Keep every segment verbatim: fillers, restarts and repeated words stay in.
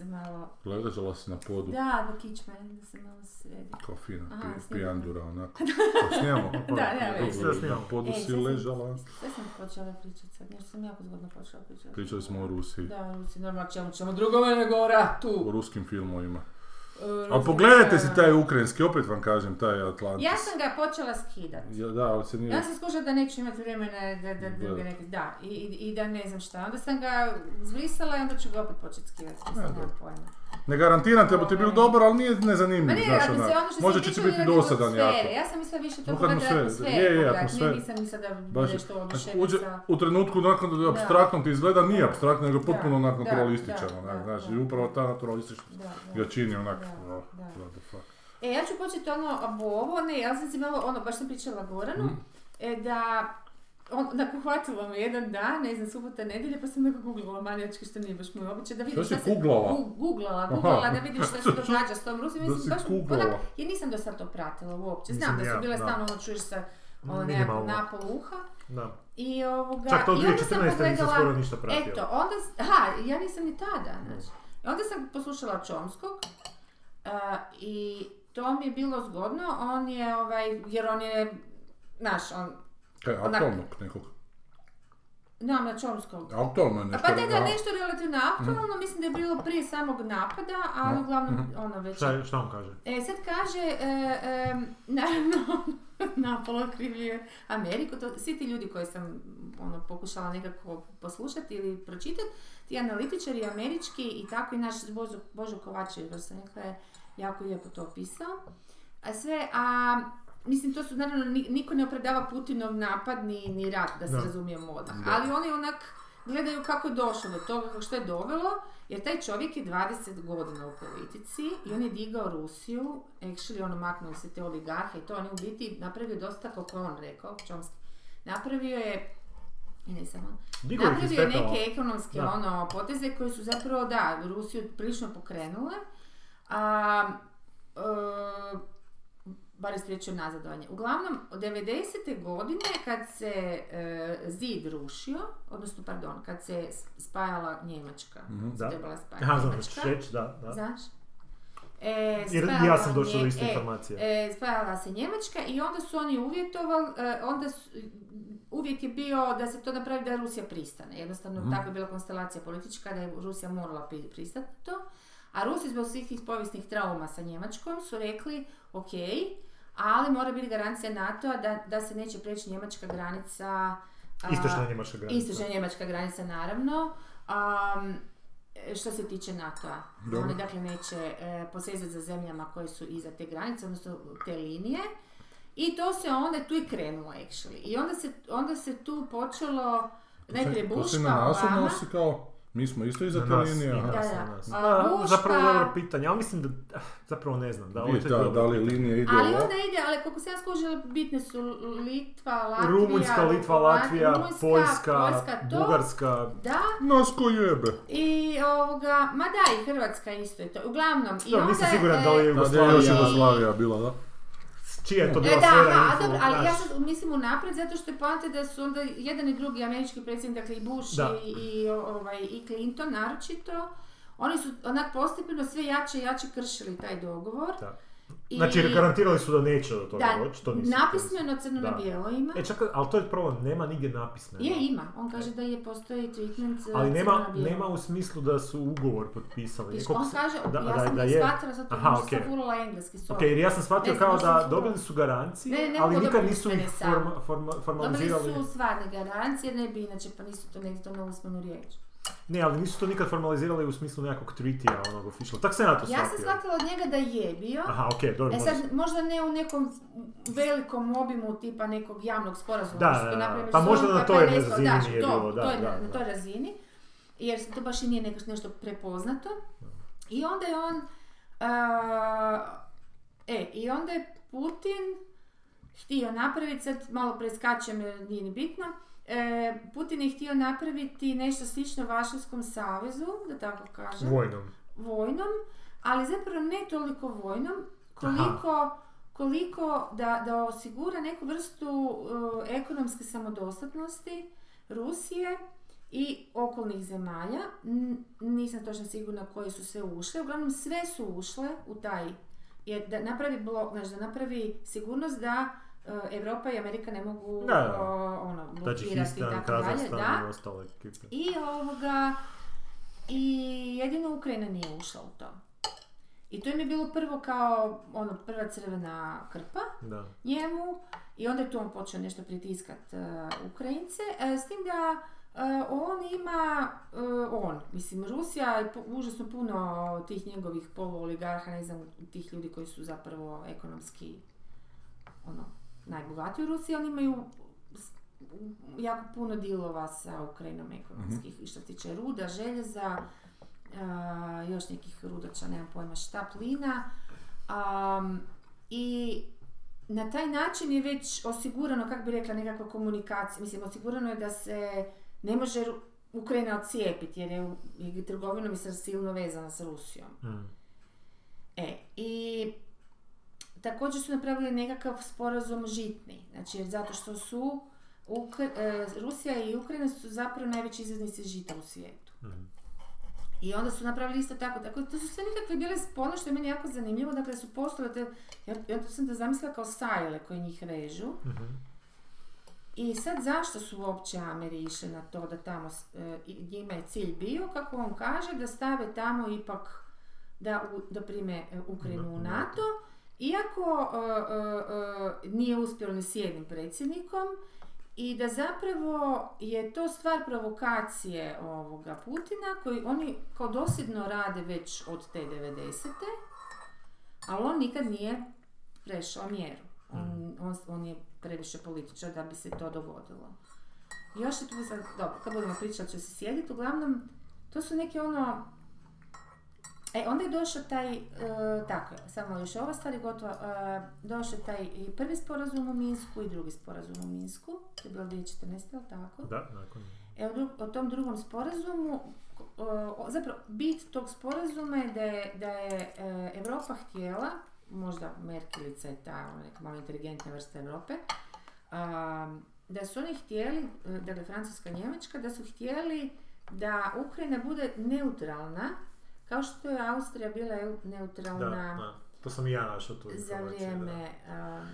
se malo... Ležala si na podu. Da, do kičme, da se malo sredi. Kao fina pi, pijandura, onako. Pa snijemo. Da, da, da. Sve snijemo. Na podu si ležala. Sve sam počela pričati sad, nešto sam jako zgodno počela pričati. Pričali smo o Rusiji. Da, o Rusiji, normalno čemu ćemo drugome nego o ratu. O ruskim filmovima. A pogledajte si taj ukrajinski, opet vam kažem, taj Atlantis. Ja sam ga počela skidati. Ja, da, ali se nije... Ja sam skušala da neću imati vremena da, da, da, da, neke, da i, i da ne znam šta. Onda sam ga zbrisala i onda ću ga opet početi skidati. Ja, ne garantiram te, bo ti je bilo dobro, ali nije nezanimljiv. Ne, znaš, ono, možda će ti biti dosadan jako. Ja sam mislila više toga da atmosfere. Je, je, atmosfere. Nisam mislila da budeš to oduševnica. Uđe u trenutku nakon da abstraktno ti izgleda, nije abstraktno, nego potpuno onak naturalističan. Znaš, i upravo ta naturalističnost ga čini onak. Da, da. E, ja ću početi ono, ovo, ne, ja sam si malo, ono, baš sam pričala Goranu, mm. e, da, onda kuhvatila me jedan dan, ne znam, subota, nedjelje, pa sam neko googlala manijački, što nije baš moj običaj, da vidim šta se... Googlala? Googlala, googlala, da vidim šta se događa s tom Rusijom, mislim, baš onak, jer nisam do sad to pratila uopće, znam da su bile stalno, ono, čuješ sa, ono, nekako napol uha. Da. I ovoga, čak to od dvije tisuće četrnaeste nisam skoro ništa pratila. Eto, onda, aha, ja nisam ni tada, znači. Onda sam poslušala Chomskog. Uh, i to mi je bilo zgodno, on je ovaj, jer on je, znaš, on... Kaj, aktualnog nekog? Nam na Chomskog. Aktualno je nešto. Pa da, da, nešto relativno aktualno, mm. mislim da je bilo prije samog napada, ali no. uglavnom, mm-hmm. ono već... Šta, šta on kaže? E, sad kaže, e, e, naravno, napalo krivljuje Ameriku, to, svi ti ljudi koji sam ono, pokušala nekako poslušati ili pročitati, ti analitičari američki i tako i naš Božo, Božo Kovačević, baš sam nekako je jako lijepo to opisao. A sve, a mislim to su naravno, niko ne opravdava Putinov napad ni, ni rat, da se no. razumijemo odmah, ali oni onak gledaju kako je došlo do toga, što je dovelo, jer taj čovjek je dvadeset godina u politici i on je digao Rusiju, actually ono maknuo se te oligarhe i to, on je u biti napravio dosta, kako je on rekao, Chomsky, napravio je i ne samo. Napravio je neke ekonomske da. ono poteze koje su zapravo da, Rusiju prilično pokrenule, a e, bar je spriječio nazadovanje. Uglavnom, od devedesete godine kad se e, zid rušio, odnosno, pardon, kad se spajala Njemačka. Mm-hmm, da. Aha, znam, šeć, da, da. Znaš? E, Jer ja sam došla do iste informacije. E, spajala se Njemačka i onda su oni uvjetovali, e, onda su, uvijek je bio da se to napravi da Rusija pristane. Jednostavno, mm. tako je bila konstelacija politička da je Rusija morala pristati to. A Rusi zbog svih tih povijesnih trauma sa Njemačkom su rekli, ok, ali mora biti garancija NATO-a da, da se neće preći njemačka granica. Istočna njemačka granica. Istočna njemačka granica, naravno. Um, što se tiče NATO-a. Dobre. Oni dakle neće e, posezati za zemljama koje su iza te granice, odnosno te linije. I to se onda tu i krenulo, actually. I onda se, onda se tu počelo najprije Buška, Obama... To se na nas odnosi kao, mi smo isto iza te linije. Da, da. da Buška... Zapravo dobro pitanje, ali mislim da, zapravo ne znam. Da, je ta, da, da li linija ide ali onda ide, ali koliko se ja skužila, bitne su Litva, Latvija... Rumunjska, Litva, Latvija, Latvija Poljska, Poljska to, Bugarska... Da. Nas ko jebe. I ovoga, ma da, i Hrvatska isto je to. Uglavnom, i onda... Nisam siguran da li je Jugoslavija bila, da? Čija je to bila e, da, svera aha, info, dobro, ali ja sad mislim unaprijed zato što je poanta da su onda jedan i drugi američki predsjednik, dakle i Bush i, i, ovaj, i Clinton naročito, oni su onak postepeno sve jače i jače kršili taj dogovor. Da. I, znači, garantirali su da neće do toga doći, to nisu. Napismeno crno na bijelo ima. E čak, ali to je prvo, nema nigdje napismeno. Je, ima. On kaže e. da je postoji treatment crno na bijelo. Ali nema u smislu da su ugovor potpisali. Viš, on kaže, da, ja da, sam da, da shvatila, zato aha, okay. sam purula engleski. Sorry. Ok, jer ja sam shvatila kao da dobili su garancije, ne, ne, ali nikad nisu ih forma, forma, formalizirali. Dobili su stvarne garancije, ne bi inače, pa nisu to negdje to na usmenu riječ. Ne, ali nisu to nikad formalizirali u smislu nekakvog treatija, onog official. Tak se na to shvatio. Ja sam shvatila od njega da je bio. Aha, okej, okay, dobro. E sad, možda ne u nekom velikom obimu tipa nekog javnog sporazuma. Da, da, da. Pa možda na toj razini je bilo. Da, na toj razini. Jer to baš i nije neko, nešto prepoznato. I onda je on... Uh, e, i onda je Putin htio napraviti, sad malo preskačem jer nije ni bitno, Putin je htio napraviti nešto slično Varšavskom savezu, da tako kažem. Vojnom. Vojnom, ali zapravo ne toliko vojnom, koliko, koliko da, da osigura neku vrstu uh, ekonomske samodostatnosti Rusije i okolnih zemalja, N- nisam točno sigurna koje su sve ušle, uglavnom sve su ušle u taj, jer da napravi blok, znači da napravi sigurnost da uh, Europa i Amerika ne mogu da, da. O, ono, blokirati i tako dalje, da, i ovoga, i jedino Ukrajina nije ušla u to. I to im je bilo prvo kao ono, prva crvena krpa da. njemu, i onda je tu on počeo nešto pritiskati uh, Ukrajince, e, s tim da uh, on ima, uh, on, mislim, Rusija je po, užasno puno tih njegovih poluoligarha, ne znam, tih ljudi koji su zapravo ekonomski ono, najbogatiji u Rusiji, oni imaju jako puno dilova sa Ukrajinom ekonomskih, mm-hmm. i što se tiče ruda, željeza, Uh, još nekih rudača, nemam pojma šta, plina, um, i na taj način je već osigurano, kako bi rekla, nekakva komunikacija, mislim, osigurano je da se ne može Ukrajina odcijepiti, jer je, je trgovinom je silno vezana s Rusijom. Mm. E, i također su napravili nekakav sporazum žitni, znači zato što su Ukra- e, Rusija i Ukrajina su zapravo najveći izvoznici žita u svijetu. Mm. I onda su napravili isto tako, dakle, to su sve nekakve bile spone, što je meni jako zanimljivo, dakle su postale, te, ja, ja to sam da zamislila kao sajle koje njih režu. Mm-hmm. I sad zašto su uopće Ameri išle na to da tamo, e, njima je cilj bio, kako on kaže, da stave tamo ipak, da, u, da prime Ukrajinu mm-hmm. u NATO, iako e, e, nije uspjelo ni s jednim predsjednikom, i da zapravo je to stvar provokacije ovoga Putina, koji oni kao dosljedno rade već od te devedesete, ali on nikad nije prešao mjeru. On, on, on je previše političar da bi se to dogodilo. Još je tu sad, dobro, kad budemo pričati ću se sjediti, uglavnom, to su neke ono... E, onda je došao taj, e, tako je, samo još ova stvar je gotova, e, došao taj i prvi sporazum u Minsku i drugi sporazum u Minsku, to je bilo dvije tisuće četrnaeste, ali tako? Da, nakon. E, o, dru- o tom drugom sporazumu, e, o, zapravo bit tog sporazuma je da je, da je e, Europa htjela, možda Merkelica je ta neka malo inteligentna vrsta Europe, a, da su oni htjeli, da je Francuska, Njemačka, da su htjeli da Ukrajina bude neutralna, kao što je Austrija bila neutralna. Da, da. To sam i ja našao tu informaciju. Za vrijeme... Um,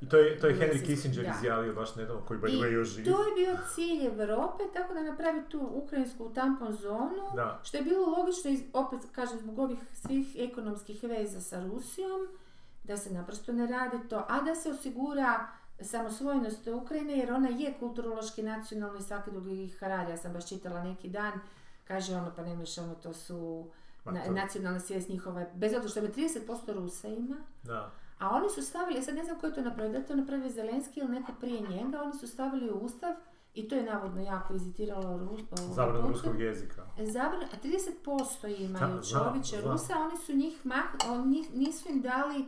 I to je, to je Henry Kissinger da. izjavio baš nedavno, koji je još živ. I to je bio cilj Europe, tako da napravi tu ukrajinsku tampon zonu, da. što je bilo logično, iz, opet kažem, zbog ovih svih ekonomskih veza sa Rusijom, da se naprosto ne radi to, a da se osigura samosvojnost Ukrajine, jer ona je kulturološki, nacionalni i svaki drugi karar. Ja sam baš čitala neki dan, kaže ono, pa nemaš ono, to su na, nacionalna svijest njihova, bez obzira što ima trideset posto Rusa ima, da. a oni su stavili, sad ne znam ko je to napravio, da je to napravio Zelenski ili neko prije njega, oni su stavili u Ustav, i to je navodno jako izitiralo Rusa. Zabranu ruskog jezika. Zabranu, trideset posto imaju čoviće Rusa, oni su njih, mak, oni nisu im dali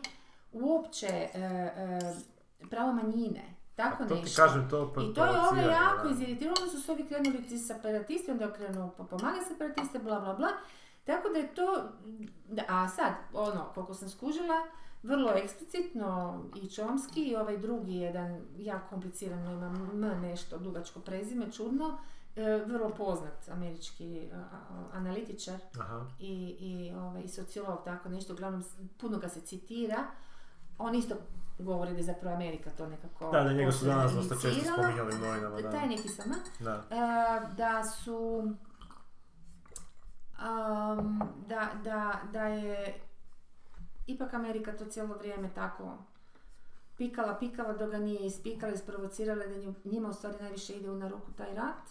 uopće e, e, pravo manjine. Tako to nešto. Kažem, to pa, i to je ovo jako iziritirano, onda su se ovi krenuli separatisti, onda je krenuo pomagati separatiste, bla bla bla. Tako da je to, da, a sad, ono, koliko sam skužila, vrlo eksplicitno i Chomsky i ovaj drugi jedan, jako komplicirano ima m nešto, dugačko prezime, čudno, e, vrlo poznat američki a, a, analitičar i, i, ovaj, i sociolog, tako nešto, uglavnom puno ga se citira, on isto govori da je zapravo Amerika to nekako... Da, da njega su danas dosta često spominjali u novinama. Da, taj neki sama. Da, uh, da su... Um, da, da, da je... Ipak Amerika to cijelo vrijeme tako pikala, pikala, dok ga nije ispikala, isprovocirala, da njima u stvari najviše ide na ruku taj rat.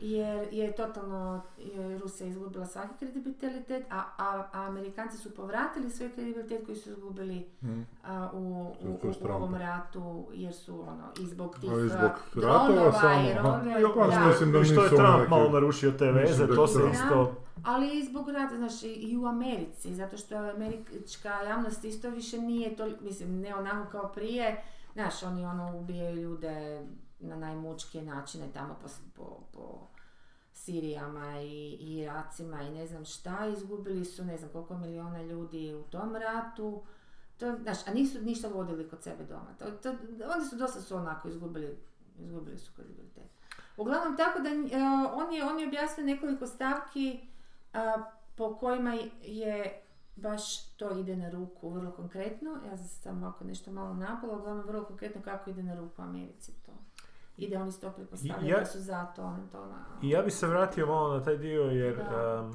Jer je totalno je Rusija izgubila svaki kredibilitet, a, a, a Amerikanci su povratili svoj kredibilitet koji su izgubili mm. a, u, u, u, u ovom ratu, jer su ono, i zbog tih i zbog dronova, samo, jer ono... Jo, da, mislim da što je Trump neki, malo narušio te veze, to se isto... Ali i zbog rata, znaš, i u Americi, zato što američka javnost isto više nije to, mislim, ne onako kao prije, znaš, oni ono ubijaju ljude na najmučkije načine tamo po, po, po Sirijama i, i Iracima i ne znam šta, izgubili su ne znam koliko miliona ljudi u tom ratu, to, znaš, a nisu ništa vodili kod sebe doma, to, to, oni su dosta su onako izgubili, izgubili su kredibilitet. Uglavnom, tako da uh, on, je, on je objasnio nekoliko stavki uh, po kojima je baš to ide na ruku, vrlo konkretno. Ja sam ovako nešto malo napala, uglavnom vrlo konkretno kako ide na ruku u Americi to. Ide oni sto pretpostavljaju ja, da su za to. On to na, ja bih se vratio malo na taj dio jer... Da. Um,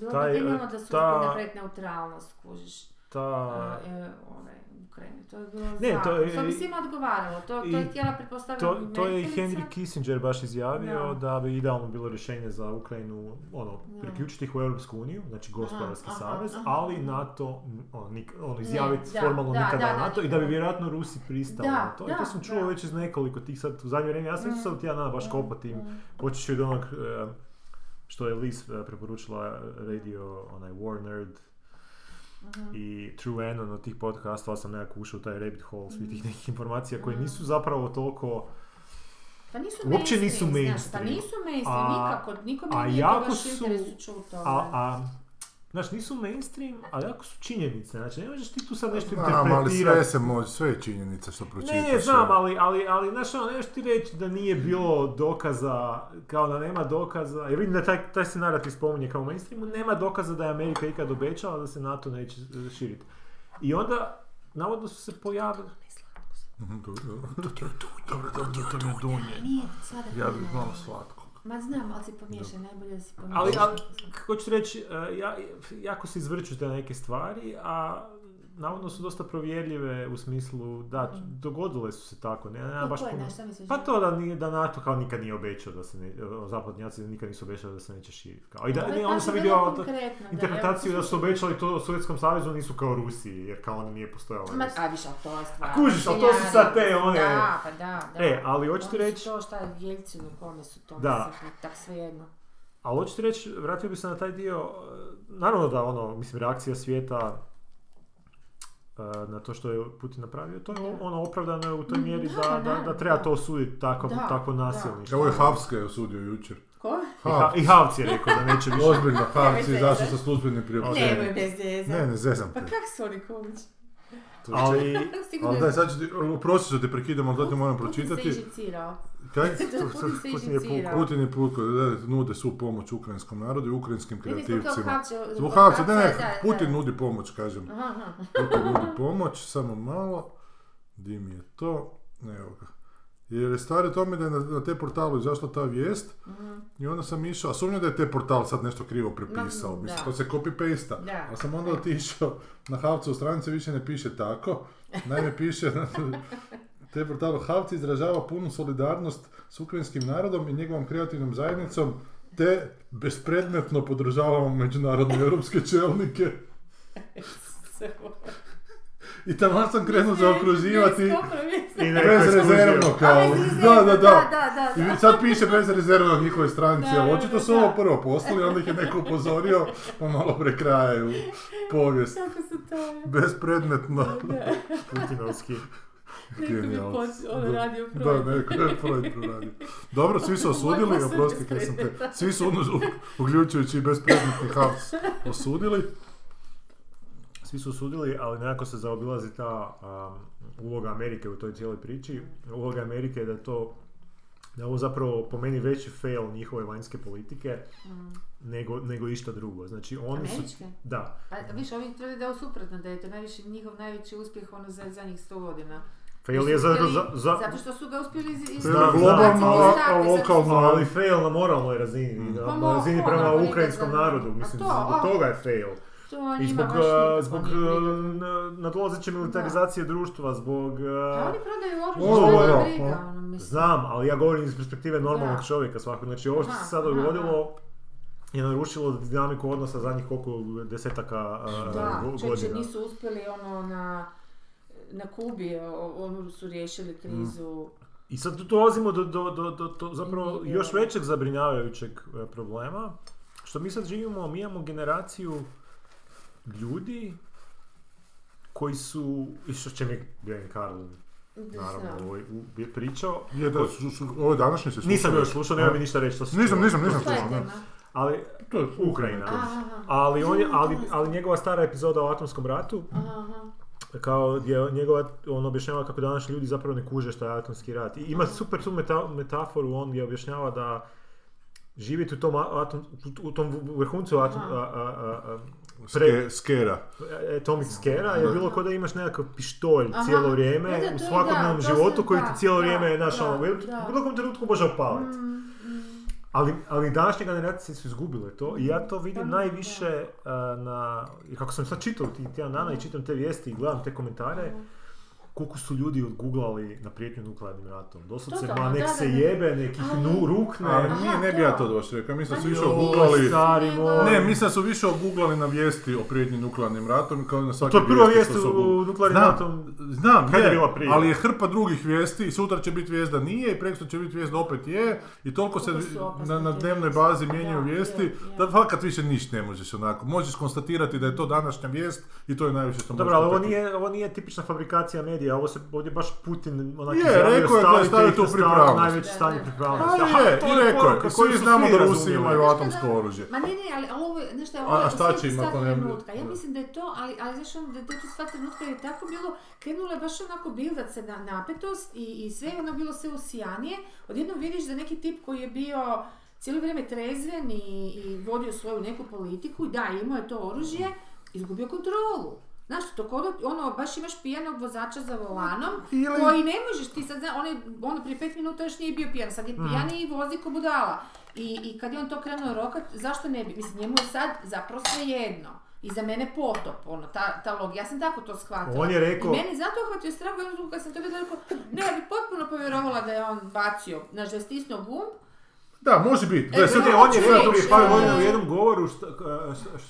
bilo taj, bi da su ta... neutralnost, kužiš. Ta... Ukrajine. To je bilo ne, to je, to bi svima odgovaralo. To, to je htjela pretpostavljena Amerikanica. To je Henry Kissinger baš izjavio no. da bi idealno bilo rješenje za Ukrajinu ono, no. priključiti ih u Europsku uniju, znači gospodarski aha, savez, aha, ali aha. NATO on, on izjaviti formalno da, nikada da, da, NATO da, i da bi vjerojatno Rusi pristali da, na to. Da, I to sam čuo da. već iz nekoliko tih sad u zadnje vrijeme. Ja sam isto sad tjedan dana baš kopao tim. Počeš od onog što je Liz preporučila radio onaj War Nerd Uh-huh. i True N od tih podcastova sam nekako ušao u taj rabbit hole svih tih nekih informacija koje nisu zapravo toliko pa nisu uopće nisu mainstream, pa nisu mainstream a, nikako, nikome nije to baš interesu čuo toga. A, a, znaš, nisu mainstream, ali jako su činjenice, znači ne možeš ti tu sad nešto interpretirati. Znam, ali sve se može, sve je činjenica što pročitaš. Ne, ne, znam, ali, ali, ali znaš, ono, nešto ti reći da nije bilo dokaza, kao da nema dokaza, jer vidim da taj, taj se narativ spominje kao mainstreamu, nema dokaza da je Amerika ikad obećala da se NATO neće širiti. I onda, navodno su se pojavili... Dobro, dobro, dobro, dunje. Nije, sada ja bih malo slatko. Ma znam, ali si pomiješaj, najbolje da si pomiješaj. Ali, ali kako ću reći, ja, jako se izvrću te neke stvari, a navodno su dosta provjerljive u smislu, da, dogodile su se tako. Ne, ne, baš pom... Pa to da, nije, da NATO kao nikad nije obećao da se ne, zapadnjaci nikad nisu obećali da se neće širiti. I da, ne, onda sam vidio interpretaciju da, da su obećali to u Sovjetskom savezu, nisu kao Rusiji, jer kao ona nije postojala. Ma, a viš, ali to je stvar. A kužiš, ali to su sad te one... Da, pa da, da. E, ali hoćete reći... To šta je Jeljcinu, kome su to, mislim, tak svejedno. Ali hoćete reći, vratio bi se na taj dio, naravno da ono, mislim, reakcija svijeta na to što je Putin napravio, to je ono opravdano u toj mjeri da, da, da, da, da treba to osuditi tako, tako nasilništvo. Evo je Havska je osudio jučer. Ko? Havc. I Havc je rekao da neće više. Ozbiljno, Havc je izašao sa službenim priopćenjem. Nemoj bez zezam. Ne, ne zezam te. Pa kak su oni ković? Ali, ali daj, sad ću ti, uprosti te prekidam, ali da ti moram pročitati. Putin se ižicirao. Putin je pukao, nude su pomoć ukrajinskom narodu i ukrajinskim kreativcima. Zbog Havca, ne, ne, Putin nudi pomoć, kažem. Putin nudi pomoć, samo malo. Di mi je to? Evo ga. Jer je stvari tome da je na, na te portalu izašla ta vijest mm-hmm. i onda sam išao, a sumnjam da je te portal sad nešto krivo prepisao, no, mislim, to se copy-pasta, a sam onda otišao na Havcu stranice, više ne piše tako, naime piše te portalu Havci izražava punu solidarnost s ukrajinskim narodom i njegovom kreativnom zajednicom te bespredmetno podržavamo međunarodne europske čelnike. I tamo sam krenuo zaokruživati i bez rezervno kao, da, da, da, i sad piše bez rezervno na njihovoj stranici, ali očito su ovo prvo poslali, onda ih je neko upozorio, pa malo prekrajaju povijest. Kako su to? Bespredmetno. Putinovski. Genijalno. Da, neko je Freud proradio. Dobro, svi su osudili, oprosti kada sam te, svi su uključujući i bespredmetni Havs osudili. Svi su sudili, ali nekako se zaobilazi ta um, uloga Amerike u toj cijeloj priči. Uloga Amerike je da to, da ovo zapravo po meni veći fail njihove vanjske politike mm. nego, nego išta drugo. Znači, oni Američke? Su, da. Pa više, ovi tvrde da je suprotno, da je to najviše, njihov najveći uspjeh ono za zadnjih sto godina. Fail je zato, za, za, zato što su ga uspjeli izgledati. Fail globalno, lokalno, ali fail na moralnoj razini, mm. na, na razini prema ono, ukrajinskom da, narodu. Mislim, to, zbog oh. toga je fail. I zbog, uh, zbog uh, nadolazeće militarizacije da. društva, zbog... Uh, da, oni prodaju oružje, što je briga. Znam, ali ja govorim iz perspektive normalnog da. čovjeka svakog. Znači ovo što se sad dogodilo je narušilo dinamiku odnosa zadnjih koliko desetaka uh, da, godina. Da, čeče nisu uspjeli ono na, na Kubi, ono su riješili krizu. Mm. I sad tu dolazimo do, do, do, do, do zapravo još većeg zabrinjavajućeg problema. Što mi sad živimo, mi imamo generaciju ljudi koji su, i što će mi Glenn Carlin naravno ovoj je pričao, je da, su, su, ovo današnje se slušao. Nisam još slušao, nema mi ništa reći što se nisam, nisam, nisam slušao. Ali, to je Ukrajina. Ali, on je, ali, ali njegova stara epizoda o atomskom ratu, aha. kao njegova, on objašnjava kako današnji ljudi zapravo ne kuže što je atomski rat. I ima super tu meta, metaforu, on gdje objašnjava da živjeti u tom, atom, u tom vrhuncu atom, a, a, a, pre... skera. Atomic skera je bilo kao da imaš nekakav pištolj aha. cijelo vrijeme da, u svakodnevnom životu koji ti cijelo da, vrijeme je naš ono, u nekom trenutku može opaliti. Mm. Ali, ali današnje generacije su izgubile to i ja to vidim najviše uh, na, kako sam sad čitao tih tjedan dana i čitam te vijesti i gledam te komentare, koliko su ljudi odgooglali na prijetnju nuklearnim ratom. Doslovce, ma nek se jebe, nek ih nu, rukne. Ali nije, ne bi ja to došli rekao, mislim su više ogooglali... Ne, mislim su više ogooglali na vijesti o prijetnju nuklearnim ratom. Kao na svake to je prva vijest o nuklearnim ratom. Znam, znam je, je ali je hrpa drugih vijesti i sutra će biti vijest da nije i prekosutra će biti vijest da opet je i toliko se na, na dnevnoj bazi mijenjaju vijesti je, je. Da fakat više ništa ne možeš onako. Možeš konstatirati da je to današnja vijest i to je najviše što možeš. Dobro, ali ovo nije, ovo nije tipična fabrikacija medija. A ovo se ovdje baš Putin onaki zavio staviti u pripravnost. Najveći stanje pripravnosti. Ali je, i rekao je, koji znamo da Rusi imaju atomsko oružje. Ma ne, ne, ali ovo je, znaš šta, ovo je osjeti sva trenutka. Ja mislim da je to, ali, ali znaš ono, da je to sva trenutka je tako bilo, krenula je baš onako bildat se na napetost i, i sve ono bilo sve usijanije. Odjednom vidiš da neki tip koji je bio cijelo vrijeme trezven i, i vodio svoju neku politiku, da, imao je to oružje, izgubio kontrolu. Znaš, to kod, ono, baš imaš pijanog vozača za volanom, ili... koji ne možeš ti sad, zna, on je, ono, prije pet minuta još nije bio pijan, sad je pijan mm. i vozi ko budala. I, i kad je on to krenuo rokat, zašto ne bi, mislim, njemu je sad zapravo svejedno. I za mene potop, ono, ta, ta logija, ja sam tako to shvatila. On je rekao... I meni zato uhvatio strahu, jednog kada sam to bila rekao, ne, ja bi potpuno povjerovala da je on bacio, znaš, da je stisnuo gumb. Da, može biti. E, Sada, on je rekao prije par godina u jednom govoru šta,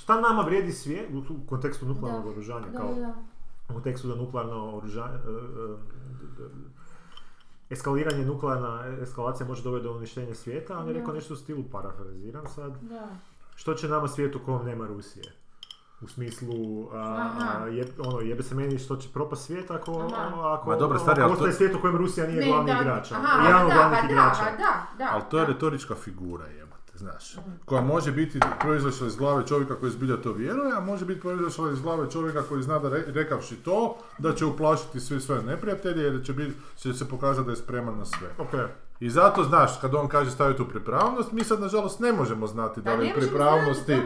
šta nama vrijedi svijet u kontekstu nuklearnog oružanja, kao da, da. U kontekstu da nuklearno oružanje, eskaliranje nuklearna eskalacija može dovesti do uništenja svijeta, on je rekao nešto u stilu, parafraziram sad, da. Što će nama svijet u kojem nema Rusije? U smislu, a, a, je, ono, jebe se meni što će propast svijet ako, ako, dobro, stari, ako ostaje to... svijet u kojem Rusija nije ne, glavni igrač. Jedan od glavnih igrača. Ali to je retorička figura, jebate, znaš. Koja može biti proizašla iz glave čovjeka koji zbilja to vjeruje, a može biti proizašla iz glave čovjeka koji zna da re, rekavši to, da će uplašiti svi svoje neprijatelje jer će, biti, će se pokazati da je spreman na sve. Okay. I zato, znaš, kad on kaže staviti u pripravnost, mi sad, nažalost, ne možemo znati da li je pripravnosti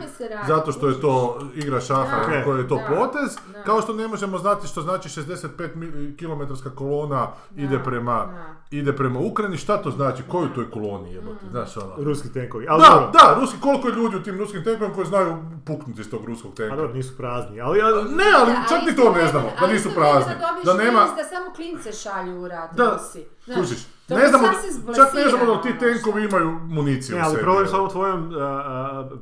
zato što je to igra šaha okay. koji je to da. Potez, da. Kao što ne možemo znati što znači šezdeset pet kilometarska kolona da. Ide prema, ide prema Ukrajini, šta to znači, koju toj koloni jebati, znaš ono. Ruski tenkovi. Ali da, da, ruski, koliko je ljudi u tim ruskim tenkovima koji znaju puknuti iz tog ruskog tenka. A dobro, nisu prazni, ali... ali ne, ali da, čak ali ni to ne znamo, da nisu prazni. Da nema... Da samo klince šalju u rad Rusi. Kužiš. Ne znamo, čak ne znamo da ti tenkovi imaju municiju u sebi. Ne, ali problem s ovom tvojom,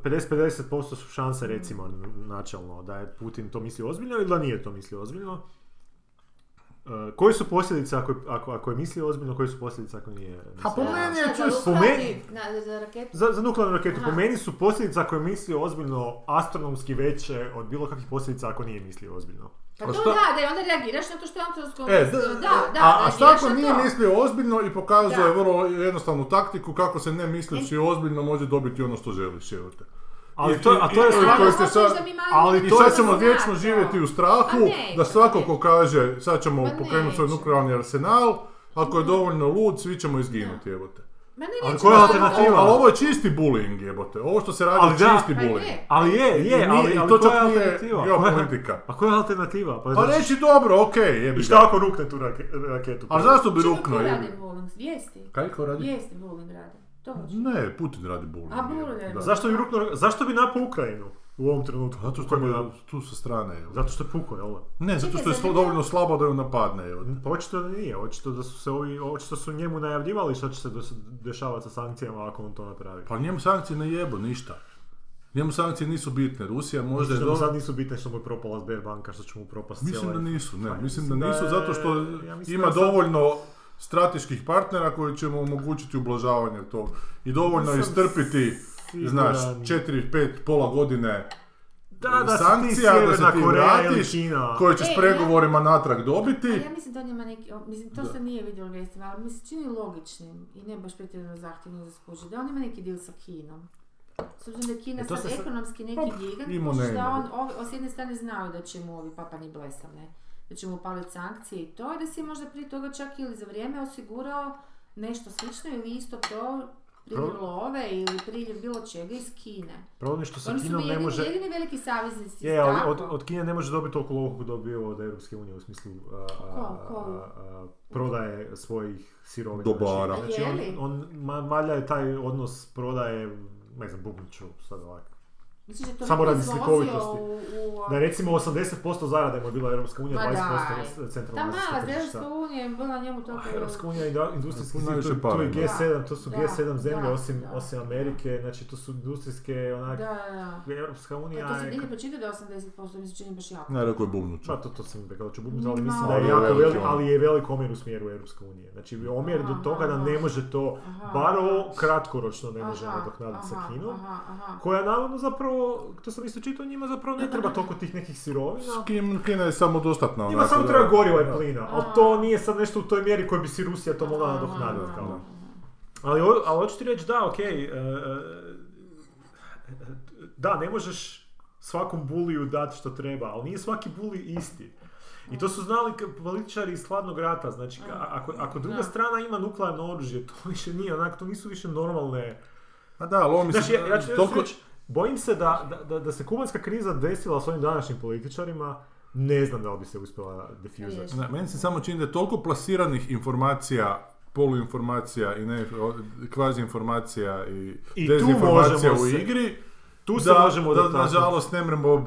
pedeset pedeset posto su šanse recimo, načelno, da je Putin to mislio ozbiljno ili da nije to mislio ozbiljno. Koji su posljedice ako, ako, ako je mislio ozbiljno, koji su posljedice ako nije mislio? A po meni je čuš... Za, za nuklearnu raketu. Aha. Po meni su posljedice ako je mislio ozbiljno astronomski veće od bilo kakvih posljedica ako nije mislio ozbiljno. Pa to šta? Da, da je onda reagiraš na to što je antropsko e, mislio, da, da, a, a šta ako nije to? Mislio ozbiljno i pokazuje vrlo jednostavnu taktiku kako se ne mislijući ozbiljno može dobiti ono što želiš, evo te. Ali to, a to je strašno. Ali to sad ćemo vječno živjeti u strahu ne, da svako ko kaže sad ćemo pokrenuti svoj nuklearni arsenal, ako je dovoljno lud, svi ćemo izginuti, evo te. Ma ne, ali koja je alternativa? Ali ovo je čisti bullying, jebote. Ovo što se radi ali je da, čisti bullying. Ali je, je, ali, ali, ali to čak nije geopolitika. A koja je alternativa? Pa, znači... pa reći dobro, okej, okay, jebi. I šta ako rukne tu rake, raketu? A zašto bi ruknuo? Čemu ko radi bullying? Vijesti? Kaj ko radi? Vijesti bullying radi. To hoće. Ne, Putin radi bullying. A bullying. Zašto bi ruknuo, zašto bi napao Ukrajinu? U ovom trenutku. Zato što je tu sa strane. Jel. Zato što je puko, jel? Ne, zato što je slo, dovoljno slabo da ju napadne. Jel. Pa očito da nije, očito da su se ovi, očito su njemu najavljivali što će se dešavati sa sankcijama ako on to napravi. Pa njemu sankcije ne jebu, ništa. Njemu sankcije nisu bitne, Rusija možda... Mislim da mu sad nisu bitne što mu je propala Sberbanka, što će mu propast cijela... Mislim da nisu, ne, mislim da nisu zato što ja ima dovoljno... strateških partnera koji će mu omogućiti ublažavanje tog i dovoljno sam istrpiti siguran. Znaš, četiri, pet, pola godine da, da sankcija si da se ti vratiš koje ćeš e, pregovorima ja, natrag dobiti. Ja mislim da on ima neki, mislim to da. Se nije vidjelo vijestima, ali mi se čini logičnim i ne baš pretjerano zahtjevno za skužiti, da on ima neki deal sa Kinom. S obzirom da je Kina e, sad ekonomski neki gigant, što on ove, o s jedne strane znao da će mu ovi papani blesavne. da ćemo upaliti sankcije i to, i da si možda prije toga čak ili za vrijeme osigurao nešto slično ili isto to, priljev love ili priljev bilo čega iz Kine. Problem što sa Oni Kinom su jedini, ne može... jedini veliki saveznici. Je, ali od, od Kine ne može dobiti toliko lovu kako dobio od Europske unije u smislu a, a, a, a, prodaje svojih sirovina. Dobara. Znači, on, on, on malja je taj odnos prodaje, ne znam, bubniču, sad ovako. Mislim, to samo radi slikovitosti. U, u, da recimo osamdeset posto zarade mu je bila Europska unija, dvadeset posto centralna središta. Ta mala Europska unija je bila njemu toliko... A Europska unija je industrijski zid, to je G sedam, to su da, G sedam zemlje, da, osim, da. osim Amerike, znači to su industrijske onak... Da, da. Europska unija... Da, to sam nekaj počitao da osamdeset posto, mi se čini baš jako. Ne, rekao je bubnuću. Pa to, to sam rekao ću bubnuću, ali mislim da je jako velik, ali je velik omjer u smjeru Europske unije. Znači omjer do toga da ne može to, bar kratkoročno ne može nadoknaditi sa Kinom, koja navodno zapravo to sam isto čitao, njima zapravo ne treba toliko tih nekih sirovina. Kina je samo dostatna. Njima samo treba goriva i plina, ali to nije sad nešto u toj mjeri koju bi si Rusija to mogla nadoknaditi. Ali, ali hoću ti reći da, okej, okay, da, ne možeš svakom buliju dati što treba, ali nije svaki buli isti. I to su znali političari iz hladnog rata, znači ako, ako druga strana ima nuklearno oružje, to više nije onak, to nisu više normalne... A da, ali ovo mislim... Znači, ja, ja ću toliko... reći, bojim se da, da, da se kubanska kriza desila s ovim današnjim političarima, ne znam da li bi se uspjela defuzati. Meni se samo čini da je toliko plasiranih informacija, poluinformacija i ne, kvazi informacija i, i dezinformacija u igri, tu se da, možemo da, da nažalost ne mremo...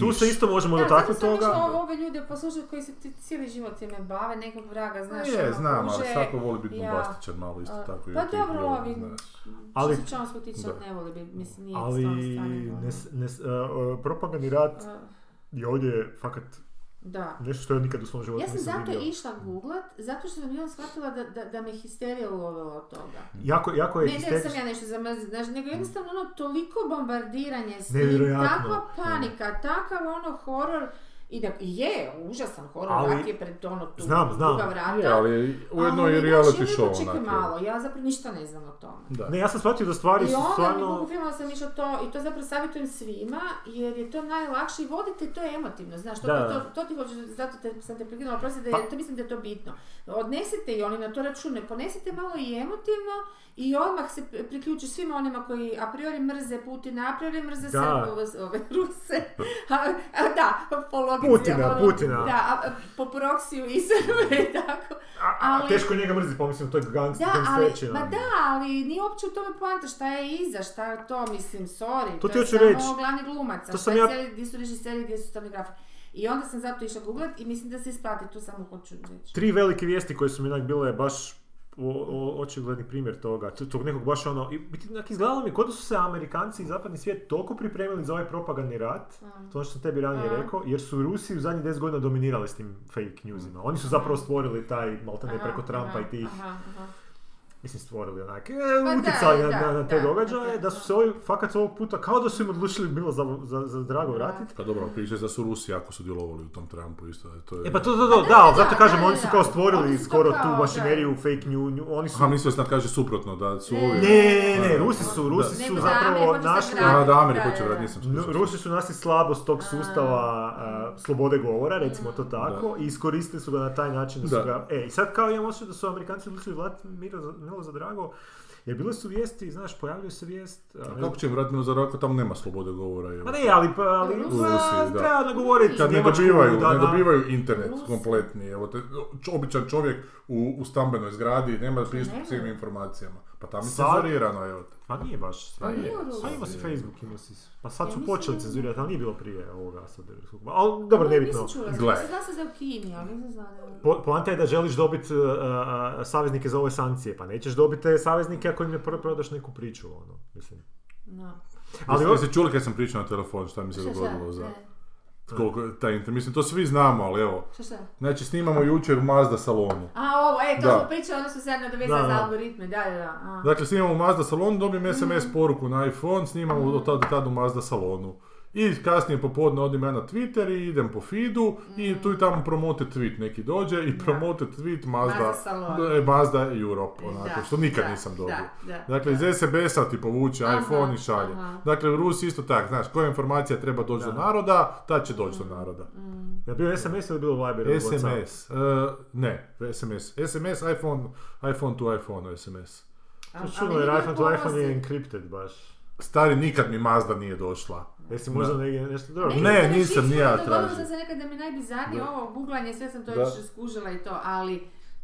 Tu se isto možemo dotaknuti toga. Ja sam išla ove ljude poslušati koji se cijeli život time bave, nekog vraga, znaš. Je, ono, znam, kuže, ali svako voli biti ja. bombastičan malo isto uh, tako. Pa dobro, ovi, ali, što se čovjek utičan ne voli biti, mislim, nije ali, s tom strane. Uh, propagandni rat uh, je ovdje fakat da. nešto što je nikad u svom životu nisam vidio. Ja sam zato išla googlat, zato što sam ja shvatila da, da, da me histerija ulovila od toga. Jako, jako je histerično. Ne, ne sam ja nešto zamrzit, znaš, nego jednostavno ono toliko bombardiranje s tim, takva panika, ne. takav ono horor. I da, je, užasan horor, ali, rat je pred ono tu, znam, znam. Druga vrata. Je, ali ujedno je reality show. Ali čekaj malo, ja zapravo ništa ne znam o tome. Da. Ne, ja sam shvatio da stvari I su onda, stvarno... I onda, filmala sam išao to, i to zapravo savjetujem svima, jer je to najlakše i vodite to emotivno, znaš, to, da, to, to, to ti hoćeš, zato te, sam te prekinula, prosite, pa. to mislim da je to bitno. Odnesite i oni na to račune, ponesite malo i emotivno i odmah se priključiš svima onima koji a priori mrze Putina, a priori mrze Srbe, ove Ruse, a, a da, polo Putina, ono, Putina. Da, a, po proksiju i Srbe i tako. Ali, a, a teško njega mrziti, pomislim, to je gangster, gangsterčina. Ma da, ali nije uopće u tome poanta šta je iza, šta je to, mislim, sorry. To, to je samo reći. Glavni glumaca, šta ja... je gdje su režiseri, gdje su scenograferi. I onda sam zato išla googlat i mislim da se isplati, tu samo hoću reći. Tri velike vijesti koje su mi jednak bile baš očigledni primjer toga, tog nekog baš ono, i, izgledalo mi kod da su se Amerikanci i zapadni svijet toliko pripremili za ovaj propagandni rat, mm. to što sam tebi ranije mm. rekao, jer su Rusi u zadnjih deset godina dominirali s tim fake newsima. Oni su zapravo stvorili taj, maltene preko Trumpa aha, i tih, aha, aha. mislim stvorili onak, e, utjecali na, na, na te da, događaje, da, da su se ovi, fakat ovog puta, kao da su im odlučili bilo za, za, za drago vratiti. Pa dobro, priča je da su Rusi jako sudjelovali u tom Trumpu isto. To je... E pa to, to, to, da, da, da, zato kažem, da, oni su kao stvorili su skoro kao, tu mašineriju, fake news, oni su... Aha, mislio sam da kaže suprotno, da su ovi... Ne, ne, ne, Rusi su, Rusi da. su zapravo našli... Da, da, Ameriku će vratiti, nisam što Rusi su našli slabost tog sustava uh, slobode govora, recimo to tako, da. i iskoristili su ga na taj način da su ga... E, i sad kao imam osjećaj da su Amerikanci odlučili vratiti mira Milo za drago, jer bile su vijesti, znaš, pojavljaju se vijest... A kako će im vratiti Milo za drago, tamo nema slobode govora. Je. Ma ne, ali, pa, ali Rusi, treba nagovoriti Njemačku. Ne dobivaju, da, ne dobivaju internet Rusi. kompletni, evo te, običan čovjek u, u stambenoj zgradi, nema pristup svim informacijama. Pa tamo je cenzurirano, evo te. Pa nije baš, pa ima si Facebook, ima si... Pa sad su ja, počeli cenzurirati, ali nije bilo prije ovoga sadirskog... Ali dobro, nebitno. Gle. Po, poanta je da želiš dobiti uh, uh, saveznike za ove sankcije, pa nećeš dobiti te saveznike ako im je prvo prodaš neku priču, ono, mislim. No. Ali jeste ov... čuli kad sam pričao na telefon šta mi se dogodilo za... Koliko, taj inter... Mislim, to svi znamo, ali evo. Što šta? Znači, snimamo jučer u Mazda salonu. A, ovo, e, to da. smo pričali, onda su se nadovezali za algoritme, da, da, da. A. Dakle, snimamo u Mazda salonu, dobijem S M S poruku na iPhone, snimamo mm. od tada i tada u Mazda salonu. I kasnije popodne odim ja na Twitter i idem po feedu mm. i tu i tamo promote tweet. Neki dođe i promote tweet Mazda, Mazda, Mazda Europe, onako, da, što nikad da, nisam dobio. Da, da, dakle, da. Iz S B S-a ti povuče aha, iPhone i šalje. Aha. Dakle, u Rusiji isto tako, znaš, koja informacija treba doći do naroda, ta će doći mm. do naroda. Mm. Je bio S M S ili bilo Viber? S M S, uh, ne, S M S. S M S, iPhone, iPhone to iPhone, S M S. Čudno, jer iPhone to iPhone je encrypted baš. Stari, nikad mi Mazda nije došla. Jesi možda negdje nešto dobro? Ne, ne nisam, nije ja tražila. Dogodilo se nekad da mi najbizarnije ovo guglanje, sve sam to još skužila i to, ali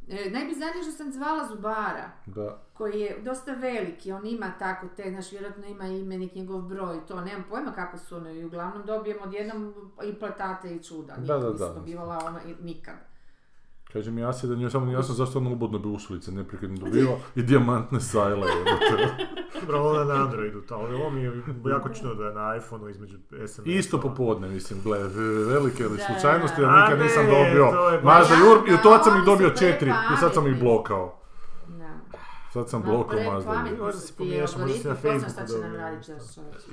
e, najbizarnije što sam zvala zubara, da. Koji je dosta veliki, on ima tako te, znaš, vjerojatno ima imenik, njegov broj, to, nemam pojma kako su ono i uglavnom dobijemo odjednom i platate i čuda, nikad nisam dobivala ono nikad. Kaže mi Asija da nije samo jasno zašto ono ubodno bi ušlice neprekidno dobiva i dijamantne sajle. Dobro, ovo je na Androidu, ovo mi je jako čudno da je na iPhoneu između S M S. Isto popodne, mislim, gle, velike ili slučajnosti, ja nikad nisam dobio. Mazda Europe, i od toga sam ih dobio četiri, i sad sam ih blokao. Sad sam blokao Mazda Europe. Možda si pomiješao, možda si na Facebooku dobio.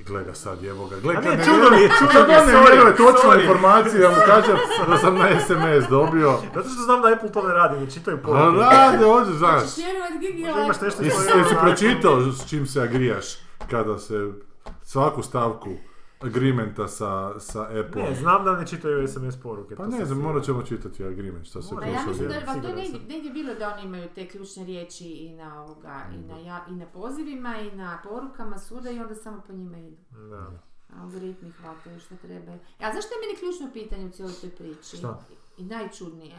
Gle ga sad, evo ga. Gle, kad ne vjeruje točnu informaciju, ja mu kažem da sam na S M S dobio. Zato što znam da Apple to ne radi, ne čitaju poruke. Rade, ovdje, znaš. Jesi pročitao s čim se agrijaš kada se svaku stavku agreementa sa, sa Apple. Ne, znam da ne čitaju S M S poruke. Pa ne znam, morat ćemo čitati agreement što se ja mislim da, pa to negdje je bilo da oni imaju te ključne riječi i na, ovoga, i na, ja, i na pozivima i na porukama suda i onda samo po njima idu. Da. Algoritmi hvataju što treba. A zašto je meni ključno pitanje u cijeloj toj priči? Šta? I najčudnije.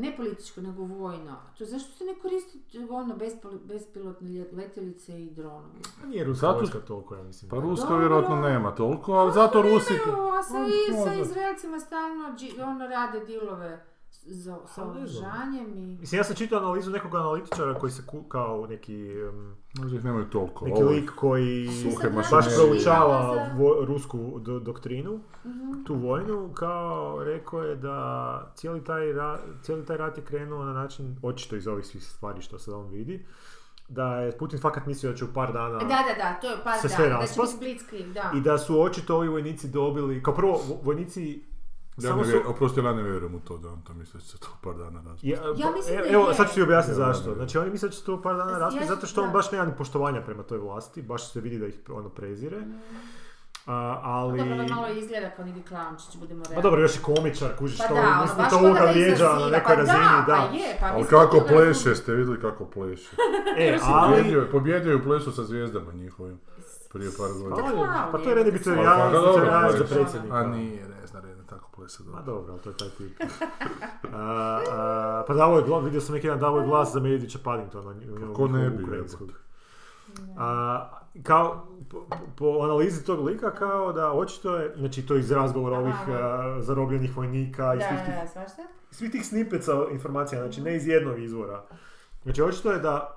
Ne političko, nego vojno. To zašto se ne koristi ono bespil, bespilotne letjelice i dronovi? Pa nije Ruska vojska toliko, ja mislim. Pa Ruska vjerojatno nema toliko, ali zato Rusi... A sa, i, sa Izraelcima stalno ono, rade dilove za, sa oružanjem i... Mislim, ja sam čitao analizu nekog analitičara koji se ku, kao neki... Um, možda ih nemaju toliko. Neki ovo, lik koji baš proučava za... vo, rusku do, doktrinu, mm-hmm. tu vojnu, kao rekao je da cijeli taj, ra, cijeli taj rat je krenuo na način, očito iz ovih svih stvari što se on vidi, da je Putin fakat mislio da će u par dana da, da, da, to je par se sve raspast. I da su očito ovi vojnici dobili, kao prvo vojnici... Ja ne, su... Oprosti, ja ne vjerujem u to da on to misle će se to par dana raspiti. Ja, ja e, evo, sad ću ti objasniti ja, zašto. Znači, oni misle će se to par dana raspiti zato što da. On baš nema ni poštovanja prema toj vlasti, baš se vidi da ih ono prezire. Mm. A, ali... Dobro, da malo izgleda kao nidi Klamčić, budemo realni. Pa dobro, još i komičar, kužiš pa to, da, mislim da to uga vrijeđa na nekoj pa razini, da. da. Pa je, pa ali kako pleše, ste vidjeli kako pleše. E, ali... Pobjedio je u plesu sa zvijezdama njihovim. Prije par godina. Pa to je redi biti ja za predsjednika. A nije, ne zna redi tako plesa dobro. A dobro, ali to je taj tip. a, a, pa davo je glas, vidio sam neki jedan davo je glas za Medića Paddingtona. Ko ne bi, ukrajinskog. A, kao, po, po analizi tog lika kao da očito je, znači to iz razgovora ovih a, zarobljenih vojnika i svih tih, svih tih snipeca informacija, znači ne iz jednog izvora. Znači očito je da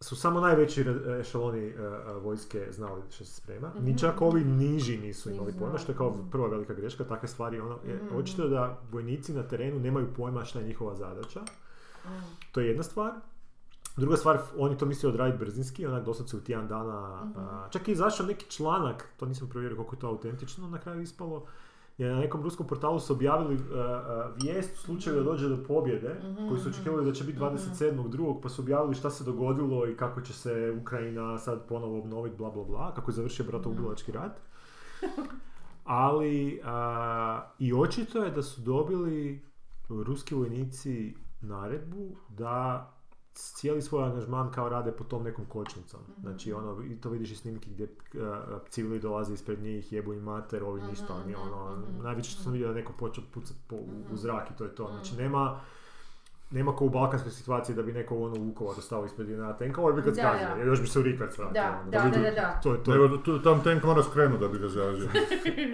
su samo najveći ešaloni uh, vojske znali što se sprema. Mm-hmm. Ni čak ovi niži nisu imali pojma, što je kao prva velika greška, takve stvari. Ono, je, mm-hmm. Očito da vojnici na terenu nemaju pojma šta je njihova zadaća. Mm. To je jedna stvar. Druga stvar, oni to mislio odraditi brzinski, onak dosad se u tijan dana... Mm-hmm. Uh, čak i izašao neki članak, to nisam provjerio koliko je to autentično na kraju ispalo, jer na nekom ruskom portalu su objavili uh, uh, vijest u slučaju da dođe do pobjede, mm-hmm. koji su očekivali da će biti dvadeset sedmog drugog pa su objavili šta se dogodilo i kako će se Ukrajina sad ponovo obnoviti, bla bla bla, kako je završio bratoubilački rat. Ali uh, i očito je da su dobili ruski vojnici naredbu da cijeli svoj angažman kao rade po tom nekom kočnicom. Mm-hmm. Znači ono, i to vidiš i snimki gdje uh, civili dolaze ispred njih, jebu im mater, ovi ništa, oni ono, mm-hmm. najveće što sam vidio da neko počeo pucati po, u zrak i to je to. Znači nema, nema ko u balkanskoj situaciji da bi neko ono Vukovar dostavio ispred jedna tenka, ovo je bi kad zgazio, jer još bi se u Rikard svratio. Da, ono. Da, da, da, da, da. To je to. Evo, tu, tam tenk mora skrenu da bi ga zgazio.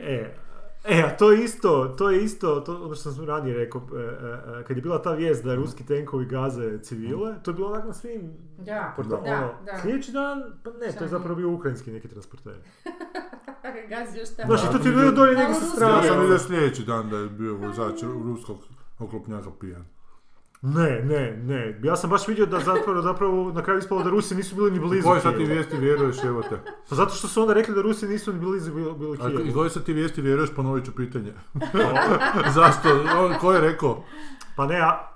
e, E, to je isto, to je isto, to, ono što sam ranije rekao, e, e, kad je bila ta vijest da ruski tenkovi gaze civile, to je bilo onak na svim da, portalom. Da, da. Sljedeći dan, pa ne, to je zapravo bio ukrajinski neki transporter. Gazio šta? Znaš, to ti je bilo dolje neki sa strane. Ja sam vidio sljedeći dan da je bio vozač ruskog oklopnjaka pijan. Ne, ne, ne. Ja sam baš vidio da zapravo, zapravo na kraju ispalo da Rusi nisu bili ni blizu. Koje sad ti vijesti vjeruješ, evo te? Pa zato što su onda rekli da Rusi nisu ni blizu bili Kijeva. I koje sad ti vijesti vjeruješ, ponovit ću pitanje. Zašto? Ko je rekao? Pa ne, a...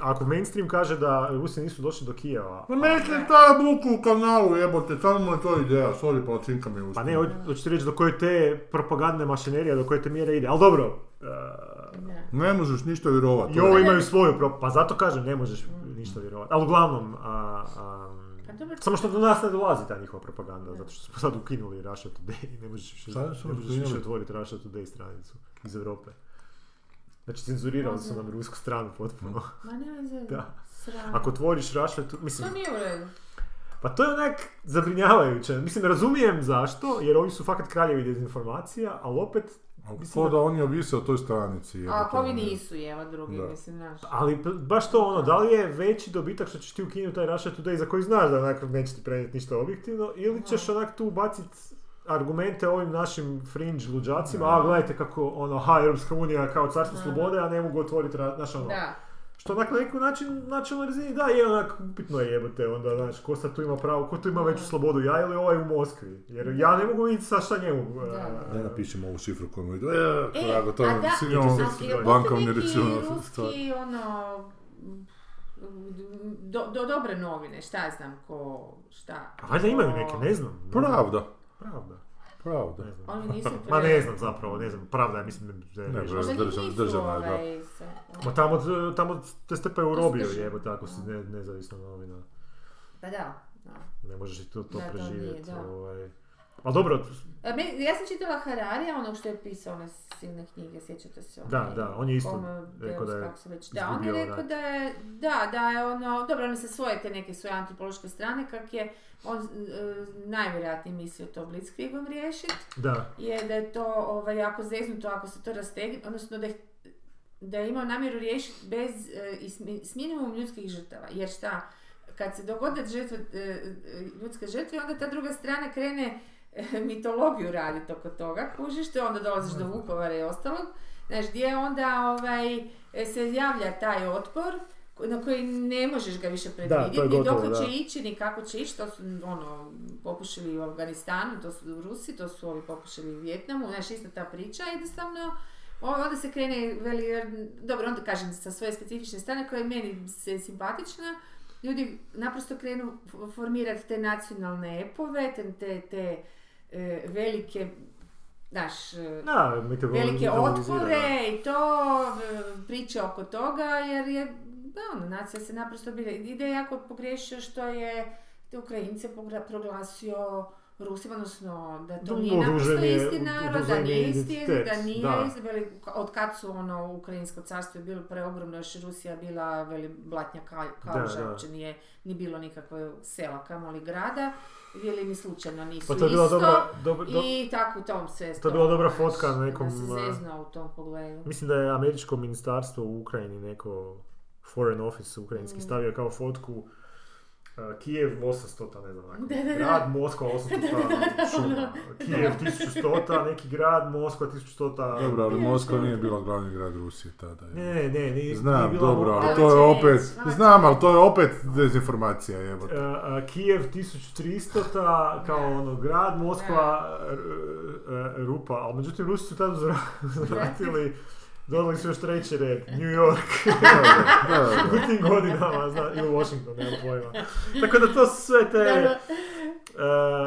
Ako mainstream kaže da Rusi nisu došli do Kijeva... Ma mainstream taj buku u kanalu jebote, samo je to ideja, sorry, palacinka mi je uspila. Pa ne, hoćete reći do koje te propagandne mašinerije, do koje te mjere ide, ali dobro... Uh, ne. ne možeš ništa vjerovati. I ovo imaju svoju pro... Pa zato kažem, ne možeš ništa vjerovati. Ali uglavnom... Uh, um, Samo što do nas ne dolazi ta njihova propaganda, zato što smo sad ukinuli Russia Today, ne možeš više otvoriti Russia Today stranicu iz Europe. Znači, cenzurirali su nam rusku stranu potpuno. Ma nema zemlje. Ako otvoriš Russia, tu, mislim... To nije u redu. Pa to je onak zabrinjavajuće. Mislim, razumijem zašto, jer oni su fakat kraljevi dezinformacija, ali opet... Mislim, ko da oni ovise o toj stranici. Jeba, a ovi nisu, jeva drugi, da. Mislim, naš. Ali baš to ono, da li je veći dobitak što ćeš ti ukinuti taj Russia Today za koji znaš da onak neće ti prenijeti ništa objektivno, ili ćeš onak tu ubaciti... argumente ovim našim fringe luđacima, a gledajte kako ono, ha, Europska unija kao carstvo slobode, a ne mogu otvoriti naš ono. Da. Što onak na neki način, načelnoj razini, da, je onak, upitno je jebate, onda, znaš, ko sad tu ima pravo, ko tu ima veću slobodu, ja ili ovaj u Moskvi, jer ja ne mogu vidjeti sa šta njemu. Da, napišemo ovu šifru koju mu idu, eee, korago, to je sigurno bankovni račun. Ruski, ono... Do, do, dobre novine, šta znam, ko, šta... A valjda imaju neke, ne znam. Pravda. Pravda. Pravda. Ne znam. Oni nisu pre... Ma ne znam zapravo, ne znam. Pravda, ja mislim da je... Ne, državna je da. Tamo, tamo te strpaju u robiju, jebo, tako si ne, nezavisna novina. Pa da, da. Ne možeš i to, to da, preživjeti. To nije, ovaj. Ali dobro... A, me, ja sam čitala Hararija, onog što je pisao one silne knjige, sjećate se ono. Da, da, on je isto ono, rekao da je izgubio. Da, on je rekao da je, da, da je ono, dobro, on se svoje te neke svoje antropološke strane, kak je on e, najvjerojatnije mislio to Blitzkriegom riješiti. Da. Je da je to ovaj, jako zeznuto, ako se to rastegne, odnosno da je, da je imao namjeru riješiti bez, e, s minimum ljudskih žrtava, jer šta, kad se dogode žrtve, e, ljudske žrtve, onda ta druga strana krene mitologiju raditi oko toga, kužiš, te onda dolaziš do Vukovara i ostalog, znaš, gdje onda ovaj, se javlja taj otpor na koji ne možeš ga više predvidjeti, ni dok će ići, ni kako će ići, to su ono, pokušali u Afganistanu, to su u Rusiji, to su ovi pokušali u Vijetnamu, znaš, ista ta priča, jednostavno, onda se krene, veli, dobro, onda kažem sa svoje specifične strane koja je meni se simpatična, ljudi naprosto krenu formirati te nacionalne epove, te, te, te E, velike, znaš, da, velike otpore i to, e, priče oko toga, jer je, da, ono, nacija se naprosto bira. Ide jako pogriješio što je te Ukrajince proglasio Rusima, odnosno da to nije naprosto isti narod, da nije isti jezik, da nije isti, od kad su ono Ukrajinsko carstvo je bilo preogromno, još Rusija bila veli blatnja kalža, uopće nije ni bilo nikakve sela, kamoli grada, veli ni slučajno nisu pa to isto dobra, dobra, do... i tako u tom sve. To je bila dobra fotka na nekom... Da se zezna u tom pogledu. Mislim da je američko ministarstvo u Ukrajini, neko foreign office ukrajinski, mm. stavio kao fotku Uh, Kijev osamsto, ne znam, da, da, da. Grad Moskva osamsto, šuma, Kijev tisuću sto, neki grad Moskva tisuću sto. Dobro, ali Moskva nije bila glavni grad Rusije tada. Ne, ne, ne, nije, znam, nije bila... Dobro, ali to je opet, znam, ali to je opet dezinformacija, jebote. Uh, uh, Kijev tisuću tristo, kao ono, grad Moskva, r, r, rupa, ali međutim Rusi su tada zvratili... Dodali su još treći red, New York, u tim godinama, zna, ili Washington, nema pojma. Tako da to su sve te, uh,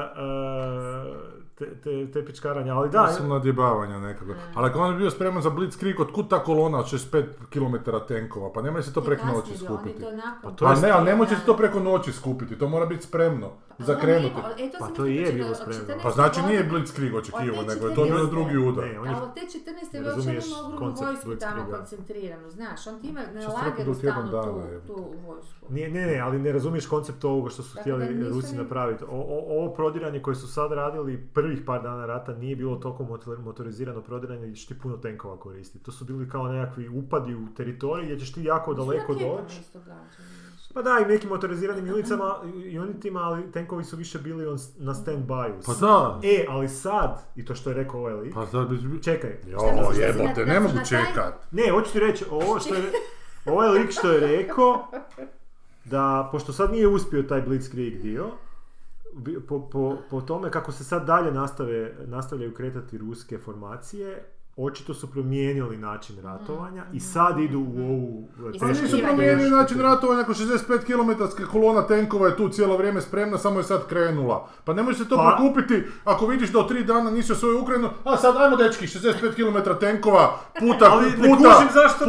uh, te, te, te pičkaranja, ali da... Mislim nadjebavanja nekako. Ali ako on je bio spreman za Blitzkrieg, otkud ta kolona od šezdeset pet kilometara tenkova, pa ne može se to preko noći skupiti. Pa ne, ali ne može se to preko noći skupiti, to mora biti spremno. Zakrenuti. E, pa to je bilo spremno. Pa znači nije Blitzkrieg očekivo, nego je to bilo drugi udar. Ali od te četrnaeste je očekivo ono ogromnu vojsku tamo koncentriranu, znaš, on ti ima na lageru stalno tu, tu vojsku. Ne, ne, ne, ali ne razumiješ koncept ovoga što su dakle, htjeli Rusi napraviti. O, o, ovo prodiranje koje su sad radili prvih par dana rata nije bilo toliko motorizirano prodiranje gdje ćeš ti puno tenkova koristiti. To su bili kao nekakvi upadi u teritoriji gdje ćeš ti jako daleko doći. Pa da, i nekim motoriziranim junicama, unitima, ali tenkovi su više bili on, na stand-by-u. Pa da. E, ali sad, i to što je rekao ovaj lik, pa bi... čekaj. Jo, jebote, ne mogu čekat. Ne, hoću ti reći, ovo što je... ovaj lik što je rekao da, pošto sad nije uspio taj Blitzkrieg dio, po, po, po tome kako se sad dalje nastave, nastavljaju kretati ruske formacije, očito su promijenili način ratovanja i sad idu u ovu... Pa nisu promijenili način ratovanja, ako šezdeset pet kilometara kolona tenkova je tu cijelo vrijeme spremna, samo je sad krenula. Pa ne možeš se to pa... pokupiti ako vidiš da od tri dana nisi osvojio Ukrajinu, a sad ajmo dečki, šezdeset pet kilometara tenkova puta, puta,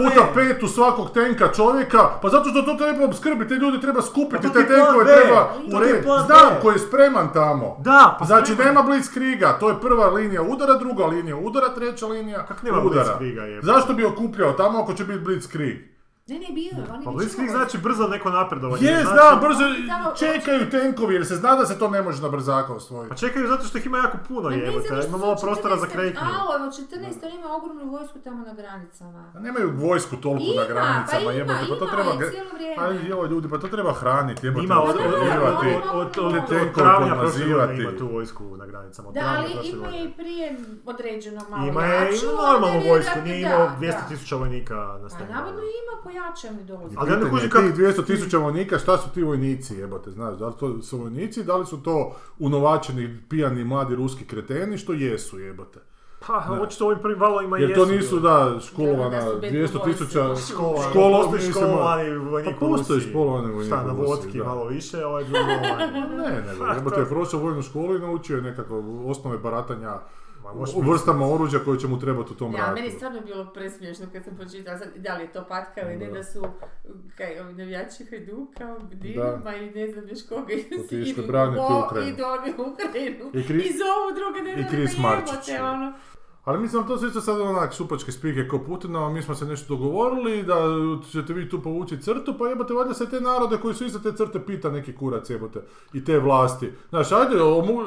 puta petu svakog tenka čovjeka, pa zato što to treba obskrbiti, te ljudi treba skupiti, te tenkove treba urediti. Znam koji je spreman tamo. Da, pa znači nema Blitzkriega, to je prva linija udara, druga linija udara, treća linija. Kako nema Blitzkriega je? Zašto bi okupljao tamo ako će biti Blitzkrieg? Ne, ne, bio. Pa Blitzkrieg znači brzo neko napredovanje. Je, znači, znam, brzo čekaju tenkovi jer se zna da se to ne može na brzaka osvojiti. Pa čekaju zato što ih ima jako puno, jebote, ima malo prostora za kretnju. A, evo, četrnaest ima ogromnu vojsku tamo na granicama. A nemaju vojsku toliko na granicama, jebote, pa to treba... Pa joj ljudi, pa to treba hraniti, jebote. Ima od travnja prošle godine ima tu vojsku na granicama. Da, ali ima je i prije određeno malo jaču. Ima je normalnu vojsku, nije imao dvjesto tisuća vojnika na stranu. A navodno ima po jačem dolazi. Ali ne kuži kako... Ti dvjesto tisuća vojnika, šta su ti vojnici jebate, znaš, da li to su vojnici, da li su to unovačeni, pijani, mladi ruski kreteni, što jesu jebate. Pa, očito ovim prvim valovima jesu. Jer to nisu, da, školovana, dvjesto tisuća školovani, školovani vojnik u Rusiji. Pa postoji školovani vojnik u Rusiji, da. Šta, na vodki malo više, ovaj drugo ovaj. Ne, ne, ne, jebate je prošao vojnu školu i naučio je nekako osnove baratanja u vrstama oruđa koje će mu trebati u tom ratu. Ja, meni stvarno je bilo presmiješno kad sam počitala, da li je to patka ili ne, da su kaj, ovi navijači Hajduka, Dinama i ne znam još koga idu u Ukrajinu i, kri... i zovu druge ne znam da jebote, ono. Ali mislim, to su isto sad onak šupačke spike ko Putina, mi smo se nešto dogovorili da ćete vi tu povući crtu, pa jebate, valjda se te narode koji su iza te crte pita neki kurac jebote i te vlasti. Znaš, ajde, omu...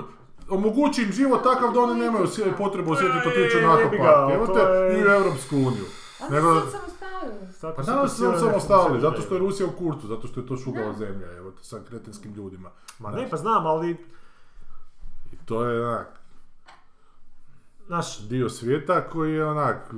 omogući im život takav da oni nemaju potrebu osjetiti otići u NATO pakt i u Europsku uniju. Nego... Pa danas su sam samostalni, zato što je Rusija u kurcu, zato što je to šugala zemlja evo, sa kretinskim ljudima. Ma ne, pa znam, ali... I to je onak... Naš dio svijeta koji je onak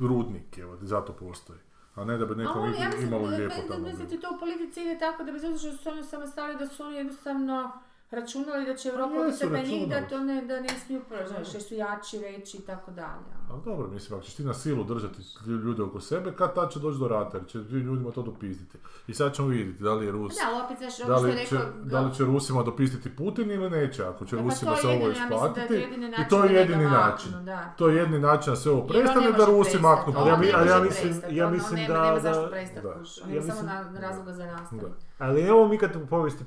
rudnik, evo, zato postoji. A ne da bi neko ono, ja imalo lijepo da, tamo. Da, da, da, to u politici ide tako da bi zato što su oni samostalni, da su oni jednostavno... Računali da će Evropa od sebe njih da to ne, da ne smiju proživati, što su jači, veći i tako dalje. Ali dobro, mislim, ako ćeš ti na silu držati ljude oko sebe, kad tad će doći do rata, jer će ljudima to dopizditi. I sad ćemo vidjeti da li je Rus... Da, opet znaš, da li, će, rekao... da li će Rusima dopizditi Putin ili neće, ako će pa Rusima se ovo isplatiti. Ja mislim, to I to je jedini način. Maknu, da. To je jedini način da se ovo prestane, da Rusi maknu. Ali ja mislim da... Ja mislim da... Nema zašto prestati, on je samo razloga za nastaviti. Ali evo mi kad u povijesti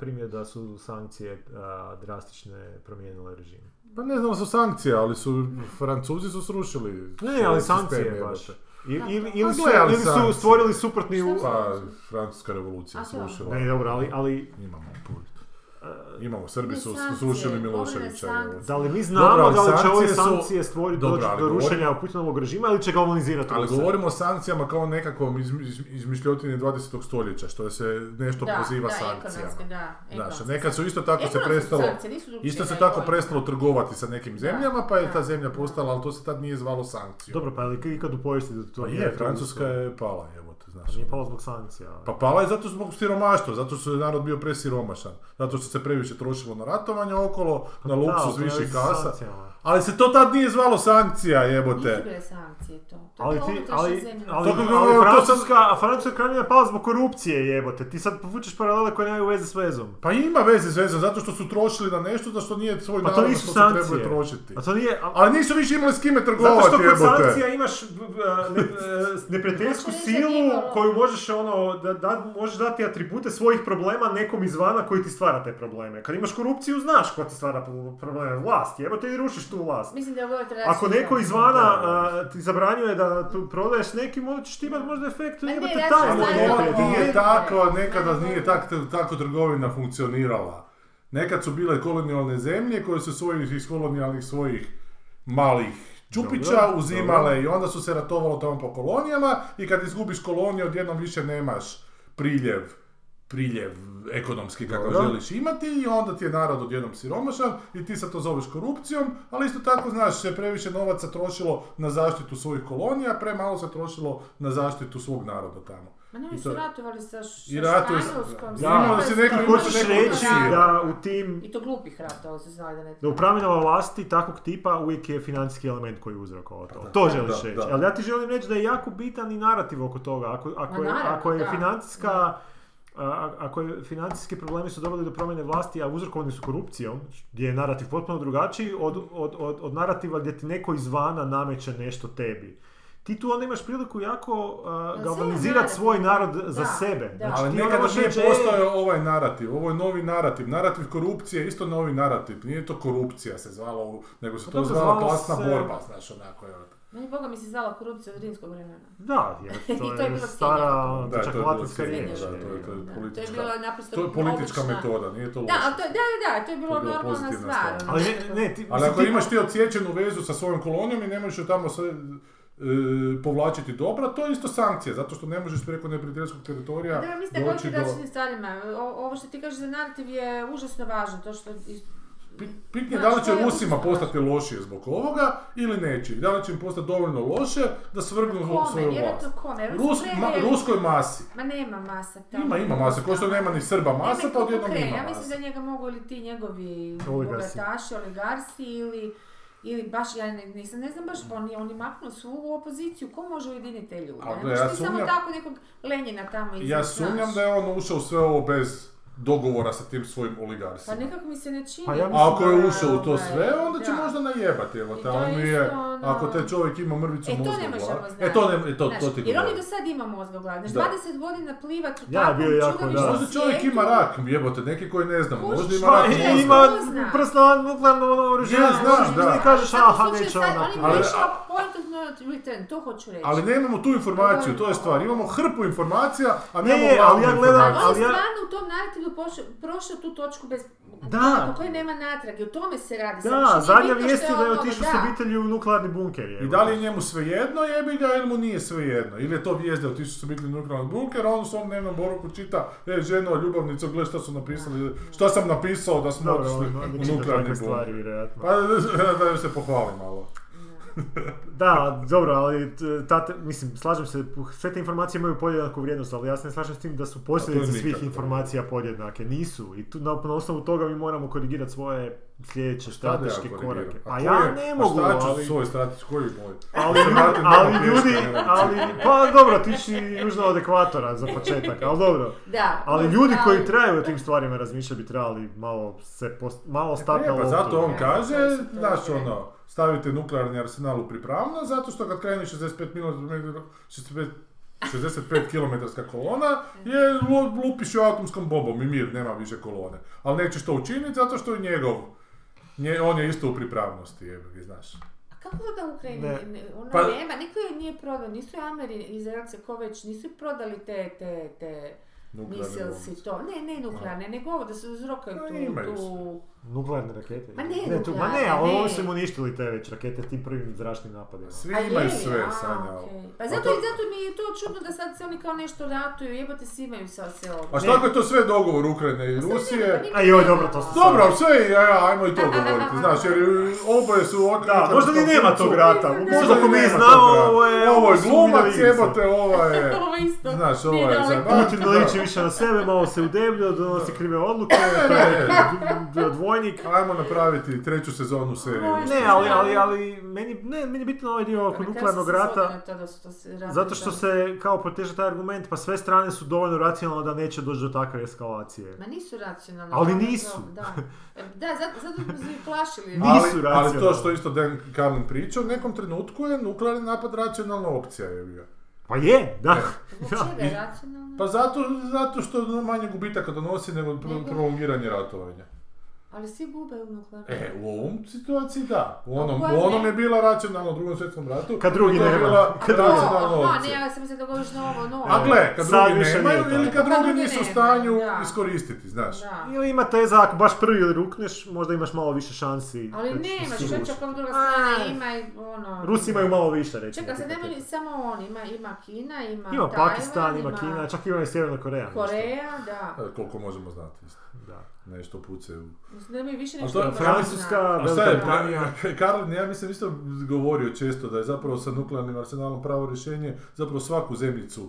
primjer da su sankcije a, drastične promijenile režime. Pa ne znam su sankcije, ali su Francuzi su srušili. Ne, ali sankcije je baš. I, ili, ili, su, ili su stvorili suprotni... U... Pa, Francuska revolucija srušila. Ne, dobro, ali... ali... Imamo povijest. Imamo, Srbi su srušili Miloševića. Da li mi znamo Dobra, da li će ove sankcije su... stvoriti Dobra, do govorimo... rušenja Putinovog režima ili će galvanizirati? Ali govorimo o sankcijama kao nekakvom iz, iz, izmišljotini dvadesetog stoljeća, što se nešto da, proziva da, sankcijama. Da, znači, nekad su isto tako ekonomske se prestalo, isto se tako prestalo trgovati sa nekim zemljama, da, pa je da. ta zemlja postala, ali to se tad nije zvalo sankcijom. Dobro, pa je ikad u povijesti da to pa je, je Francuska je pala, evo. Znači, nije pala zbog sankcija. Ali... Pa pala je zato zbog siromaštva, zato što je narod bio presiromašan, zato što se previše trošilo na ratovanje okolo, pa, na luksuz, da, više kasa. Ali se to tad nije zvalo sankcija, jebote. Nisu bile sankcije to. To ali ti, ali, ali, to, ali, ali Francuska, a Francuska krajina je pala zbog korupcije, jebote. Ti sad povučeš paralele koje nemaju veze s vezom. Pa ima veze s vezom, zato što su trošili na nešto, za što nije svoj narod, za što se trebali trošiti. Pa to nije... A... Ali nisu više imali s kime trgovati, jebote. Zato što kod sankcija imaš ne, neprijateljsku silu koju možeš, ono, da, da, možeš dati atribute svojih problema nekom izvana koji ti stvara te probleme. Kad imaš korupciju, znaš ko ti stvara probleme. Vlast, jebote, i rušiš tu vlast. Mislim da ovo treba... Ako neko izvana a, ti zabranjuje da tu prodaješ nekim, onda ćeš ti imati možda efekt, jebote, ne, taj. Ne, nije tako, nekada nije tak, tako trgovina funkcionirala. Nekad su bile kolonijalne zemlje koje su svojih, iz kolonijalnih svojih malih čupića uzimale Dobre. i onda su se ratovalo tamo po kolonijama i kad izgubiš koloniju odjednom više nemaš priljev priljev ekonomski kakav no, želiš imati i onda ti je narod odjednom siromašan i ti sad to zoveš korupcijom, ali isto tako, znaš, se previše novaca trošilo na zaštitu svojih kolonija, premalo se trošilo na zaštitu svog naroda tamo. Ma ne, mi su ratovali sa Španjolskom. Ja, se neko hoćeš reći da u tim... I to glupih ratova se znali da ne... Da upravljava vlasti takvog tipa uvijek je financijski element koji je uzrokovao to. To želiš reći. Ali ja ti želim reći da je jako bitan i narativ oko toga. Ako, ako, je, ako je financijska... A, ako je financijski problemi su doveli do promjene vlasti, a uzrokovani su korupcijom, gdje je narativ potpuno drugačiji od, od, od, od narativa gdje ti neko izvana nameće nešto tebi. Ti tu onda imaš priliku jako uh, galvanizirati svoj narod da, za sebe. Da. Znači, ali nekada nije reći... postojao ovaj narativ, ovo je novi narativ. Narativ korupcije je isto novi narativ. Nije to korupcija se zvala, nego se to Dobro, zvala klasna se... borba, znaš, onako je. Meni Boga mi se zvala korupcija od rimskog vremena. Da, jer to, to je, je stara čakolatinska riječ. To je bila naprosto to je politička obična metoda, nije to loša. Da, to, da, da, to je bilo normalna stvar. Ali, ne, ne, ti, ali ako ti... imaš ti odsječenu vezu sa svojom kolonijom i ne možeš tamo sve e, povlačiti dobra, to je isto sankcija, zato što ne možeš preko neprijateljskog teritorija doći do... Da, mi ste govorili različitim stvarima. Ovo što ti kažeš za narativ je užasno važno, to što... Pitanje je da li će Rusima postati lošije zbog ovoga ili neće. Da li će im postati dovoljno loše da svrgnu svoju vlast. Rus, ma, ruskoj masi. Ma nema masa tamo. Ima, ima masa. Ko što nema ni Srba masa, pa odjednom ima masa. Ja mislim da njega mogu ili ti njegovi bogataši, oligarsi ili... Ili baš, ja ne, nisam, ne znam baš, oni, oni maknu svu opoziciju, ko može ujediniti te ljude? Ne možeš ti samo tako nekog Lenjina tamo izraš. Ja sumnjam da je on ušao sve ovo bez... dogovora sa tim svojim oligarsima. Pa nekako mi se ne čini. Pa ja mislim, ako je ušao u to sve, onda će da. možda najebati. Evo, tamo je, ono... Ako te čovjek ima mrvicu e, mozga glada. E to ne možemo znati. E to, to ti Jer on i do sad ima mozga glada. dvadeset godina plivat u ja, takvom čudovištu. Možda čovjek ima rak, jebote, neki koji ne znam. Kuš, možda ima rak mozga. E, ima prstna nuklearno ono oružje. Ja, znaš, da. I kažeš, aha, neće ona. On je prišao point of no return, to hoću reći. Ali nemamo tu informaciju, to je stvar. Imamo hrpu informacija, a nemamo glavnu informaciju. Prošao tu točku bez da. koje nema natrage, o tome se radi. Da, zadnja vijest je da je otišao s obitelji u nuklearni bunker. Je. I da li je njemu svejedno jebi ga ili mu nije svejedno? Ili je to vijest da je otišao s obitelji u nuklearni bunker, on u svom dnevnom boravku čita, e, ženo, ljubavnico, gledaj šta su napisali, šta sam napisao da smo otišli u nuklearni bunker. Pa da joj se pohvali malo. Da, dobro, ali tate, mislim, slažem se, sve te informacije imaju podjednaku vrijednost, ali ja se ne slažem s tim da su posljedice svih informacija podjednake, nisu, i tu, na, na osnovu toga mi moramo korigirati svoje sljedeće strateške ja korake. A, a ja je, ne mogu, a šta ali... svoj strateški, koji moj? Ali, ali ljudi, ali, pa dobro, ti si južno od ekvatora za početak, ali dobro. Da, ali ljudi ali, koji trebaju o tim stvarima razmišljati bi trebali malo se, post, malo stati na loptu. Zato on kaže, znaš ono, stavite nuklearni arsenal u pripravno, zato što kad krene šezdeset pet kilometarska kolona, je lupiš ju atomskom bobom i mir, nema više kolone. Ali nećeš to učiniti zato što je njegov, nje, on je isto u pripravnosti, je, znaš. A kako da u Ukrajini, ono pa, nema, niko je nije prodao, nisu Ameri, Izraelci, ko već, nisu prodali te... te, te... Misilci to, ne, ne nuklearne, nego ovo da se uzrokaju no, tu, tu... Nuklearne rakete? Ma ne, ne nuklearne, tu, ma ne, ali ovo su im uništili te već rakete tim prvim zračnim napadima. Svi imaju sve, Sanja. Okay. Pa zato, to... zato mi je to čudno da sad se oni kao nešto ratuju, jebate svi imaju sad se ovo. A šta ako je to sve dogovor Ukrajine i Rusije? A joj, dobro, to su... Dobro, sve, ja, ajmo i to govoriti, znaš, jer oboje su... Da, možda ni nema tog rata, možda ko mi znao, ovo je... Ovo je glumac, jebate, ovo je... Znaš, ovo je zajebate. Više na sebe, malo se udebljio, donosi krive odluke, to je dvojnik. Ajmo napraviti treću sezonu serije. No, ne, ali, ali, ali meni, ne, meni je bitno ovaj dio oko nuklearnog rata, zato što se kao proteže taj argument, pa sve strane su dovoljno racionalne da neće doći do takve eskalacije. Ma nisu racionalne. Ali nisu. Da, da zato, zato su ih plašili. Nisu racionalne. Ali to što isto Dan Carlin priča, u nekom trenutku je nuklearni napad racionalna opcija. Je. Pa je, da. Čega je racionalno? Pa zato, zato što manje gubitaka donosi nego prolongiranje ratovanja. Ali svi gube u nuklearnoj. E, u ovom situaciji da. U onom, u onom je bila racionalna u drugom svjetskom ratu. Kad drugi nema. Bila, kad drugi nema. Aha, ne, ja sam se da govoriš na ovo novo. A gle, kad sad drugi nemaju ili kad drugi kad nisu u stanju da. Iskoristiti, znaš. Da. Ili ima teza, ako baš prvi ili rukneš, možda imaš malo više šansi. Ali nemaš, čak kao druga strana ima ono... Rusi imaju malo više, recimo. Čekaj, se nemaju samo oni, ima, ima Kina, ima, ima Tajvan, Pakistan, ima Kina, čak ima i Sjeverna Koreja. Koreja, da. Koliko možemo znati. Da. Nešto pucaju. Mislim, mi više nešto ima. Francuska, Belgija. Karl, ja mislim isto govorio često da je zapravo sa nuklearnim arsenalom pravo rješenje zapravo svaku zemljicu.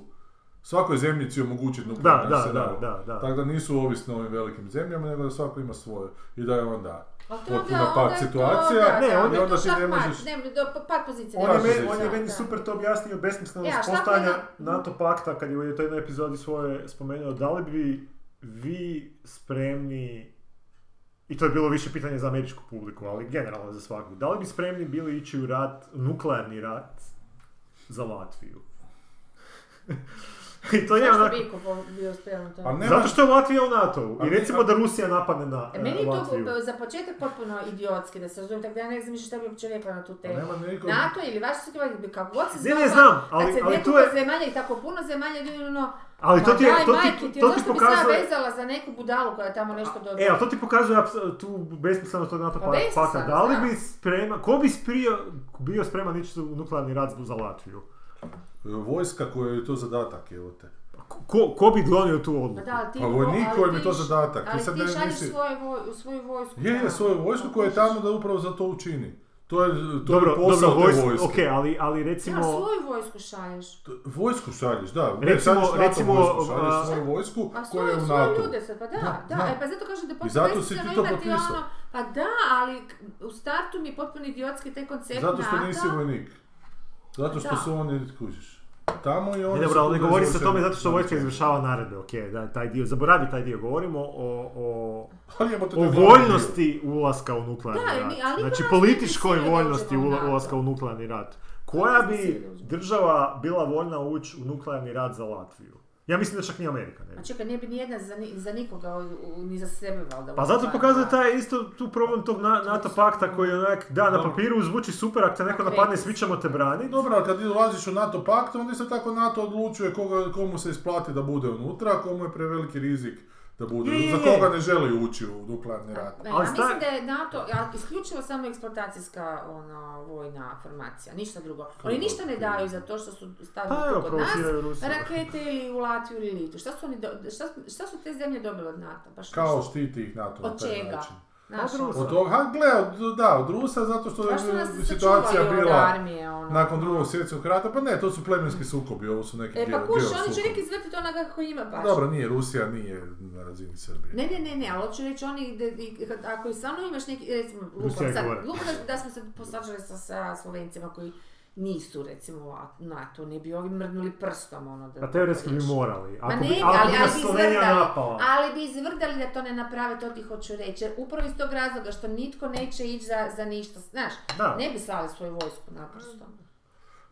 Svakoj zemljici omogućiti nuklearni arsenal. Da, da, da, da. Tako da nisu ovisni o ovim velikim zemljama, nego da svako ima svoje. I da je onda potpuna pad situacija. Ne, on je onda si ne možeš... Ne, pad pozicije. On je meni super to objasnio besmislenost postanja NATO pakta, kad je u toj jednoj epizodi svoje spomenuo, da li bi vi spremni, i to je bilo više pitanje za američku publiku, ali generalno za svakog, da li bi spremni bili ići u rat, nuklearni rat za Latviju? I to je onako... Nema... Zato što je Latvija u NATO-u i recimo a... da Rusija napadne na e, meni Latviju. Meni to za početak potpuno idiotski, da se razumijem, tako da ja ne znam šta bi uopće rekla na tu temu. Neko... NATO ili vaši sudjelovali, kako god se znao, ne, ne znam, ali, kad se ali nekoliko je... zemalja i tako puno zemalja ljudi ono... Ali to ti, daj, to ti, majke, ti, to ti pokazuje... Zašto bi se vezala za neku budalu koja je tamo nešto dobila? Evo, to ti pokazuje tu besmislenost tog NATO pakta. Da li bi spreman, ko bi sprio, bio spreman ići u nuklearni rat za Latviju? Vojska koja je to zadatak, evo te. Ko, ko bi donio tu odluku? Da, ti, pa vojnik koji mi je to zadatak. Ali sad ti šališ nisi... svoje voj, svoju vojsku. Je, je, svoju vojsku koja je tamo da upravo za to učini. To je, to dobro, je posao dobro, vojsku, te vojske. Okej, okay, ali, ali recimo... Ja, svoju vojsku šalješ. Vojsku šalješ, da. Recimo, ne, šalješ recimo... Vojsku, šalješ a, svoju vojsku a, koja je u NATO. Svoje ljude sad, pa da, da. da. da. E, pa zato kažem da potpuno besmisleno imati ono... Pa da, ali u startu mi je potpuno idiotski taj koncept NATO. Zato što nisi vojnik. Zato što da. Su oni kužiš. Tamo i oni... Ne, dobro, ne govori se o tome zato što vojska izvršava naredbe, ok, da, taj dio, zaboravi taj dio, govorimo o, o, o voljnosti ulaska u nuklearni da, rat. Ali znači, političkoj voljnosti ulaska u nuklearni rat. Koja bi država bila voljna ući u nuklearni rat za Latviju? Ja mislim da čak ni Amerika, ne bi. A čekaj, nije bi nijedna za, ni, za nikoga, ni za sebe, valjda. Pa zato pokazuje taj isto tu problem tog na, NATO pakta koji je onak, da, na papiru zvuči super, ako te neko napadne, svi ćemo te braniti. Dobro, ali kad ulaziš u NATO pakt, onda se tako NATO odlučuje koga, komu se isplati da bude unutra, komu je preveliki rizik da bude, je, je, je. Za koga ne želi ući u nuklearni rat. A, ne, ali ja mislim da je NATO, ja, isključivo samo eksploatacijska ona, vojna formacija, ništa drugo. Oni ništa ne daju za to što su stavili pa, kod nas, Rusija. Rakete ili u Latviju ili Litvu. Šta su, oni do, šta, šta su te zemlje dobile od NATO? Baš kao što? Štiti ih NATO na taj način. Od čega? Od toga, gle, da, od Rusa, zato što je situacija bila armije, ono. Nakon drugog svjetskog rata, pa ne, to su plemenski sukobi, ovo su neki e, djel, pa kuš, oni će neki izvrtiti ona kako ima baš. Dobro, nije, Rusija nije na razini Srbije. Ne, ne, ne, ne, ali hoću reći, oni, da, ako i samo imaš neki, recimo, lupo da smo se poslađali sa, sa Slovencima koji nisu, recimo, NATO, ne bi ovi mrdnuli prstom, ono, da... Pa teoretski bi morali, ako bi, ne, ako ali, bi nas Slovenija napala. Ali bi izvrdali da to ne naprave, to ti hoću reći, jer upravo iz tog razloga što nitko neće ići za, za ništa, znaš, da. Ne bi slali svoju vojsku naprosto.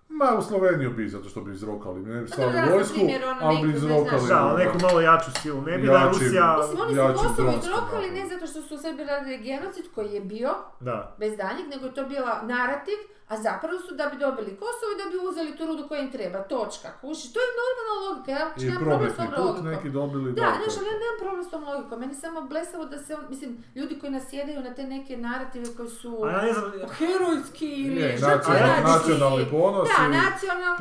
Ma, u Sloveniju bi, zato što bi izrokali, ne bi slali da, vojsku, primjer, ono, ali bi izrokali... Da, neku malo jaču silu, ne bi da Rusija... Mislim, oni su Kosovo izrokali ne zato što su u sebi radili genocid koji je bio, da. Bez danjeg, nego je to bila narativ, a zapravo su da bi dobili Kosovo i da bi uzeli tu rudu koja im treba, točka, kuši, to je normalna logika, ja uopće nemam problem s tom logikom. Neki dobili da, znaš, ali ja nemam problem s tom logikom, meni samo blesavo da se, mislim, ljudi koji nasjedaju na te neke narative koji su a, ne znam, herojski ili žrtve radi. Nacionalni ponos i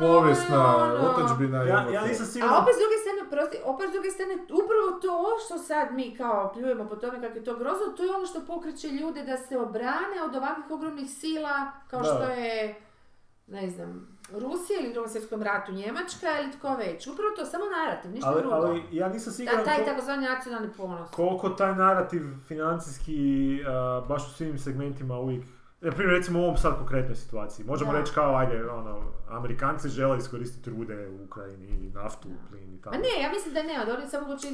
povijesna otadžbina. Ja, ja nisam sigurno. A opet s druge strane, prosti, opet s druge strane, upravo to što sad mi kao pljujemo po tome kako je to grozno, to je ono što pokreće ljude da se obrane od ovakvih ogromnih sila kao da. Što je je, ne znam, Rusija ili u drugom svjetskom ratu Njemačka ili tko već. Upravo to, samo narativ, ništa ali, drugo. Ali ja nisam siguran da, taj takozvani nacionalni ponos. Koliko taj narativ financijski uh, baš u svim segmentima uvijek, na primjer recimo u ovom sad konkretnoj situaciji, možemo da. Reći kao ajde, ono, Amerikanci žele iskoristiti rude u Ukrajini ili naftu, plin i tako. A ne, ja mislim da ne, da oni samo mogući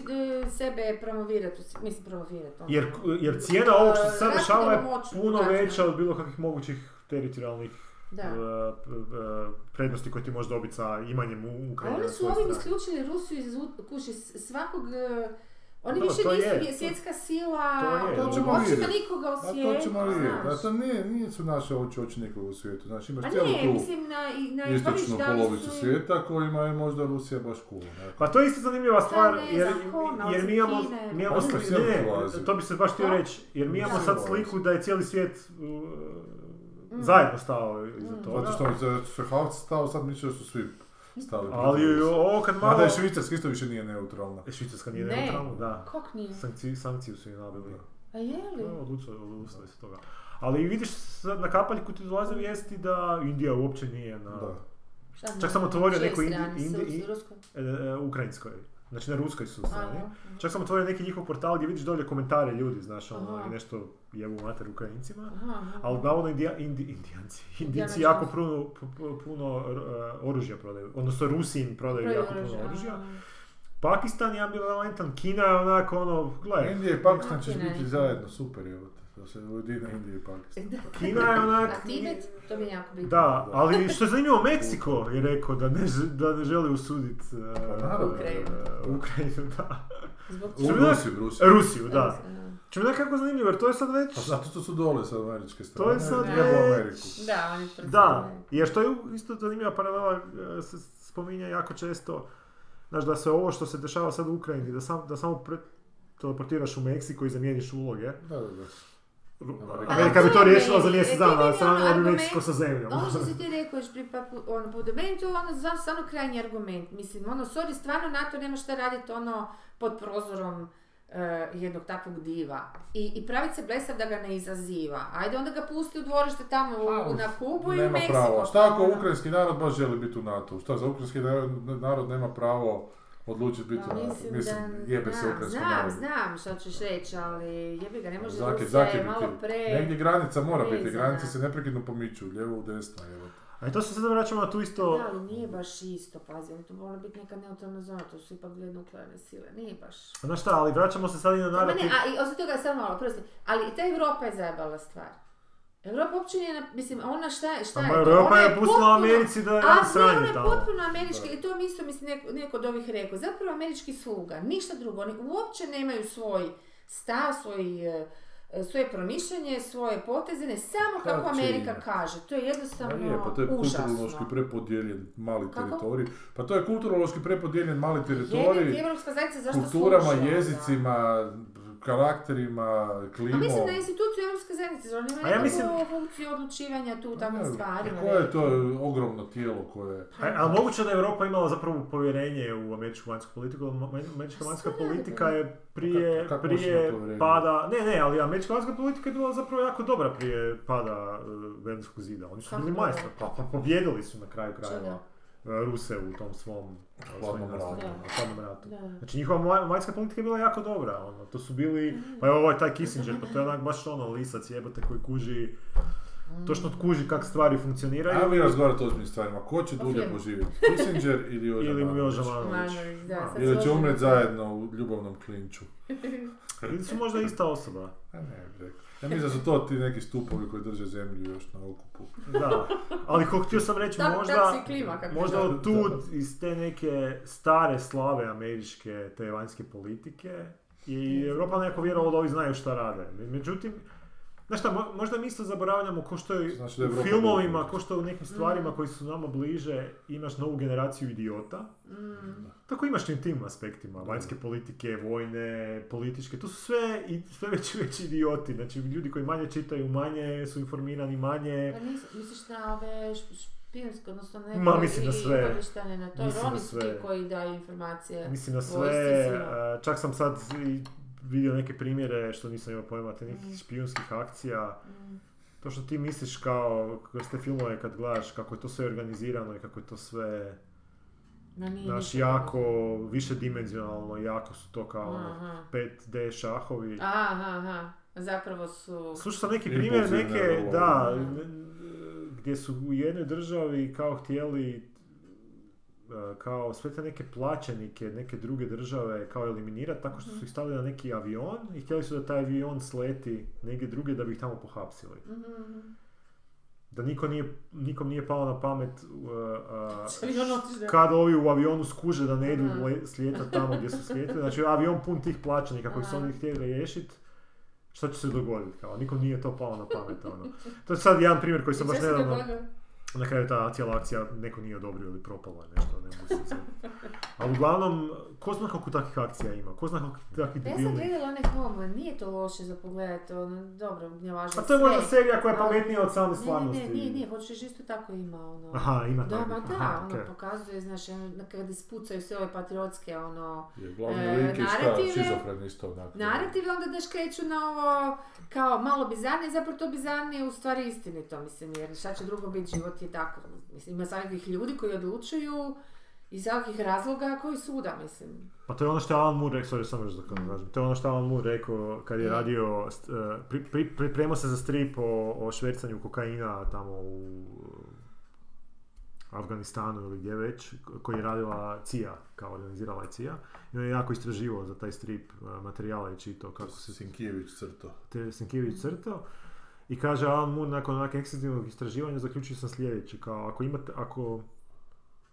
sebe promovirati, mislim promovirati. Ono. Jer, jer cijena ovog što se sad dešava je puno veća od bilo kakvih mogućih teritorijalnih uh, prednosti koje ti možeš dobiti sa imanjem u Ukrajini. Ali su ovim isključili Rusiju iz kuši svakog... Oni da, više nisu svjetska sila, očima nikoga u svijetu. A to ćemo vidjeti. A to nije, nisu naše oči oči nikoga u svijetu. Znači imaš cijelu tu mislim, na, na istočnu polovicu su... svijeta kojima je možda Rusija baš cool. Pa to je isto zanimljiva stvar, ne, jer, zakona, jer mi imamo, mi imamo pa sli... ne, to bi se baš htio reći, jer mi imamo sad sliku da je cijeli svijet uh, mm. zajedno stao iza mm. toga. Zato što se Havc stao, sad misle da su svi. Ali ovo kad malo... Mada je Švicarska isto više nije neutralna. E, Švicarska nije ne. neutralna, da. Kak nije? Sankci, sankciju su je nabili. A je li? No, odlučili, odlučili se toga. Ali vidiš sad na kapaljku ti dolaze vijesti da Indija uopće nije na... Da. Šta čak sam otvorio neko Indi... Indi... Indi... E, Ukrajinskoj. Znači na ruskoj su strani. Čak sam otvorio neki njihov portal gdje vidiš dolje komentare ljudi, znaš, ono, i nešto jevu mater Ukrajincima. Ali navodno Indijanci, Indi, Indijanci jako puno, puno uh, oružja prodaju, odnosno Rusi im prodaju jako puno oružja. Pakistan je ambivalentan, Kina je onako ono, gledaj. Indija i Pakistan ćeš biti zajedno, super je. Da se ujedine Indija i Pakistan. Kina je onak... A Tibet, to bi jako bitno. Da, ali što je zanimljivo, Meksiko je rekao da ne, da ne želi usuditi... Uh, Ukrajinu. Uh, Ukrajinu, da. Zbog čega? Rusiju, Rusiju. Rusiju, da. Čemu je nekako zanimljivo, jer to je sad već... A zato što su dole sa američke strane. To je sad već... Da, Ameriku. Da, oni što da, jer što je isto zanimljiva paralela, se spominja jako često, znaš, da se ovo što se dešava sad u Ukrajini, da, sam, da samo pre... teleportiraš u Meksiko i zamijeniš uloge. Da, da, da. Amerika bi to riješila za mjesec dana, sranila bi Meksiko sa zemljom. Ono što si ti rekao još pri ono, Budomentu, ono znam samo krajnji argument. Mislim, ono, sorry, stvarno NATO nema šta raditi ono pod prozorom eh, jednog takvog diva. I, i praviti se blesav da ga ne izaziva. Ajde, onda ga pusti u dvorište tamo u, na Kubu i u Meksiko. Nema pravo. Šta ako ukrajinski narod baš želi biti u NATO? Šta za ukrajinski narod, narod nema pravo... Odlučiti biti, mislim, mislim da, jebe se ukrajinsko narod. Znam, znam što ćeš reći, ali jebi ga, ne može Rusija je malo pre... Negdje granica mora prezana. Biti, granice se neprekidno pomiču, lijevo u desno, evo. A i to se sad vraćamo na tu isto... Da, ali nije baš isto, pazi, to mora biti neka neutralna zona, to su ipak dvije nuklearne sile, nije baš... Znaš šta, ali vraćamo se sad i na narativ... Ne, a i osim toga samo malo, prosim, ali i ta Europa je zajebala stvar. Europa uopće nije, mislim, ona šta je, šta je to? Europa je pustila Americi da je sranji tamo. A ne, ona je potpuno američka i to mi isto, mislim, neko, neko od ovih rekao. Zapravo američki sluga, ništa drugo. Oni uopće nemaju svoj stav, svoj, svoje promišljanje, svoje poteze, ne samo kako Kačina. Amerika kaže. To je jednostavno užasno. Je, pa to je kulturološki prepodijeljen mali kako? Teritorij. Pa to je kulturološki prepodijeljen mali teritorij. Jedin, Evropska zajednica, zašto kulturama, sluša? Kulturama, jezicima... Da. Karakterima, klimom... A mislim da je institucija Europske zajednice, znači ima ja mislim... funkciju odlučivanja tu u takvim stvarima. Koje je to ogromno tijelo koje... A, a moguće da je Europa imala zapravo povjerenje u američku vanjsku politiku, američka vanjska politika je prije, kak, kak prije pada... Ne, ne, ali američka vanjska politika je bila zapravo jako dobra prije pada Berlinskog zida. Oni su bili majstori, pa, pa pobjedili su na kraju krajeva. Ruse u tom svom hladnom ratu. Znači njihova vanjska politika je bila jako dobra. Ono. To su bili, mm. pa evo ovaj taj Kissinger, pa to je onak baš ono lisac jebate koji kuži, točno kuži kak stvari funkcioniraju. A mi razgovarati o ozbiljnim stvarima, ko će dulje okay. poživjeti? Kissinger ili Joža ili Milanović? Ili će umret zajedno u ljubavnom klinču? Ili su možda ista osoba? A ne, rekao. Ja mislim da su to ti neki stupovi koji drže zemlju još na okupu. Da, ali kako htio sam reći, tak, možda, tak možda od tu iz te neke stare slave američke te vanjske politike i Europa nekako vjerovala da ovi znaju šta rade. Međutim, znaš šta, možda mi isto zaboravljamo ko što je znači u filmovima, ko što je u nekim stvarima mm. koji su nama bliže, imaš novu generaciju idiota. Mm. Tako imaš i tim aspektima, vanjske politike, vojne, političke, to su sve, i, sve veći veći idioti. Znači ljudi koji manje čitaju, manje su informirani, manje... Pa nis, misliš na ove špijunske, odnosno neke... Ma mislim na sve. Obavještene na to, jer oni su ti koji daju informacije. Mislim na sve, uh, čak sam sad... I, vidio neke primjere što nisam imao pojma, te nekih mm. špijunskih akcija. Mm. To što ti misliš kao kroz te filmove kad gledaš kako je to sve organizirano i kako je to sve naš jako više dimenzionalno, jako su to kao ono, pet de šahovi. Aha, aha. Zapravo su... Slušao sam neki primjer neke, da, gdje su u jednoj državi kao htjeli kao sve te neke plaćenike neke druge države kao eliminirati tako što su ih stavili na neki avion i htjeli su da taj avion sleti negdje druge da bi ih tamo pohapsili. Mm-hmm. Da niko nije, nikom nije palo na pamet uh, uh, kad ovi u avionu skuže da ne idu slijetati tamo gdje su slijetili. Znači avion pun tih plaćenika koji su oni htjeli riješiti. Šta će se dogoditi? Kao? Nikom nije to palo na pamet. Ono. To je sad jedan primjer koji sam baš nedavno... Na kraju ta cijela akcija neko nije odobrio ili propalo je nešto, ne mogu se cijeli. Ali uglavnom, ko zna kako takvih akcija ima, ko zna kako takvih debilnih... Ja sam gledala one Homeland, nije to loše za pogledati, dobro, ne važno sve. A to je možda serija koja je pametnija od same stvarnosti. Ne, ne, ne, nije, hoćeš isto tako ima ono... Aha, ima tako. Doma, da, aha, ono okay. Pokazuje, znaš, kada ispucaju sve ove patriotske, ono... Je, glavni e, lik je šta, šizofreni isto onako. Narative, onda daš kreću na ovo, kao malo bizarnije, zapravo to bizarnije u stvari istinito, mislim, jer šta će drugo biti život je tako. Mislim, ima svakih ljudi koji odlučuju iz svakih razloga koji suda, mislim. Pa to je ono što je Alan Moore rekao, sorry, sam još da kažem. To je ono što je Alan Moore rekao kad je radio, pripremao se za strip o, o švercanju kokaina tamo u Afganistanu ili gdje već, koji je radila C I A, kao organizirala je C I A. I on je jako istraživao za taj strip materijala i čitao kako se... Sinkijević crtao. Te Sinkijević crtao. I kaže Alan Moore nakon onakve ekstenzivnog istraživanja zaključio sam sljedeće, kao ako imate, ako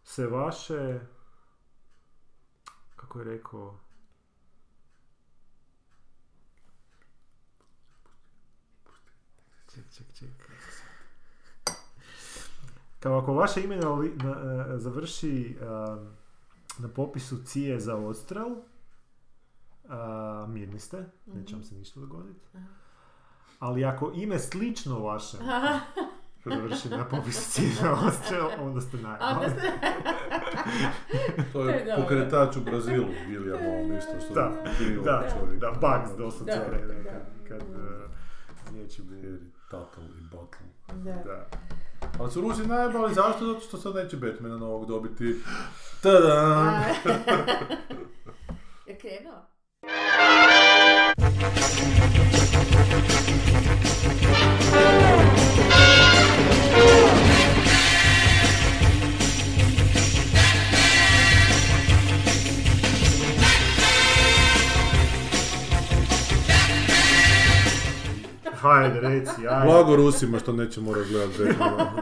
se vaše, kako je rekao, ček, ček, ček, kao ako vaše ime na, na, završi a, na popisu C I A za odstrel, a, mirni ste, neće vam se ništa dogoditi. Ali ako ime slično vašem završi na popisu cijena odstrel, onda ste najbolji. To je pokretač u Brazilu, William Owen, isto što da, je da, čovjek. Da, Bugs dosad cijene, kad zniječi bili Tuttle i Bottle. Da. Da. Ali su Rusi najbolji, zašto? Zato što sad neće Batmana novog dobiti. Tadam! Je krenuo? Hajde, reci, ajde. Blago Rusima što neće morati gledati Batmana.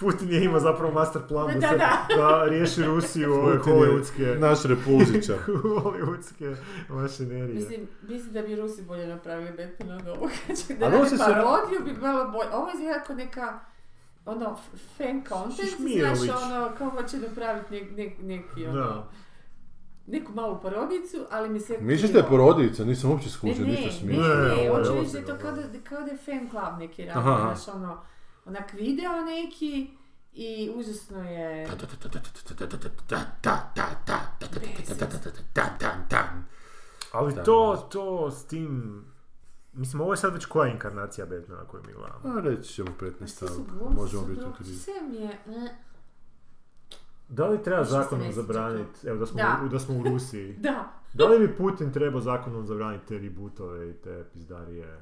Putin je imao zapravo master plan da, se, da. da riješi Rusiju ove hollywoodske... Naš repulzića. hollywoodske mašinerije. Mislim, mislim da bi Rusi bolje napravili Batman od ovoga. Da ne bi parodiju, bi malo bolje. Ovo je jako neka... Ono, fan content, znaš, ono, kao hoće napraviti nek, nek, neki, ono... Da. Neku malu parodicu, ali mi se... Misliš da je parodica? Nisam uopće skužio, ništa smiješ. Ne, ne, ne, hoće reći da je to kao da, kao da je fan club neki radi, znaš, ono... Onak video neki i užasno je... Ali to, to s tim... Mislim, ovo je sad već koja inkarnacija Batmana koju mi gledamo? Reći ćemo petnaest, možemo biti u krizi. Da li treba zakonom zabraniti, evo da smo, da. U, da smo u Rusiji, da. Da li bi Putin trebao zakonom zabraniti te rebootove i te pizdarije?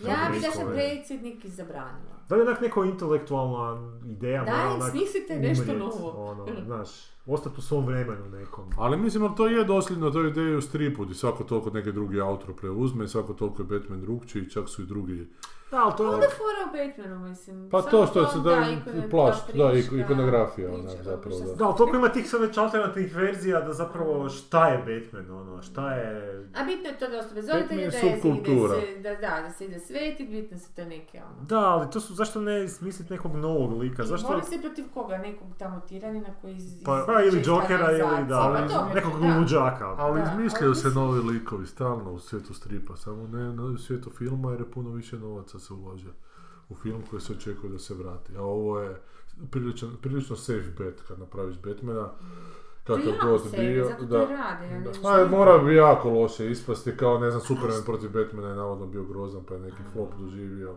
Ja bi da sam predsjednik i zabranila. Da li je onak neko intelektualna ideja? Daj, smislite nešto novo. Ono, znaš, ostati u svom vremenu nekom. Ali mislim, ali to je dosljedno, to je ideja u stripu, gdje svako toliko neki drugi autor preuzme, svako toliko je Batman drugčiji i čak su i drugi... Da, ali to je... Onda fora u Batmanu, mislim. Pa to što se da i plašt, da, ikonografija, onak, zapravo, da. Da, ali toliko ima tih sve već alternativnih verzija da zapravo šta je Batman, ono, šta je... A bitno je to dosta bez odatelja da je subkultura. Da, da, da se ide svetit, bitno su te neke, ono. Da, ali to su, zašto ne smisliti nekog novog lika, zašto... Moram se protiv koga, nekog tamo tiranina koji iz... Pa, ili Jokera, ili, da, nekog luđaka. Ali izmislio se novi likovi, stalno u svijetu stripa, samo ne u svijetu filma jer je puno više novaca se ulože u film koji se očekuje da se vrati. A ovo je prilično, prilično safe bet kad napraviš Batmana. Kakav god bio. Zato da, rade, da. A, mora bi jako loše ispasti, kao ne znam, Superman protiv Batmana je navodno bio grozan pa je neki flop doživio.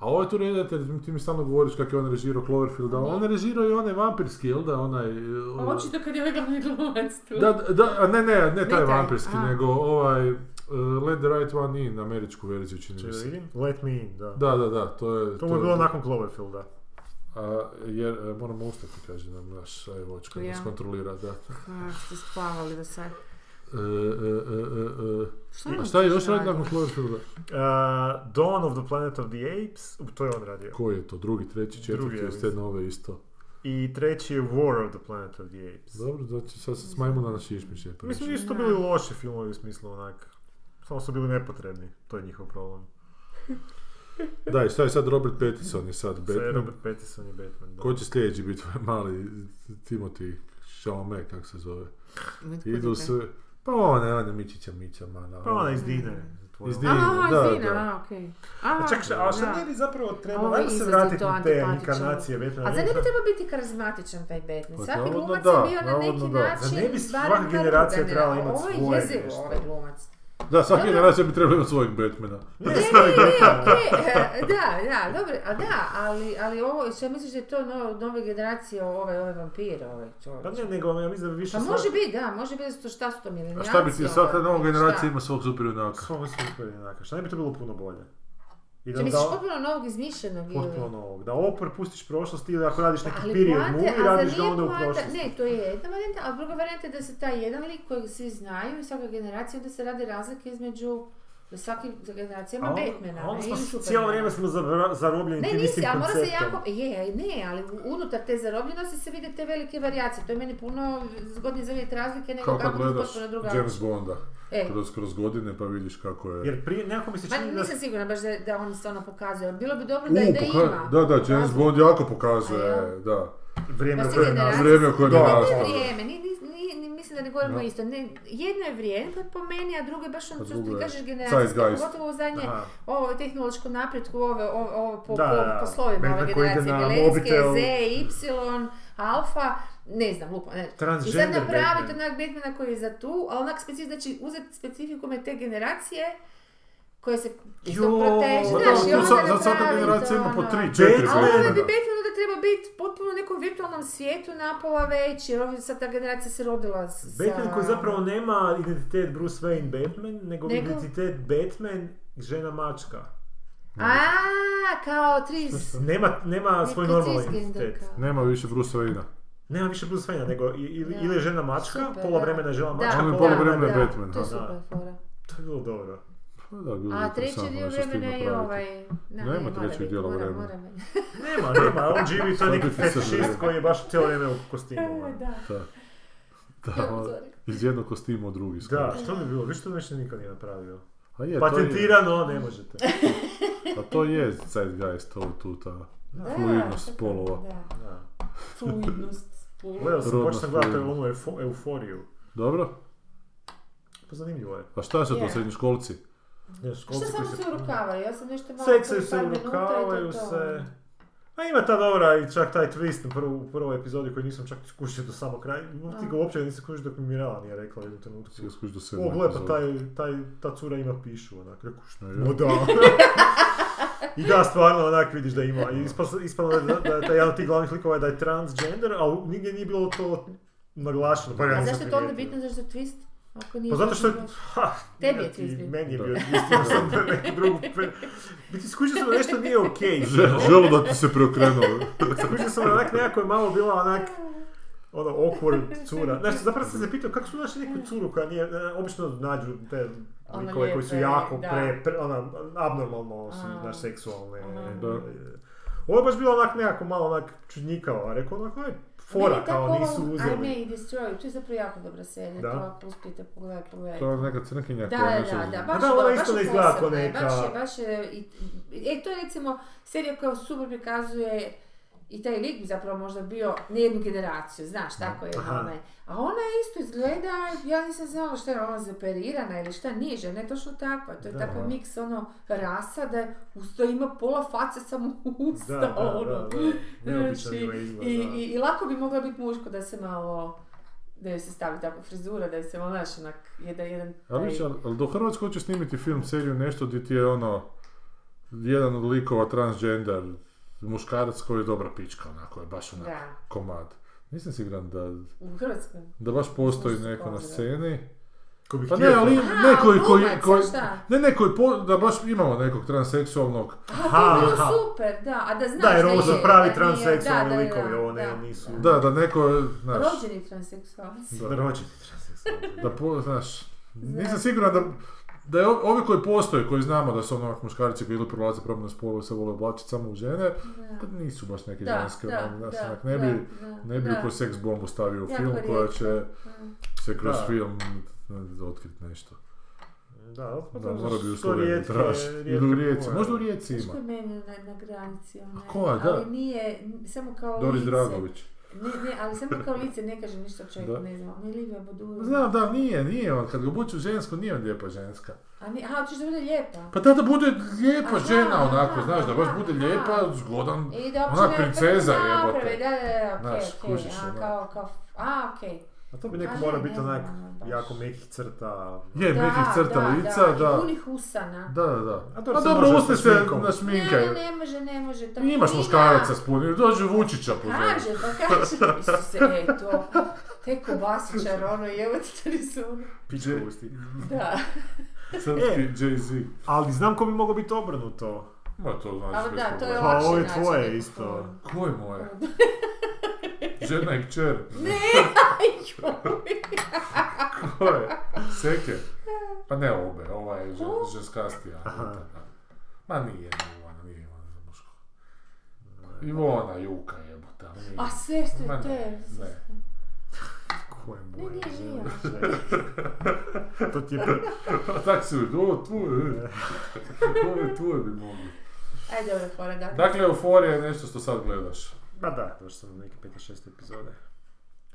A ovo je tu redatelj, ti mi stalno govoriš kako je on režirao Cloverfielda, on je režirao i onaj vampirski, jel da, onaj... Ona... Očito kad je ovaj glavni glumac tu. Da, da, ne, ne, ne taj vampirski, a. nego ovaj... Uh, let the right one in, američku verziju čini mi se. Let me in, da. Da, da, da, to je... To mu je bilo nakon Cloverfielda. A, jer a, moramo ustati, kaže nam naš vočka, nas kontrolira, da. A, ste spavali do sad. Šta je još radio nakon Cloverfielda? Uh, Dawn of the Planet of the Apes, to je on radio. Koji je to? Drugi, treći, četvrti, uz te nove isto. I treći je War of the Planet of the Apes. Dobro, znači sad se smajmo na naši išmišlje. Mislim, nisu to bili loši filmovi u smislu onak. Samo su bili nepotrebni, to je njihov problem. Da, i šta je sad, Robert Pattinson je sad Batman? Sad je Robert Pattinson je Batman, da. Ko će sljedeći biti mali Timothy Chalamet, kako se zove? Idu se... Pa ona, ona Mičića Mića, mana. Pa ona iz Dine. Iz Dine, da, da. Aha, okej. A šta ne bi zapravo trebalo, ajmo se vratiti na te inkarnacije Batmana. A za ne bi trebao biti karizmatičan taj Batman? Svaki glumac je bio na neki način... Za ne bi svaka generacija trebala imati svoje. Ovo je jezivo, ovaj glumac. Da, svaki generacija bi trebala imati svojeg Batmana. Ne, ne, ne, da, da, dobro, da, ali, ali ovo, šta misliš da je to no, nove generacije, ovaj, ovaj vampir, ovaj čovjek? Pa ne, nego, ja mislim da bi više... Pa može biti, da, može biti to šta su to milenijalci. A šta bi ti, sad ta nova generacija ima svog superjunaka? Svog superjunaka, šta ne bi to bilo puno bolje? Če misliš potpuno novog izmišljenog ili? Potpuno novog, da ovo prepustiš prošlost ili ako radiš neki period movie, radiš ga onda u prošlosti. Ne, to je jedna varijanta, a druga varijanta je da se taj jedan lik kojeg svi znaju i svaka generacija, onda se rade razlike između svake generacije ima Batmana. A onda smo cijelo vrijeme smo zarobljeni tim istim konceptom. Ne, nisi, ali mora se jako, je, ne, ali unutar te zarobljenosti se vide te velike varijacije, to je meni puno zgodnije za vidjeti razlike nego kako je potpuno druga. James Bonda. E. Kroz, kroz godine pa vidiš kako je... Jer prije nekako mi se čini da... Nisam sigurna baš da, da on stvarno pokazuje, bilo bi dobro da, U, da poka... ima. Da, da, James Bond jako pokazuje, Ajo. da. Vrijeme pa koje nas... Vrijeme koje nas... Mislim da ne govorimo no. isto. Ne, jedno je vrijeme po meni, a drugo je baš ono što ti kažeš generacijski, pogotovo u zadnje ovo tehnološko napretku, ove, ovo, ovo po, da, po, po slovima ove generacije, milenijske, Z, Y, alfa, ne znam, lupo, ne. I sad napraviti onak Batmana koji je za tu, ali onak specif, znači uzeti specifikume te generacije, koje se isto proteže, znaš, i onda napraviti. Za svaka generacija ima po tri, četiri. Ali ovo bi Batman da treba biti potpuno u nekom virtualnom svijetu napola već, jer ovdje sad ta generacija se rodila sa... Batman koji zapravo nema identitet Bruce Wayne Batman, nego, nego... identitet Batman žena mačka. Aaa, kao tris... Nema, nema svoj normalni identitet. Nema više Bruce Wayne-a. Nema više Bruce Wayne-a, nego ili, ili je žena mačka, super, pola vremena je žena mačka, da, pola vremena je Batman. To je super fora. To je bilo dobro. Da, a treći dio vremena je ovaj... Na, nema trećeg dijela vremena. Mora, mora nema, nema, on živi to neki fetišist koji je baš cijelo vrijeme u kostimu. Da. Da, iz jednog kostima u drugi. Skoro. Da, što bi bilo, vi što nešto nikad nije napravio. A je, patentirano, je... ne možete. A to je zeitgeist, ovo tu, ta fluidnost polova. Fluidnost polova. Gledao sam, početam gledati onu euforiju. Dobro. Pa zanimljivo je. Pa šta su to srednjoškolci? Ne, šta samo se urukavaju, ja sam nešto malo... Seksuju se, urukavaju se... A ima ta dobra i čak taj twist na prvu, prvoj epizodi koji nisam čak skušio do samog kraja. Ti ga uopće nisam skušio dok mi Mirela nije rekla u jednom trenutku. Si ga skušio do sedmog epizoda. O, gledaj, pa taj, taj, ta cura ima pišu, onak, rekao što je. No da. I da, stvarno, onak vidiš da ima. I ispano da, da, da, da jedan od tih glavnih likova je da je transgender, ali nigdje nije bilo to naglašeno. Pa ja, a zašto je to onda bitno, zašto je twist? Pa zato što... Ha, tebi je ti meni je bio istino sam da neki drugu... Pre... Biti skušao sam da nešto nije okej. Okay. Želo da ti se preokrenuo. Skušao sam da onak nekako je malo bila onak... Ono, awkward cura. Znači, zapravo sam se pitao kako su našli neku curu koja nije... Obično nađu te likove koji su jako pre... pre ona, abnormalno su, znaš, seksualne. Ovo je baš bilo onak nekako malo onak čudnjikava. Rekao onak, aj... Fora, kao nisu uzeli. I May Destroy, to je zapravo jako dobra serija, to uspijte pogledati, pogledati. To je neka crnkinja koja nešto uzeli. Da, da, da, baš, da, ona baš isto ne izgleda kao neka... Baš je, baš je, i, e, to je recimo serija koja super prikazuje i taj lik bi zapravo možda bio ne jednu generaciju, znaš, tako je ona. A ona isto izgleda, ja nisam znala šta je ona zaperirana ili šta niže, ne točno tako. To je da, tako miks ono rasa da usto ima pola face samo usta. Da, da, ono. da, da. Neobično ima izgled, da. I, i, I lako bi mogla biti muško da se malo... Da joj se stavi tako frizura, da joj se malo naš onak jedan... jedan taj... Ali, ali do Hrvatske hoće snimiti film, seriju, nešto gdje ti je ono... Jedan od likova transgender... Muškarac koji je dobra pička, onako je baš onak da. komad. Nisam siguran da... U Hrvatskoj? Da baš postoji neko na sceni. Ko bi pa htio ne, ali aha, neko je koji, koji, ne neko je po, da baš imamo nekog transseksualnog. Aha, aha, to je super, da, a da znaš da je. Da, jer ovo su pravi transseksualni likovi, ovo ne, nisu. Da, da neko, znaš. Rođeni transseksualci. Da, rođeni transseksualci. Da, po, znaš, nisam siguran da, da je ovi koji postoje, koji znamo da su onak muškarci koji ili prolaze promjenu spolu se vole oblačiti samo u žene, da nisu baš neke da, ženske, da, da, da, ne bi, da, ne bi da. Ko seks bombu stavio u ja, film koja će da. Se kroz da. Film otkriti nešto. Da, da mora bi u Sloveniji tražiti. Ili u Rijeci, možda u Rijeci ima. Što je meni na, na granici, onaj, ali da. Nije, samo kao Doris lice. Dragović. Ne, ne, ali samo kao lice ne kaže ništa čovjek, da. Ne znam, ne Livija Bodura. Znam da nije, nije on, kad ga buću u žensku, nije on lijepa ženska. A ne, aha, hoćeš da bude lijepa? Pa tada bude lijepa aha, žena onako, aha, znaš, da baš bude aha, lijepa, zgodan, ona princeza jebote. Da, da, da, okej, okej, a kao, a okej. A to bi neko ali mora biti onak jako mekih crta. Je, da, mekih crta da, lica, da. Da. I punih usana. Da, da, da. A, a dobro, uste se na šminkaj. Ne, ne može, ne može. Imaš muškaraca s punim, dođe Vučića pozoriti. Kaže, pa kaže, Isuse, eto, te kobasičar, ono, jevo ti to nisam. Pičkovosti. Da. Srpski Jay-Z. Ali znam ko bi mogao biti obrnuto. Ma to znači bez problema. Pa ovo je tvoje isto. Ko je moje? Žena i kćer. Ne, joj. Ko je? Seke? Pa ne obe, ova je ženskastija. Ma nije Ivana, nije Ivana za muško. Ivona, Juka jebota. A sestri te? Ne. Ko je moja žena? To ti je prvo. Tak se uvijek, ovo tvoje. Ovo tvoje bi mogli. Ajde, ovo je fora, da. Dakle, euforija je nešto što sad gledaš. Ba da, došli sam na neke pet šest epizode.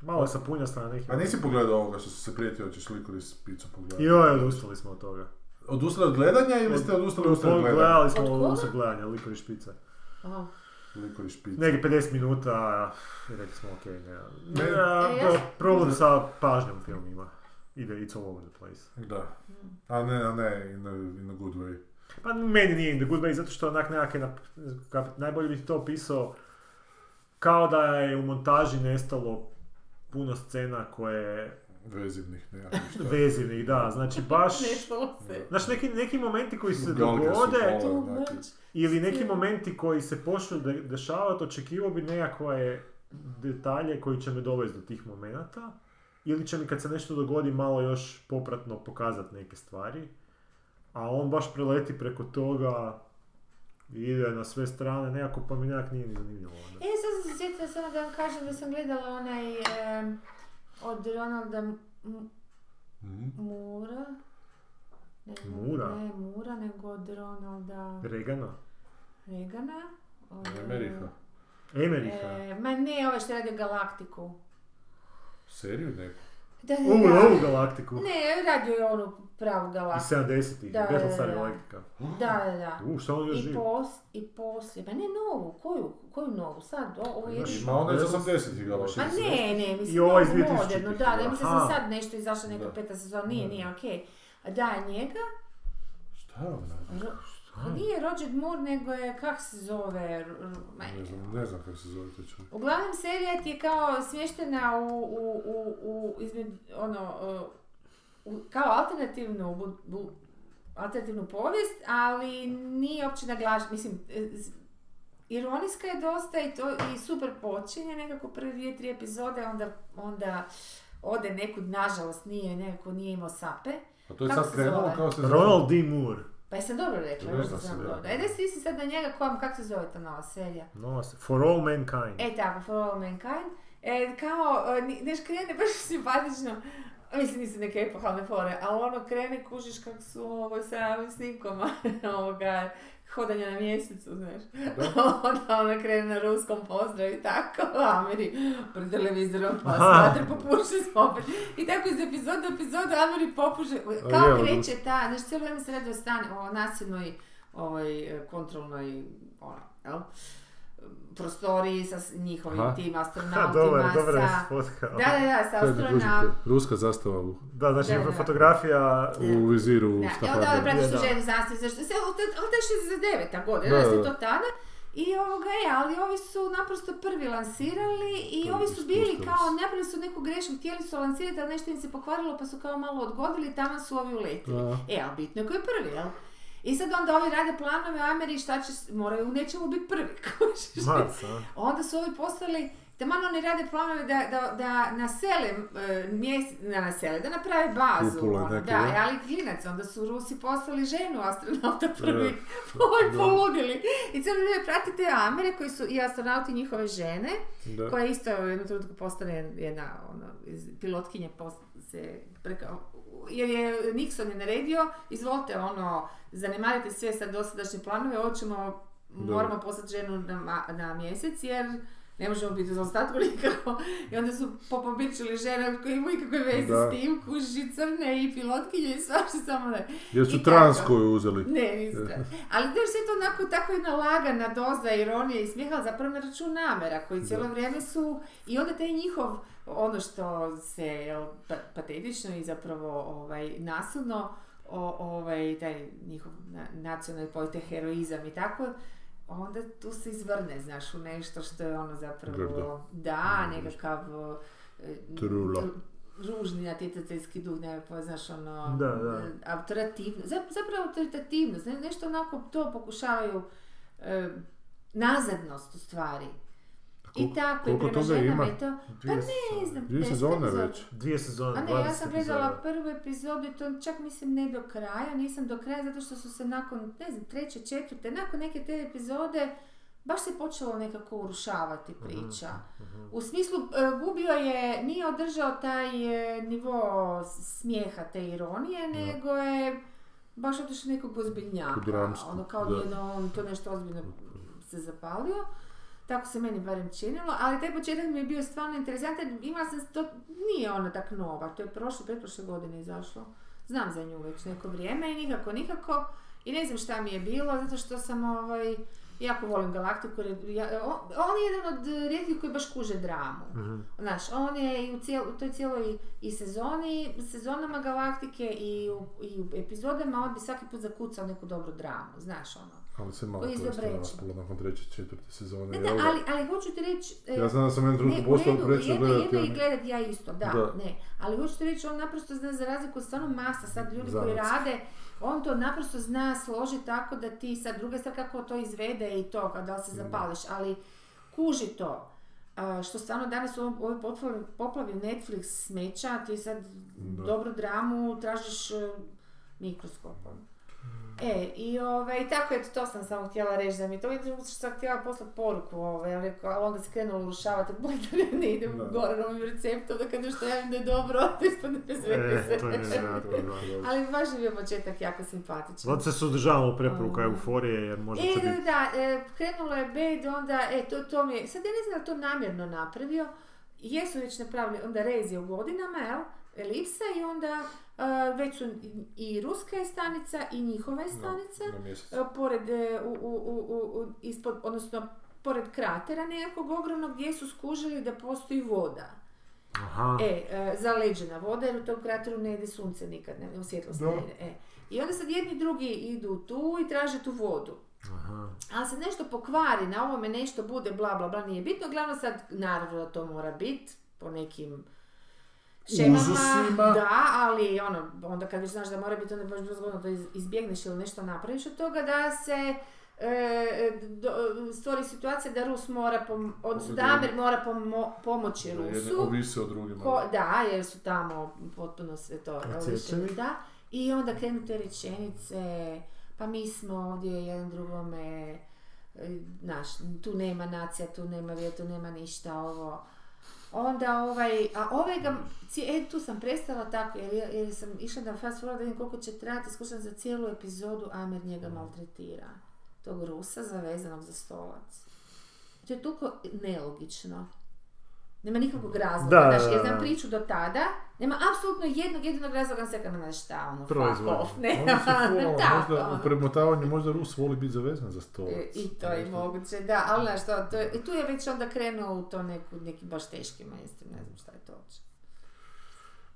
Malo sam punjasta na neki... A nisi pogledao ovoga što su se prijetio, ćeš liku iz picu pogledati? Joj, odustali smo od toga. Odustali od gledanja ili ste odustali od gledanja? Gledali smo od gledanja, liku iz pice. Aha. Liku iz pice. Neke pedeset minuta, rekli smo okej, okay, ne. Ja, to problem sa pažnjom filmima. Ide, it's all over the place. Da. A ne, a ne, in a, in a good way. Pa meni nije in a good way, zato što onak nekak je, najbolje bih to opisao, kao da je u montaži nestalo puno scena koje... Vezivnih nekakvih šta. Vezivnih, da, znači baš... Znaš, neki, neki momenti koji se dogode pala, ili neki momenti koji se počnu de- dešavati, očekivao bi nekakve detalje koji će me dovesti do tih momenata, ili će mi kad se nešto dogodi malo još popratno pokazati neke stvari, a on baš preleti preko toga... Ide na sve strane, nekako pa mi nekak nije ni zanimljivo. E, sad sam se sjetila samo da vam kažem da sam gledala onaj eh, od Ronalda M- mm. Mura. Ne, Mura? Ne Mura, nego od Ronalda... Regana? Regana. Od, Emeriha. Emeriha? E, ma ne, ovaj što je radio Galaktiku. Seriju neku? Da, u, da, ovu Galaktiku. Ne, radio je onu pravu Galaktiku. I sedamdesetih, Battlestar Galactica. Da, da, da. U, šta on još živi? I, pos, i poslije, pa ne novu, koju, koju novu, sad, ovo je... Ima ona iz osamdesetih Galaktika. Ma ne, ne, mislim, novu modernu, da, da, mislim sam sad nešto izašla neka peta sezona, nije, nije, okej. Okay. Da, njega... Šta je ona? Nije Roger Moore, nego je, kak se zove... Ne znam, ne znam kak se zove to čovjek. Uglavnom, serija ti je kao smještena u, u, u, u izmed, ono, u, kao alternativnu, bu, bu, alternativnu povijest, ali nije uopće naglašena, mislim, ironijska je dosta i, to, i super počinje nekako prve dvije, tri epizode, onda, onda ode nekud, nažalost, nije, nekako nije imao sape. A to je kako sad krenulo kao se zove? Ronald D. Moore. Pa jesam dobro rekla, još da sam dobro. E da si mislim sad na njega kojom, kako se zove ta nova serija? Nova serija, For All Mankind. E tako, For All Mankind. E, kao, neš krene baš simpatično, mislim nisu neke epohalne fore, ali ono krene, kužiš kako su ovo sa ovim snimkama ovoga hodanja na mjesecu, znaš. Onda ona krene na ruskom pozdrav i tako, Ameri pred televizorom posmatra, popuše se opet. I tako iz epizoda do epizoda Ameri popuše, kao kreće ta, znaš, cijelo vrijeme se radi o stani, o nasilnoj, ovoj kontrolnoj, ono, jel? Prostoriji sa njihovim aha. Tim astronautima. Dobar, dobra je fotka. Da, da, da, sa astronautima. Ruska zastava u... Da, znači da, da, da. Fotografija u viziru. Da, i onda pratiš tu ženu zastavu. Zašto? Ovo je šezdeset deveta godina, da se to tada. I ovoga je, ali ovi su naprosto prvi lansirali i ovi su bili kao, napravili su neku grešku, htjeli su lansirati, ali nešto im se pokvarilo pa su kao malo odgodili i tamo su ovi uletili. A. E, ali bitno je koji je prvi, jel? I sad onda ovi rade planove, ajme ri šta će, moraju u nečemu biti prvi. Onda su ovi postali, taman oni rade planove da, da, da nasele, mjese, na nasele, da naprave bazu. Kupula, ono, da, je. Ali klinac, onda su Rusi poslali ženu astronauta prvi, ovi poludili. I cijelo ljudi pratite Amere koji su i astronauti njihove žene, da. Koja isto u jednom trenutku postane jedna ono, pilotkinja, se preka, jer je Nixon je naredio, izvolite ono, zanemarite sve sad dosadašnje planove, hoćemo, moramo poslati ženu na, na mjesec jer ne možemo biti u zaostatku nikako. I onda su popobičili žene koji imaju ikakve veze da. S tim, kuži crne i pilotkinje i svašta samo ne. Jer su trans koju uzeli. Ne, nisam. Ali da se to onako tako jedna lagana doza ironije i smijeha, zapravo na račun namjera koji cijelo da. Vrijeme su i onda taj njihov, ono što se jel, patetično i zapravo ovaj, nasilno, ovaj, taj njihov nacionalni pojte heroizam i tako, onda tu se izvrne, znaš, u nešto što je ono zapravo, Grdo. Da, nekakav Trula. Ružni natjecateljski duh, ne znaš, ono, da, da. Autoritativno, zapravo autoritativno, ne, nešto onako to pokušavaju, e, nazadnost u stvari. I tako, i prema ženama i to, pa ne znam, dvije sezone već, dvije sezone, dvadeset epizoda. A ne, ja sam gledala prvu epizodu i to čak mislim ne do kraja, nisam do kraja zato što su se nakon, ne znam, treće, četvrte, nakon neke te epizode, baš se počelo nekako urušavati priča. Uh-huh. U smislu, gubio je, nije održao taj nivo smijeha, te ironije, uh-huh. nego je baš otišao nekog ozbiljnjaka, ono kao jedno, to nešto ozbiljno se zapalio. Tako se meni barem činilo, ali taj početak mi je bio stvarno interesantan, imala sam, to nije ona tak nova, to je prošle, pretprošle godine izašlo, znam za nju već neko vrijeme i nikako, nikako, i ne znam šta mi je bilo, zato što sam ovaj, jako volim Galaktiku, ja, on, on je jedan od rijetkih koji baš kuže dramu, mm-hmm. znaš, on je i u, cijel, u toj cijeloj i sezoni, sezonama Galaktike i u, i u epizodama, on bi svaki put zakucao neku dobru dramu, znaš ono. Ali se malo to isto raspalo nakon treće, četvrte sezone. Ne, ali, ali hoću ti reći... E, ja znam da sam jednu trenutku postao preći gledati. Jedno i gledat, ja, gledat ja isto, da, da, ne. Ali hoću ti reći, on naprosto zna, za razliku od stvarno masa sad ljudi Zanac. Koji rade, on to naprosto zna složiti tako da ti sad druga stvar kako to izvede i to, da li se zapališ, ali kuži to. Što stvarno danas u ovoj poplavi Netflix smeća, ti sad da. Dobru dramu tražiš mikroskopom. E, i ovaj, tako je, to sam samo htjela reći da mi to, što sam htjela poslati poruku, ovaj, ali onda se krenulo urušavati, bolje da ne idem gore na ovim receptom, da kad nešto javim da je dobro, to ispadne bez veze. E, to je nevjerojatno. Ali baš je bio početak jako simpatičan. Zato se suzdržavamo preporuka um, euforije, jer možda e, će biti... E, da, e, krenulo je bed, onda, e, to, to mi je, sad ja ne znam da to namjerno napravio, jesu već napravili, onda rez je u godinama, jel? Elipsa i onda uh, već su i ruska je stanica i njihova je stanica no, uh, pored uh, u, u, u, ispod, odnosno pored kratera nekog ogromnog gdje su skužili da postoji voda. Aha. E, uh, zaleđena voda jer u tom krateru ne ide sunce nikad, ne, ne svjetlost ne ide. E. I onda sad jedni drugi idu tu i traže tu vodu. Aha. Ali se nešto pokvari, na ovome nešto bude bla bla bla, nije bitno, glavno sad naravno to mora biti po nekim šemama, uzusima. Da, ali ono, onda kad već znaš da mora biti, onda baš bilo zgodno da izbjegneš ili nešto napraviš od toga, da se e, do, stvori situacija da Rus mora, pom, odnosno Damer mora pomo, pomoći da, Rusu. Ovisi o drugima. Ko, da, jer su tamo potpuno sve to ovišeni, da. I onda krenu te rečenice, pa mi smo ovdje jedan drugome, znaš, tu nema nacija, tu nema vje, tu nema ništa, ovo. Onda ovaj, a ovaj ga, e, tu sam prestala tako, jer, jer sam išla na fast forward, da vidim koliko će trajati, skušam za cijelu epizodu, Amer njega maltretira. Tog Rusa zavezanog za stolac. To je toliko nelogično. Nema nikakvog razloga, da, znaš, jer znam priču do tada, nema apsolutno jednog jedinog razloga, on se kada ne znaš šta, ono, fuck off, nema, tako. Možda, u premotavanju možda Rus voli biti zavezan za stolac. I, i to je moguće, da, ali znaš, to, to je, i tu je već onda krenuo u to neku, neki baš teški mainstream, ne znam šta je to uopće.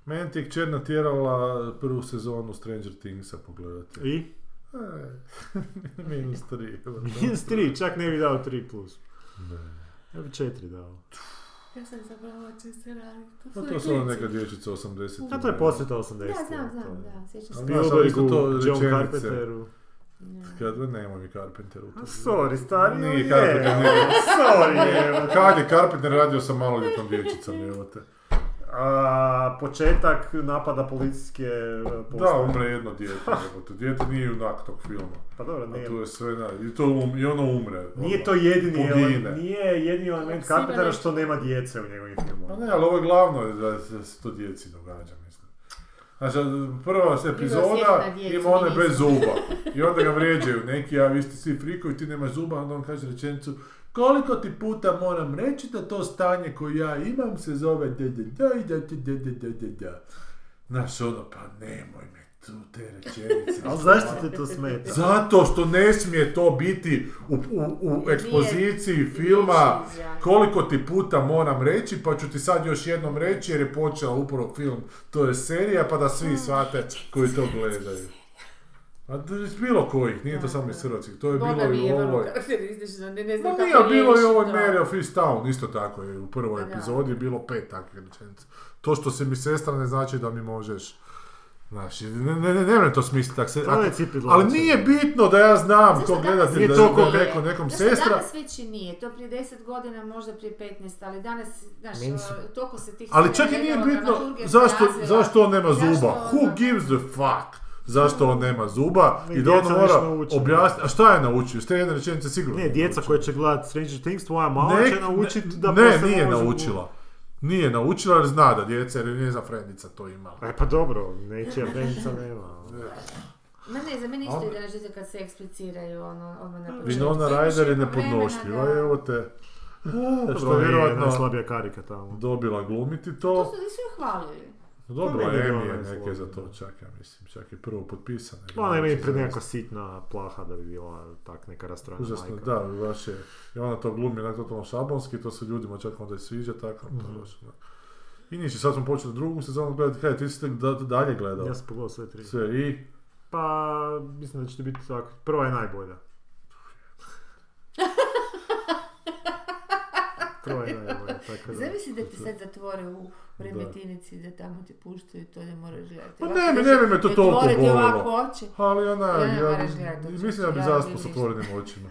Meni ti je kćer natjerala prvu sezonu Stranger Thingsa pogledati. I? Minus tri. Minus tri, čak ne bi dao tri plus. Ne bi četiri dao. Ja sam zabrala će se raditi. To, to su ono neka dječica osamdeset. A to je posljeta osamdeset. Ja znam, znam, da. Sjećam se. Spielbergu, John Carpenteru. Kada nema mi Carpenteru. Sorry, stari je. Nije Carpenter, nije. Sorry je. Kad je Carpenter radio sa maloljetnom dječicom, evo te. A, početak napada policijske postaje. Da, umre jedno dijete. Dijete nije junak tog filma. Pa dobro, nije. To je sve, na, i, to um, i ono umre. Nije to jedini element, nije jedini element Carpentera što nema djece u njegovim filmima. Pa ne, ali ovo je glavno da se to djeci događa, mislim. Znači, prva epizoda ima one bez zuba. I onda ga vrijeđaju neki, a vi ste svi frikovi, ti nemaš zuba, onda on kaže rečenicu: koliko ti puta moram reći da to stanje koje ja imam se zove da da da da da da da. Znaš ono, pa nemoj me tu te rečenice. Ali zašto te to smeta? Zato što ne smije to biti u, u, u ekspoziciji filma koliko ti puta moram reći, pa ću ti sad još jednom reći jer je počeo upravo film. To je serija, pa da svi shvate koji to gledaju. A bilo kojih, nije to samo iz Hrvatskih, to je Boga bilo i u ovoj... Ne, ne znam no nije, bilo i u ovoj Mary of East Town, isto tako je, u prvoj da, epizodi je bilo pet takvih rečenica. To što si mi sestra ne znači da mi možeš... Znaš, ne, ne, ne, ne mre to smisli tak se... Ako, ali nije bitno da ja znam znači, to gledati, nije to ko neko nekom znači, sestra... Danas već i nije, to prije deset godina, možda prije petnaest, ali danas, znaš, toliko se tih... Ali čak i nije bitno zašto, zašto on nema zuba, who gives the fuck? Zašto on nema zuba ne, i da ono mora objasniti. A šta je naučio? Ste jedna rečenica sigurno. Ne, djeca koja će gledati Stranger Things, tvoja mala Nek, će naučiti da ne, poslije nije naučila. Zubu. Nije naučila jer zna da djeca, jer nije za Frendica to imala. E pa dobro, neće, Frendica nema. Ma ne, za mene isto je dražica kad se ekspliciraju ono, ono na početku. Winona Ryder je nepodnošljiva, da... evo te. A, što je vjerojatno najslabija karika tamo. Dobila glumiti to. To su, nisu joj hvalili. Dobro, Emi je neke za to čak, ja mislim, čak i prvo potpisane. Ona je meni pred neka sitna plaha da bi bila tak neka rastrana majka. Užasno, da, baš je. I ona to glumi na totalno šablonski, to se ljudima čak onda i sviđa, tako. Mm-hmm. I niče, sad smo počeli drugu sezonu gledati, kaj, ti si tek da, dalje gledao? Ja sam pogledao sve tri. Sve i? Pa, mislim da će biti tako, prva je najbolja. Zamisli da ti sad zatvore u Remetinici da tamo ti puštaju to da moraš gledati. Pa ne bi, ne bi me to toliko bolilo. Ali onaj, ja, ja, mislim da bi zaspao s otvorenim očima.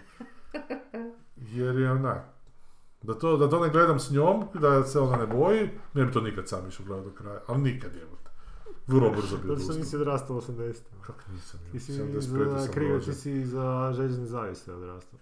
Jer je onaj, da to, da to ne gledam s njom, da se ona ne boji, ne bi to nikad sam išao gledao do kraja, ali nikad je. Vrlo brzo bi odustao. Zato što nisi odrastao u osamdesetim. Kako nisam? Ti si za krivo, ti si za željezne zavise odrastao.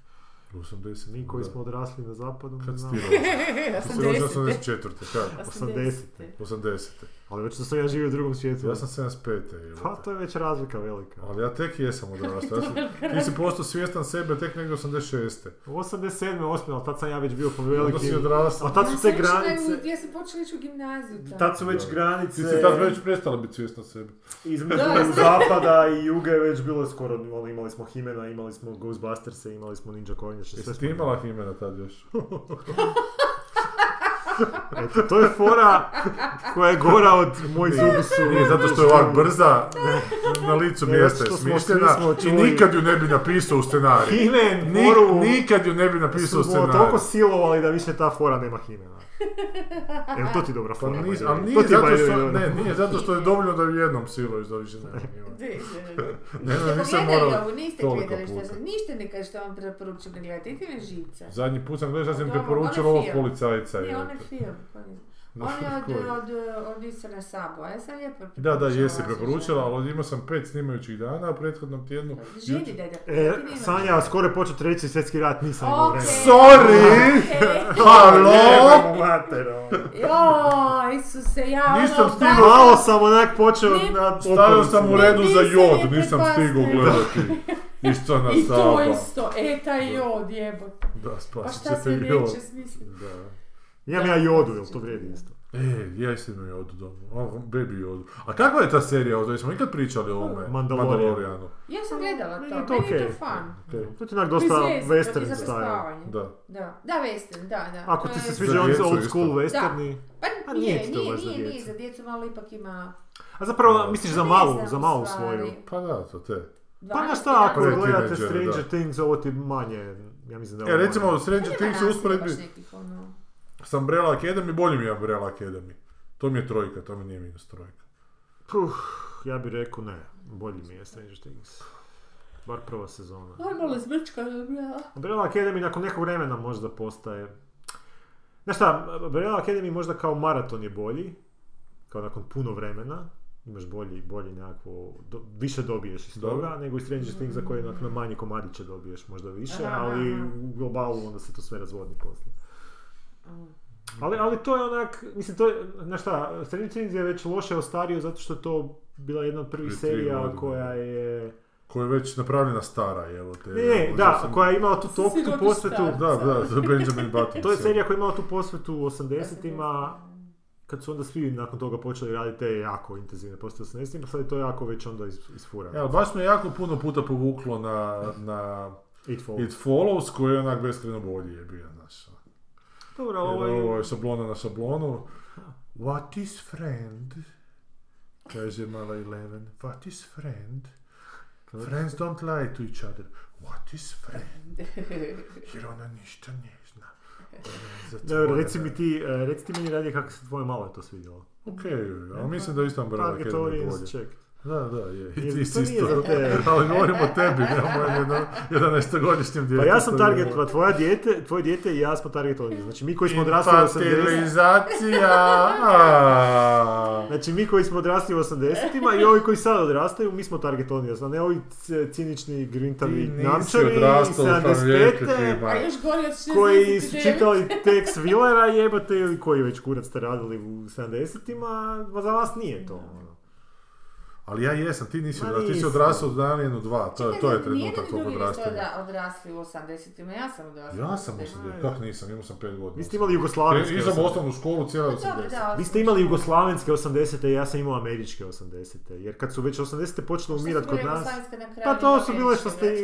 osamdeset. Mi koji smo odrasli na zapadu, ne znam. Kad si ti rođen? osamdeset četvrte. Kad? osamdesete. osamdesete. Ali već sam ja živio u drugom svijetu. Ja sam sedamdeset pete. Pa to je već razlika velika. Ali ja tek jesam odrastao. Ja ti si postao svjestan sebe tek negdje osamdeset šeste. osamdeset sedme. osme. Ali tad sam ja već bio po velikim. Onda si odrastao. A tad su te granice. Ja sam počela ići u gimnaziju. Tad su već granice. Ti si tad već prestala biti svjestan sebe. Između zapada i juga je već bilo skoro. Imali smo Himena, imali smo Ghostbusters, imali smo Ninja Coin. Jesi ti imala Himena tad još? Eto, to je fora koja je gora od moj zubi su. Nije, zato što je ovak brza, na licu mjesta je smišljena i nikad ju ne bi napisao u scenariju. Himen, foru... Nik, nikad ju ne bi napisao u scenariju. Smo toliko silovali da više ta fora nema Himena. Evo, to ti dobra fora. Pa nis, ali nije, zato što, ne, nije zato što je dovoljno da ju jednom siluješ da više nema Himena. Niste pogledali ovu, niste gledali što sam, ništa ne kaže što vam preporučio da gledate, i ti ne žica. Zadnji put sam gledao što sam preporučio ovog policajca. Film, on je od, od, od, od Isana Sabo, a ja sam lijepo preporučila. Da, da, jesi preporučila, ali imao sam pet snimajućih dana, a prethodnom tjednu... Živi, deda, e, Sanja, skoro je počet treći svjetski rat, nisam imao vremena. Sorry! Halo! Joj, Isuse, ja ono... Nisam stigao, malo sam onak počeo... Stavio sam u redu za jod, nisam stigao gledati. Isto na Sabo. I to isto, e, taj jod, jebote. Da, spasit ćete jod. Pa šta se neće smisliti? Imam ja jodu, jel to vrijedi isto? E, ja istinu jodu doma, baby jodu. A kakva je ta serija ovdje, smo ikad pričali o ovome Mandalorijanu? Ja sam gledala to, meni okay. Je to fun. Okay. To ti onak dosta western style. Da. Da, da, western, da, da. Ako ti se sviđa on old school westerni, pa nije, nije, nije, nije, nije, za djecu malo ipak ima... A zapravo, misliš za malu, za malu svoju? Pa da, to te. Pa na šta ako gledate Stranger Things, ovo ti manje, ja mislim da... E, recimo Stranger Things je usporedbi s Umbrella Academy, bolje mi je Umbrella Academy. To mi je trojka, to mi nije minus trojka. Puh, ja bih rekao ne, bolje mi je Stranger Things. Bar prva sezona. Normalno zbrčka Umbrella. Umbrella Academy nakon nekog vremena možda postaje... Znaš šta, Umbrella Academy možda kao maraton je bolji, kao nakon puno vremena. Imaš bolje, bolje nekako, do, više dobiješ iz toga, Dobre. nego i Stranger Things za koje na manji komadiće dobiješ možda više, aha, ali aha. u globalu onda se to sve razvodni poslije. Ali, ali to je onak, mislim to je, znaš šta, Stranger Things je već loše ostario zato što je to bila jedna od prvih serija koja je... Koja je već napravljena stara, evo te... Ne, da, sam... koja je imala tu top, tu posvetu... Da, da, za Benjamin Button. To je serija koja je imala tu posvetu u osamdesetima, kad su onda svi nakon toga počeli raditi te jako intenzivne postoje osamdesetim, pa sad je to jako već onda isfura. Evo, baš me jako puno puta povuklo na, na It Follows, It Follows koji je onak beskreno bolji je bio naša. Dobro, ovo je... Ovo je šablona na šablonu. What is friend? Kaže mala Eleven. What is friend? Friends don't lie to each other. What is friend? Jer ona ništa ne zna. Dobro, reci mi ti, reci ti meni radije kako se tvoje malo to svidjelo. Okej, okay, ali mislim da je istan bravo kada mi bolje. Da, da, je. I ti si isto. Ali govorimo o tebi, nemoj jedanaestogodišnjem djetetu. Pa ja sam target, pa tvoje dijete, tvoje dijete i ja smo target ovdje. Znači mi koji smo odrasli u osamdesetim. Infantilizacija! Znači mi koji smo odrasli u osamdesetima i ovi koji sad odrastaju, mi smo target audience. A ne ovi cinični grintavi namčari i sedamdeset pete koji su čitali tekst Willera jebate ili koji već kurac ste radili u sedamdesetima, pa za vas nije to. Ali ja jesam, ti nisi odrasli, ti si odrasao od Alienu dva, to, čekaj, to je trenutak tog odrastanja. Čekaj, nijedan odrasli u osamdesetima, ja sam odrasla. Ja sam osamdesetima, kako nisam, imao sam pet godina. Vi ste imali jugoslavenske osamdesete. Izam osnovnu školu cijela osamdesete. Vi ste imali jugoslavenske osamdesete, ja sam imao američke osamdesete. Jer kad su već osamdesete počeli umirati kod nas... Pa to su bile što ste... Mi smo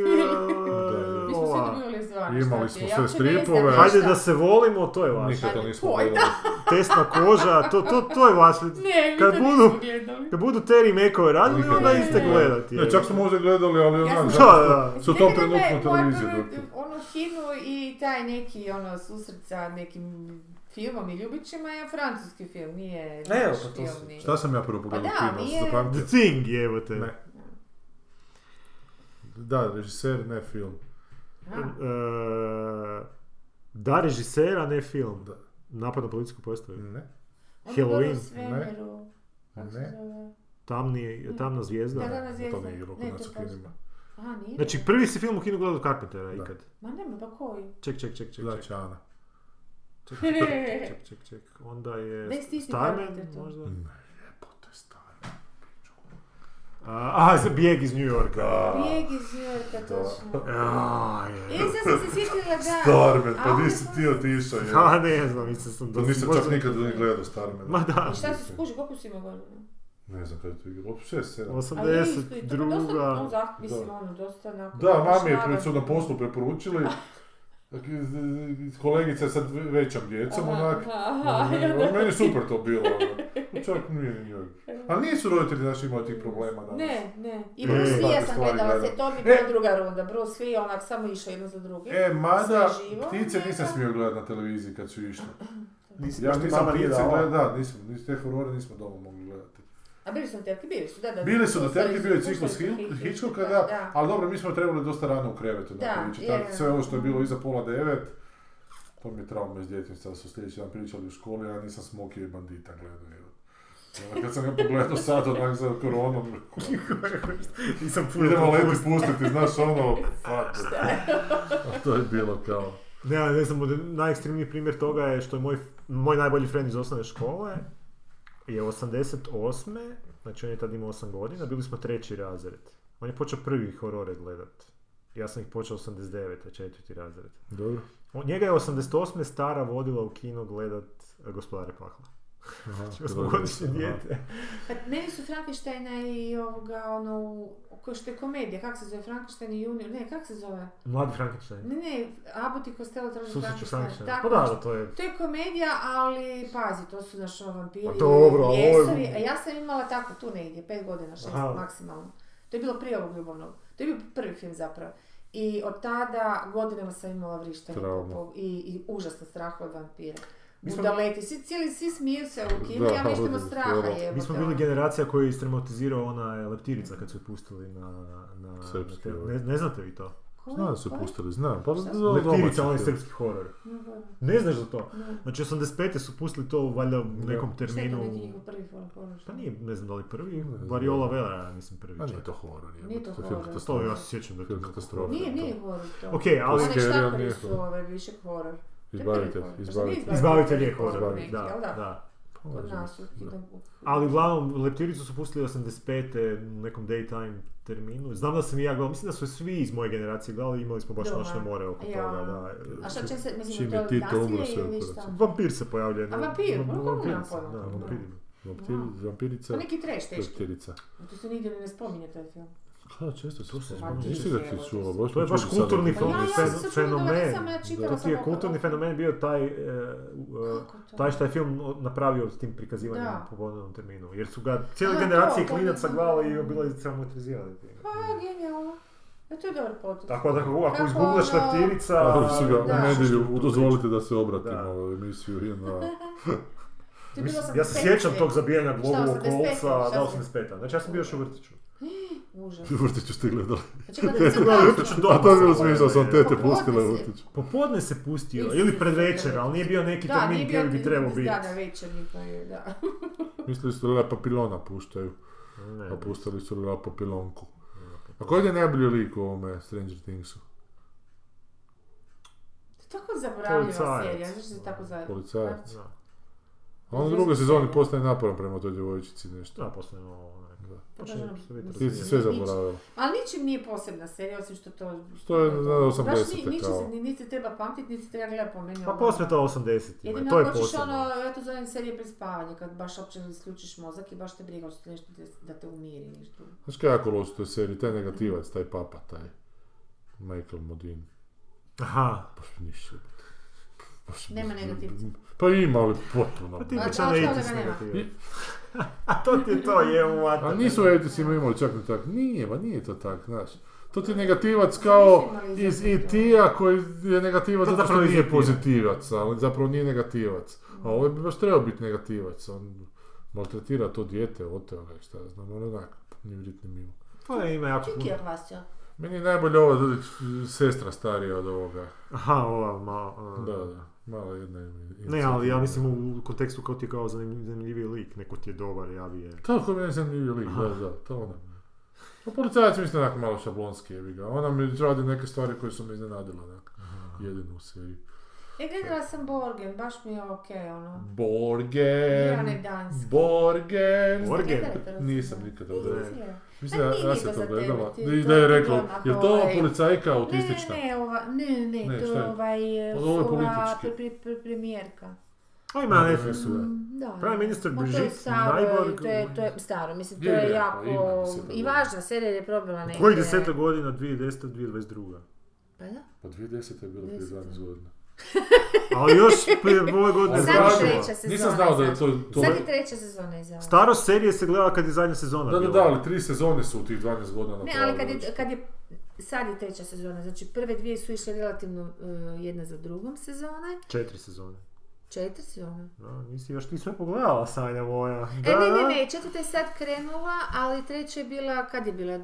svi dobivali zvane. Imali smo sve stripove. Hajde da se volimo, to je vaše. Nikad to nismo volili. Tesna koža, to je vaše. Kad budu te remake radili, nikad, onda iste gledati. Ne, čak smo možda gledali, ali onak, ja da, da, su u tom trenutku na televiziji. Ono Hinu i taj neki ono, susret sa nekim filmom i ljubićima je francuski film, nije naš e, pa film. Nije. Šta sam ja prvo pogledao pa film, nije... The Thing je, evo te. Ne. Da, režiser, ne film. E, da, režiser, a ne film. Da. Napad na policijsku postaju. Ne. Halloween. Ne. Ne. Tamni, tamna zvijezda, da, da, zvijezda. To nije bilo kod nas u kinima. Aha, nije. Znači prvi si film u kinu gledao Carpentera da. ikad. Ma nema, pa koji? Ček, ček, ček, ček. Znači Ana. Ček, ček, ček, ček, ček. Onda je Starman možda? Ne, jebote Starman. Aha, za Bijeg iz New Yorka. Bijeg iz New Yorka, točno. Ja sam se sjetila da... Starman, pa di si ti otišao? A ne znam, nisam sam... Nisam čak nikad ne gledao Starman. Ma da. I šta si skuži, koliko si ima godina? Ne znam kada je to igrao, šest sedam. osamdeset druga. Da, mami je pred su na poslu preporučili. Kolegica je sad većom djecom, onak. Meni je super to bilo. Čovjek nije ni njoj. Ali nisu roditelji naši imali tih problema danas. Ne, ne. I Bruce Lee ja sam gledala se, to mi je bila druga runda. Bruce Lee je onak samo išao jedno za druge. E, mada ptice nisam smio gledati na televiziji kad su išli. Ja nisam ptice gledala, te horore nismo doma mogli gledati. A bili su na tepki, bili su, da, da. Bili su na tepki, bio je ciklus Hitchcocka, da, ali dobro, mi smo trebali dosta rano u krevetu napričati. Sve ovo što je bilo iza pola devet, to mi je trauma iz djetinjstva, su sljedeći dan pričali u školi, ja nisam Smokija i Bandita gledao. Kad sam ga pogledao sad, onak za koronom, idemo leti pustiti, znaš ono, fuck. To je bilo kao... Ne, ne znam, najekstremniji primjer toga je što je moj, moj najbolji friend iz osnovne škole, je osamdeset osme, znači on je tad imao osam godina, bili smo treći razred. On je počeo prvi horore gledat. Ja sam ih počeo osamdeset devete, četvrti razred. Dobro. On, njega je osamdeset osme stara vodila u kino gledat Gospodare pakla. Znači osmogodišnje dijete. Pa meni su Frankensteina i ovoga, ono, što je komedija, kako se zove, Frankenstein i Junior, ne, kako se zove? Mladi Frankenstein. Ne, ne, Abbott i Costello traži Frankenstein. Pa da, da, to je. To je komedija, ali pazi, to su naši vampiri, pjesovi, a ja sam imala tako tu negdje, pet godina, šest maksimalno. To je bilo prije ovog ljubavnog. To je bio prvi film zapravo. I od tada godinama sam imala vrištanje popov i, i užasno strah od vampira. Udaleti, svi, cijeli, svi smiju se u Kini, ja nešto od straha je. Mi smo bili generacija koja je istrematizirao ona leptirica kad su je pustili na... na, srpski, na te... ne, ne znate vi to? Znam da su je pustili, znam. Pa, leptirica, onaj srpski horor. Ne znaš za to? Ne. Znači osamdeset pete su pustili to valjda u nekom terminu... Šta je to neki prvi horor? Pa nije, ne znam da li prvi, Variola Velera, mislim prvi. A nije to horor. Nije to horor. To ja se sjećam da je to katastrofa. Nije, nije horor to. Okej, ali... Oni štakari su ove, više horor. Izbavitelj, izbavitelj. Izbavitelj je horor, da, da. Od nas u hitom putu. Ali uglavnom, Leptiricu su pustili osamdeset pete u nekom daytime terminu. Znam da sam i ja gledala, mislim da su svi iz moje generacije gledali, imali smo baš noćne more oko ja. toga, da. A šta čak se, mislim, to je nasilje ili šta? Vampir se pojavlja. A vampir? Kako nam pojavljamo? Vampirica, Leptirica. To se nigdje ne spominje taj film. Kada često su se izbavljaju. To je baš kulturni fenomen. To je kulturni fenomen bio taj, taj što je film napravio s tim prikazivanjem po pogodnom terminu. Jer su ga cijele generacije klinaca gledali i bili traumatizirani. Pa, genijalno. To je dobar potes. Tako ako izgublaš Leptirica... U nedjelju, dozvolite da se obratimo u emisiju. Ja se sjećam tog zabijanja globu u kolca da osamdeset peta. Znači ja sam bio još u vrtiću. Užas. U vrtiću ste gledali. A to je bilo smisao, sam tete pustila u vrtiću. Popodne se pustio, ili pred večer, ali nije bio neki termin gdje bi trebao biti. Da, na večerni pa je, da. Mislili su La Papilona puštaju, a pustili su La Papilonku. A koji je najbolji lik u ovome Stranger Thingsu? To je tako zaboravljiva serija, znaš što se tako zajedno. Policajac. A on u drugoj sezoni postaje naporan prema toj djevojčici nešto. Da, postaje ovo nekada. Počinje, ti si sve zaboravila. Ali ničim nije posebna serija, osim što to... Što je na osamdeset. Baš ničim se treba pamtiti, niti se treba gledati po meni. Pa posve to osamdesetima, to je posebno. Ono, ja to zovem serije bez spavanja, kad baš opće isključiš mozak i baš te briga što nešto da te umiri. Znaš kaj jako loši u toj seriji, taj negativac, taj papa, taj Michael Modin. Aha. Baš ništa. Nema negativca. Pa ima, ali potpuno. Pa ti bi čana itis negativno. A to ti je to, je uvatno. A nisu itisima imali čak ni tako. Nije, ba nije to tako, znaš. To ti je negativac kao iz i ti a koji je negativac zato što nije pozitivac, ali zapravo nije negativac. A ovo bi baš trebao biti negativac. On maltretira to dijete, oteo ga, šta znam, ono onako, ni vrit ni mimo. Pa ne, ima jako puno. Meni je najbolje ova sestra starija od ovoga. Aha, ova malo. Da, da. Malo jedna inicijativa. Ne, ali ja mislim u kontekstu kao ti je kao zanimljiviji lik, neko ti je dobar, javi je... Tako mi je zanimljiviji lik, da, da, to ona. A policajac mislim onako malo šablonski jebi ga, ona mi radi neke stvari koje su me iznenadila, onak, jedinu u seriji. E, gledala sam Borgen, baš mi je okej, okay, ono... Borgen, Borgen, Borgen, nisam nikad odredila. Mislim da ja se to gledala, i da je rekla, je li to ova policajka autistična? Ne, ne, ova, ne, ne, ne, to je ovaj, ova premijerka. Ovo ima Netflixu, da. Pravi ministar Brigitte Nyborg. To je staro, mislim, to je jako, i važna serija je probila nekada. Koji deseta godina, dvije tisuće deseta, dvije tisuće dvadeset druga? Pa da? Pa dvije tisuće deseta je bilo prije dvanaest godina. Ali još prije ove godine se nisam znao da je to... to... Sad je treća sezona izašla. Staro serije se gleda kad je zadnja sezona bila. Da, da, da, ali tri sezone su u tih dvanaest godina napravili. Ne, ali kad je, kad je... Sad je treća sezona, znači prve dvije su išle relativno uh, jedna za drugom sezone. Četiri sezone. Četiri sezone? Da, nisi još ti sve pogledala, Sanja moja. Da, e, ne, ne, ne, četvrta je sad krenula, ali treća je bila... Kad je bila...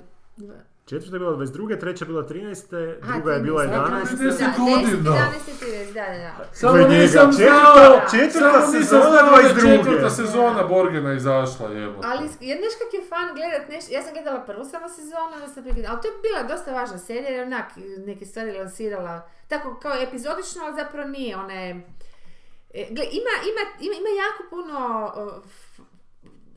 Četvrta je bila dvadeset druga, treća je bila trinaesta, druga je bila jedanaesta. deset godina! jedanaesta, trinaesta, da, da, da. Samo nisam znao! Četvrta sezona dvadeset druga. Četvrta sezona Borgena izašla, jebo. Ali, znaš kak je fan gledat nešto, ja sam gledala prvu samo sezonu, ali to je bila dosta važna serija, jer onak neke stvari lansirala, tako kao epizodično, ali zapravo nije, one... Gle, ima, ima, ima, ima jako puno... Uh,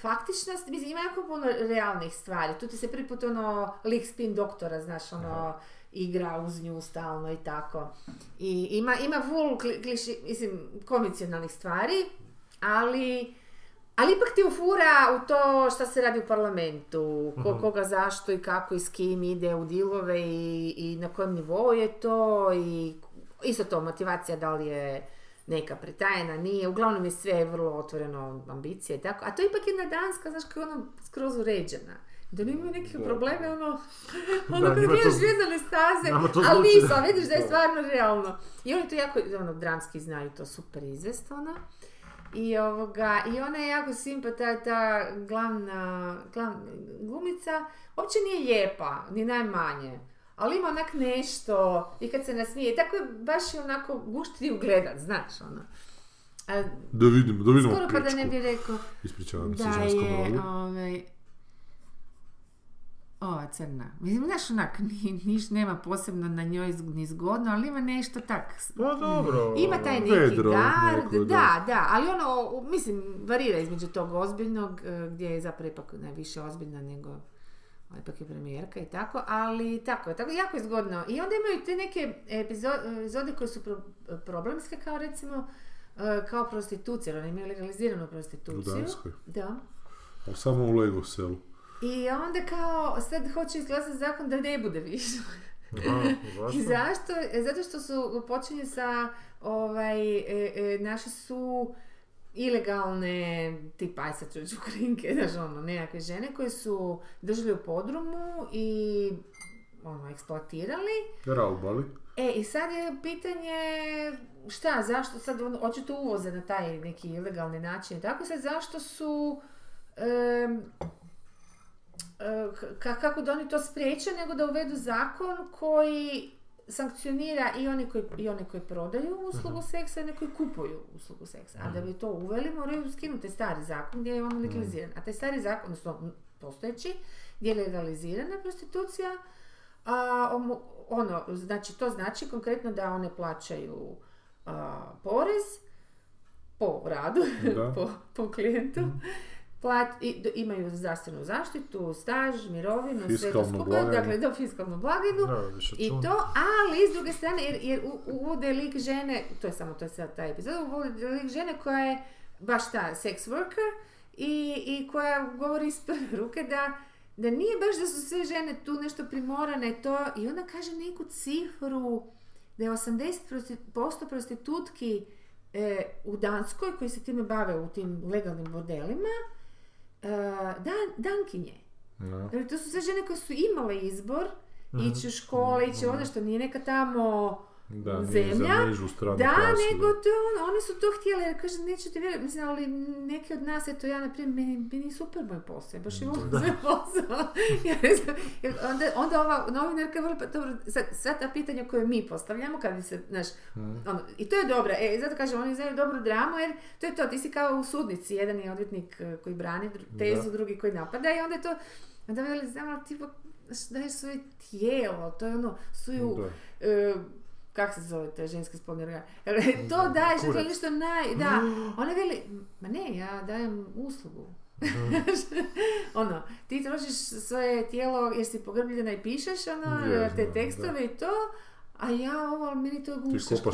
faktičnost, mislim, ima jako puno realnih stvari. Tu ti se prvi put ono lik spin doktora, znaš, ono, aha, igra uz nju stalno i tako. I ima, ima full kliši, mislim, konvencionalnih stvari, ali, ali ipak ti ufura u to šta se radi u parlamentu, ko, koga, zašto i kako i s kim ide u dilove i, i na kojem nivou je to i isto to motivacija da li je neka pretajena, nije, uglavnom je sve vrlo otvoreno ambicije i tako, a to je ipak jedna Danska, znaš, koja je ono skroz uređena. Da li imaju neke probleme, ono, ono da, kad gledaš Zvijezdane staze, ali nisam, vidiš da je stvarno realno. I oni to jako, ono, dramski znaju to super izvest, ono. I, ovoga, i ona je jako simpata, ta glavna, glavna glumica, uopće nije lijepa, ni najmanje, ali ima onak nešto i kad se nasmije, tako je baš je onako guštljiv gledat, znaš, ono. A, da vidimo, da vidimo. Skoro pa da ne bi rekao ispričavam se ženskom rodu. Ova crna. Mislim, znaš, onak, ni, niš nema posebno na njoj ni zgodno, ali ima nešto tak. Pa dobro. Ima taj neki vedro, gard. Neko, da. da, da, ali ono, mislim, varira između tog ozbiljnog, gdje je zapravo ipak najviše ozbiljna nego ipak je premijerka i tako, ali tako, tako jako je zgodno. I onda imaju te neke epizode koje su pro, problemske, kao recimo, kao prostitucija, oni imaju legaliziranu prostituciju. U Danskoj. Da. A samo u Lego selu. I onda kao, sad hoće izglasati zakon da ne bude više. Aha, i zašto? Zato što su počinje sa, ovaj, e, e, naše su ilegalne, tipa, aj sad ću Ukrajinke, znaš ono, nekakve žene koje su držali u podrumu i, ono, eksploatirali. Raubali. E, i sad je pitanje, šta, zašto, sad očito uvoze na taj neki ilegalni način i tako, sad zašto su... E, K- kako da oni to spriječe, nego da uvedu zakon koji sankcionira i oni koji, i oni koji prodaju uslugu uh-huh. seksa i oni koji kupuju uslugu seksa. Uh-huh. A da bi to uveli, moraju skinuti stari zakon gdje je on legaliziran. Uh-huh. A taj stari zakon, odnosno postojeći, gdje je legalizirana prostitucija, a, ono, znači, to znači konkretno da one plaćaju a, porez po radu, po, po klijentu, uh-huh. Plat, i, do, imaju zdravstvenu zaštitu, staž, mirovinu, sve to skupo, dakle do fiskalnu blagajnu i to, ali s druge strane, jer, jer uvode lik žene, to je samo to je sad taj epizod, uvode lik žene koja je baš ta sex worker i, i koja govori iz prve ruke da, da nije baš da su sve žene tu nešto primorane to, i onda kaže neku cifru da je osamdeset posto prostitutki e, u Danskoj koji se time bave u tim legalnim bordelima Uh, dan, dankinje. No. To su sve žene koje su imale izbor mm-hmm. ići u škole, ići mm-hmm. ono što nije neka tamo da, zemlja. Da, klasu, nego to ono, one su to htjele, jer kaže, neću ti vjeriti, mislim, ali neke od nas, eto ja, naprijed, meni, meni super moj posao, baš je ovo sve posao. onda, onda ova novinarka je vrlo, pa dobro, sad, sad ta pitanja koje mi postavljamo, kad bi se, znaš, mm. ono, i to je dobro, e, zato kažem, oni znaju dobru dramu, jer to je to, ti si kao u sudnici, jedan je odvjetnik koji brani tezu, da. drugi koji napada, i onda je to, onda veli, znamo, tipa, daješ svoje tijelo, to je ono, suju, kako se zove te ženske spolne organe? To daješ, to je nešto naj... Da. Ona veli, ma ne, ja dajem uslugu. ono, ti trošiš svoje tijelo jer si pogrbljena i pišeš ono, yes, te tekstove da. I to, a ja ovo, meni to gušaš toliko.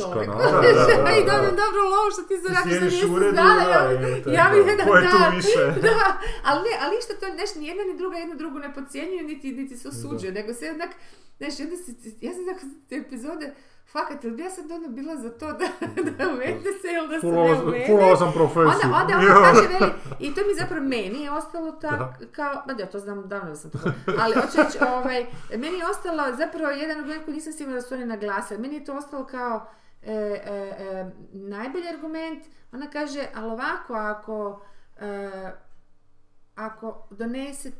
I dobijem dobro lovu što ti zarakiš na mjestu dana. Ja bih jedan dan. Da, ali ne, ali ništa to, neš, ni jedna ni druga jednu drugu ne podcjenjuju, niti, niti se osuđuju, nego se jednak, znaš, onda si, ja sam tako te epizode fakat, ili bi ja sad ono bila za to da, da uvede se ili da se ne uvede? Fulala sam profesiju. Onda, onda ono kaže, veli, i to mi zapravo meni je ostalo tako kao, ma da to znam, davno da sam tako, ali očeć, ovaj, meni je ostalo zapravo jedan argument koji nisam sigurna da su oni naglasili, meni je to ostalo kao e, e, e, najbolji argument, ona kaže, ali ovako, ako, e, ako donese,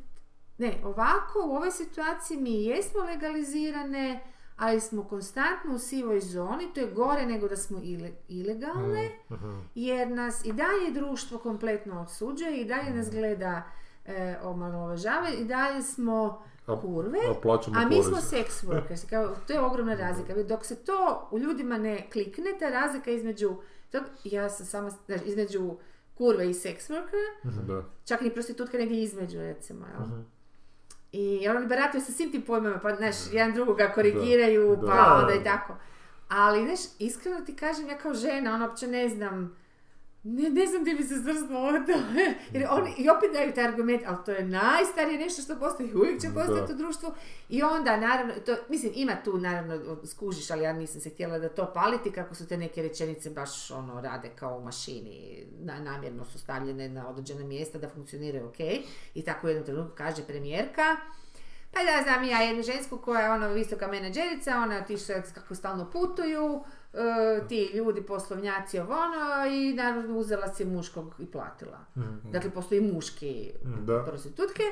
ne, ovako, u ovoj situaciji mi jesmo legalizirane, ali smo konstantno u sivoj zoni, to je gore nego da smo ile, ilegalne, mm, jer nas i dalje društvo kompletno osuđuje, i dalje mm. nas gleda e, omalovažava, i dalje smo a, kurve, a, a mi smo sex workers, kao, to je ogromna razlika. Dok se to u ljudima ne klikne, ta razlika između, dok, ja sam sama, znači, između kurve i sex workera, mm, čak ni prostitutka negdje između, recimo, jel? Mm. I jer oni barataju sa svim tim pojmama, pa znaš, jedan drugoga korigiraju, da, pa onda i tako. Ali, znaš, iskreno ti kažem, ja kao žena, ono, uopće ne znam, Ne, ne znam gdje bi se zrsnuo to. Jer oni i opet daju taj argument, ali to je najstarije nešto što postoji, uvijek će postojati u društvu. I onda, naravno, to, mislim, ima tu, naravno, skužiš, ali ja nisam se htjela da to paliti, kako su te neke rečenice baš, ono, rade kao u mašini, na, namjerno su stavljene na određena mjesta da funkcioniraju ok. I tako u jednom trenutku kaže premijerka, pa da, znam ja jednu žensku koja je, ono, visoka menadžerica, ona tiša kako stalno putuju, Uh, ti ljudi, poslovnjaci, ono, i naravno uzela si muškog i platila. Mm-hmm. Dakle, postoji muški da. Prostitutke.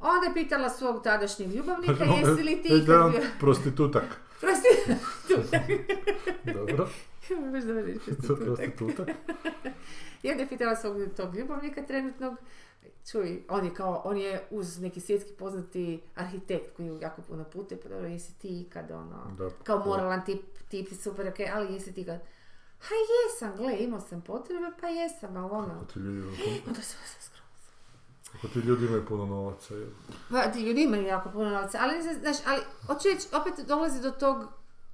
Onda je pitala svog tadašnjeg ljubavnika, no, jesi li ti... E, da, bio... prostitutak. Prostitutak. Dobro. Možda da reći prostitutak. prostitutak. I onda je pitala svog tog ljubavnika trenutnog, čuj, on je kao, on je uz neki svjetski poznati arhitekt koji jako puno putuje, pa dobro, jesi ti ikad, ono, da, kao moralan tip, tip, super, ok, ali jesi ti ikad, ha jesam, gle, imao sam potrebe, pa jesam, ali ono, kako ti ljudi, onda se osam skroz. Kako ti ljudi imaju puno novaca, je? Pa, ti ljudi imaju jako puno novaca, ali, znaš, ali, hoću reći, opet dolazi do tog,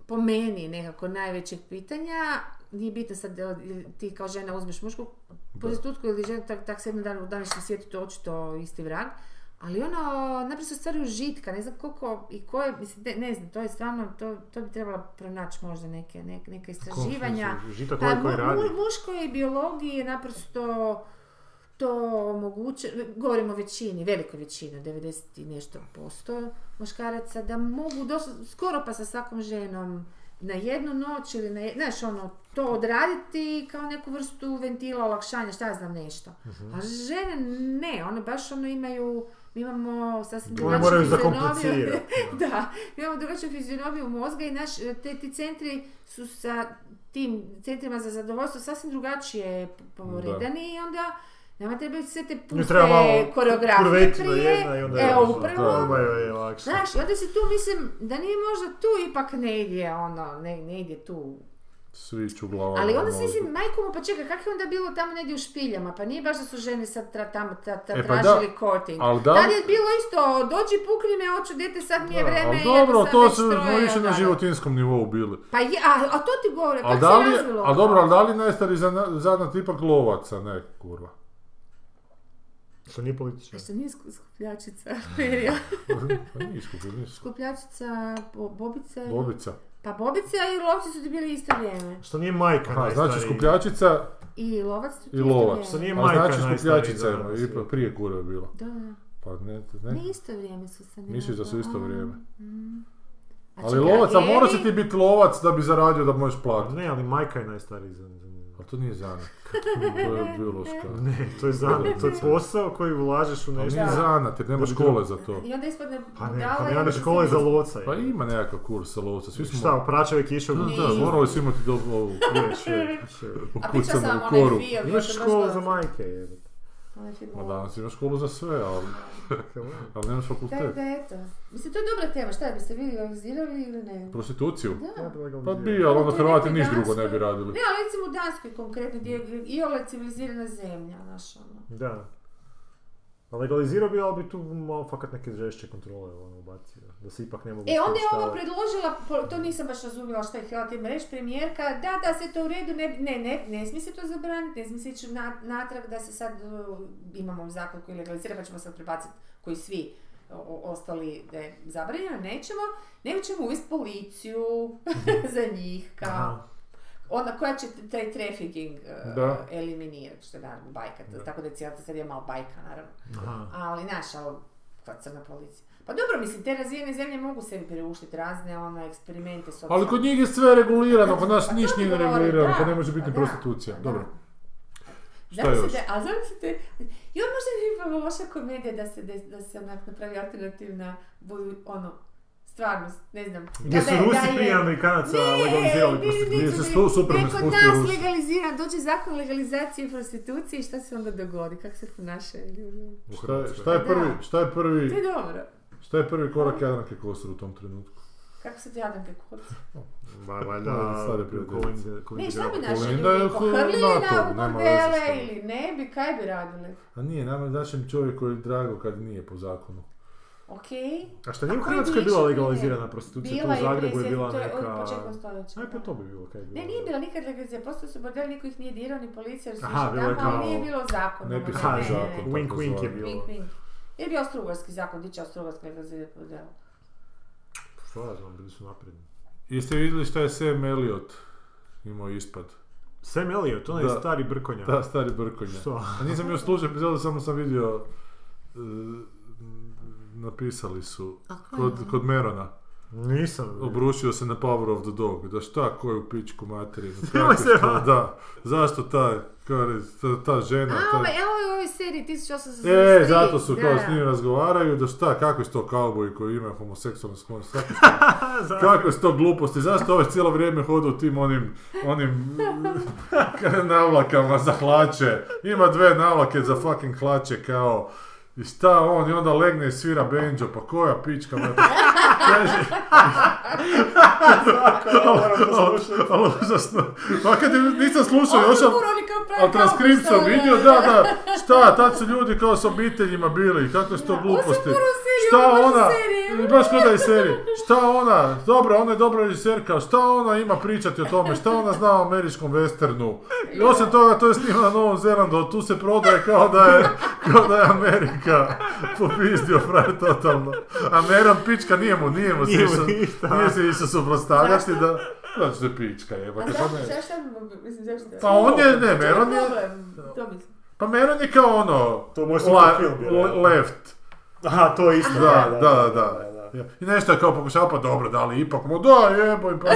po meni, nekako najvećeg pitanja, nije bitno sad da ti kao žena uzmeš mušku prostitutku ili ženu, tak, tak se jedan dan u današnjem svijetu to očito isti vrag, ali ono, naprosto stvari užitka, ne znam koliko i koje, mislim, ne, ne znam, to je stvarno, to, to bi trebalo pronaći možda neke, neke, neke istraživanja. Užitak pa, koji radi. Mu, muškoj biologiji je naprosto to moguće, govorimo o većini, velikoj većini, devedeset i nešto posto muškaraca, da mogu dosta, skoro pa sa svakom ženom na jednu noć ili na, znaš, ono, to odraditi kao neku vrstu ventila, olakšanja, šta ja znam nešto. Uh-huh. A žene ne, one baš ono imaju, mi imamo sasvim drugačiju fizionomiju. Da, mi imamo drugačiju fizionomiju mozga i naš, te, ti centri su sa tim centrima za zadovoljstvo sasvim drugačije poredani i onda nama trebaju sve te puste koreografije prije, evo upravo, znaš, onda se tu mislim da nije možda tu ipak ne ide, ono, ne, ne ide tu. Svić u glavu. Ali onda se mislim, majkomu, pa čekaj, kako je onda bilo tamo negdje u Špiljama, pa nije baš da su žene sad tra, tamo tra, tra, e, pa tražili courting. Da li je bilo isto, dođi pukni me, hoću dete, sad mi je vreme i dobro, to se više na životinskom nivou bili. Pa je, a, a to ti govore, kako se razvilo? A dobro, ali da li najstari zanat ipak lovaca, ne, kurva. Što nije politična? Što nije skupljačica, perija. Skupljačica, bobica. Bobica. Pa bobica i lovci su ti bili isto vrijeme. Što nije majka najstariji. Znači skupljačica i lovac su ti isto vrijeme. Što nije majka najstariji. Znači skupljačica je prije kura je bila. Da. Pa ne, ne. Ne isto vrijeme su se. Misliš da su isto vrijeme. Ali lovac, a mora se ti biti lovac da bi zaradio da možeš platiti. Ne, ali majka je najstariji za njega. A to nije zanat, to je biološka. Ne, to je zanat, to je posao koji ulažeš u nešto. A nije zanat jer nema škole za to. I onda ispadne pa ne, pa nema škole za lovca. Pa ima nekakav kurs za lovca, svi smo... Šta, praćavek išao? Da, da, morali su imati do... Ukucamo u koru. Imaš školu za majke, jebe. Ma danas imaš školu za sve, ali... ali nemaš fakultet. Tako da, eto. Mislim, to je dobra tema, šta biste vi legalizirali ili ne? Prostituciju? Da. Pa bi, ali onda Hrvati niš drugo ne bi radili. Ne, ali recimo u Danskoj konkretno, gdje je iole civilizirana zemlja, znaš ono. Da. Legalizirao bi, ali bi tu malo fakat neke žešće kontrole ono, ubacio, da se ipak ne mogu... E, onda je ovo predložila, to nisam baš razumjela što je htjela tim reći, premijerka, da, da se to u redu, ne, ne, ne, ne smije se to zabraniti, ne smije se ići natrag da se sad, imamo zakon koji legalizira, pa ćemo sad prebaciti koji svi o, ostali da je zabranjeno, nećemo, nego ćemo uvesti policiju za njih, kao... Aha. Onda koja će taj trafficking uh, eliminirati, što je naravno bajka, da. Tako da je cijela sad je malo bajka naravno, aha. Ali naša kao crna policija. Pa dobro, mislim, te razvijene zemlje mogu sebi preuštiti razne ono, eksperimente. Socijalne. Ali kod njih je sve regulirano, kod nas pa niš nije regulirano, da, pa ne može biti pa prostitucija. Da, dobro. Da. Šta još? A zamislite, joj možda bi bilo loša komedija da se, da, da se onak napravi alternativna, budu ono, stvarnost, ne znam. Gdje su Rusi je... prije Amerikanaca legalizirali prostituciju? Gdje se sto super ne spusti u Rusi. Legalizira, dođe zakon legalizacije prostitucije i šta se onda dogodi? Kako se ponašaju ljudi? Šta, šta je prvi, šta je prvi, to je dobro. Šta je prvi korak Jadranke Kosor u tom trenutku? Kako se Jadranke Kosor? Valjda, ne, šta bi naši ljudi pohrlili na bordele ili ne bi, kaj bi radili? A nije, nama našem čovjeku je drago kad nije po zakonu. Okay. A šta nije u Hrvatskoj bila legalizirana prostitucija? Bila, tu u Zagrebu je bila neka... Od početka stoljeća. Aj, pa to bi bilo kaj bilo. Ne, nije bila nikad legalizirana, prosto su bordeli, niko ih nije dirao, ni policija, jer su Aha, išli tamo, ali nije bilo zakon. Ne, ha, ne, zakon. Ne, ne. Wink, wink je bilo. Wink, wink. Jer bio austrougarski zakon, gdje će austrougarski legalizirati bordel? Što ja znam, bili su napredni. Jeste vidjeli šta je Sam Elliott imao ispad? Sam Elliott, onaj da, stari brkonja. Da, stari brkonja. Što? A nisam još služen, zato samo sam vidio... Uh, napisali su kod, kod Merona. Nisam. Obrušio se na Power of the Dog. Da šta, koju pičku materinu? Da, zašto ta, ta, ta žena... A, ta... Ove, evo je u ovoj seriji tisuću osamsto sedamdeset tri. E, zato su da, kao s njim razgovaraju, da šta, kako je to kauboj koji ima homoseksualnu sklonost, kako je to gluposti, zašto ovaj cijelo vrijeme hodu u tim onim, onim navlakama za hlače. Ima dve navlake za fucking hlače kao... I šta on, i onda legne i svira banjo, pa koja pička, mrata. Ali užasno. Pa kad nisam slušao, još sam, ali transkript sam vidio, da, da, šta, tad su ljudi kao s obiteljima bili, kakve su to gluposti. Šta ona, baš kada je serija, šta ona, dobra, ona je dobra režiserka, šta ona ima pričati o tome, šta ona zna o američkom westernu. I osim toga, to je snimano na Novom Zelandu, tu se prodaje kao da je, kao da je Amerika popizdio frajer totalno. A Meran pička, nije mu, nije mu se išao suprostavljati da... Da se pička jebate, pa ne. Pa on je, ne, Meran je... Pa Meran je kao ono, left. Aha, to je isto. Da, da, da, da. I nešto je kao pokušao, pa dobro, da li ipak mu, da, jeboj, pa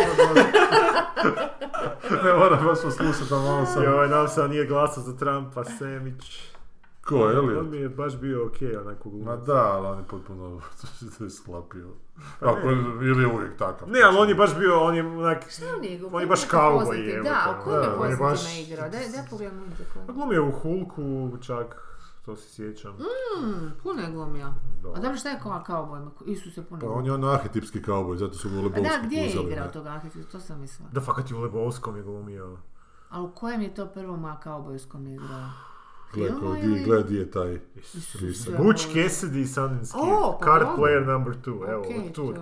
ne moram vas poslušati, a malo sam... Joj, nam sam nije glasao za Trumpa, Semić. Ko, Elliot? On mi je baš bio okej, okay, onako glumac. Ma da, ali on je potpuno to isklapio. Pa ako, ili je uvijek takav. Ne, ali on je baš bio, on je onak... On je baš kauboj, jeboj. Da, u kojim je pozitivna baš... igra? Daj, daj pogledam ovdje koja. Glumio u Hulku, čak... To se sjećam. Mmm, puno je glumio. A dobro, šta je kao kaubojima? Isuse, puno je glumio. Pa on je ono arhetipski kauboj, zato su u Lebovskom uzeli. Da, gdje je igrao toga arhetipska, to sam mislila. Da, fakat je u Lebovskom je glumio. Ali u kojem je to prvom kaubojskom je igrao? Gledaj, gdje je taj risak. Butch Cassidy i Sundance Kid. Card player number two, evo, tu.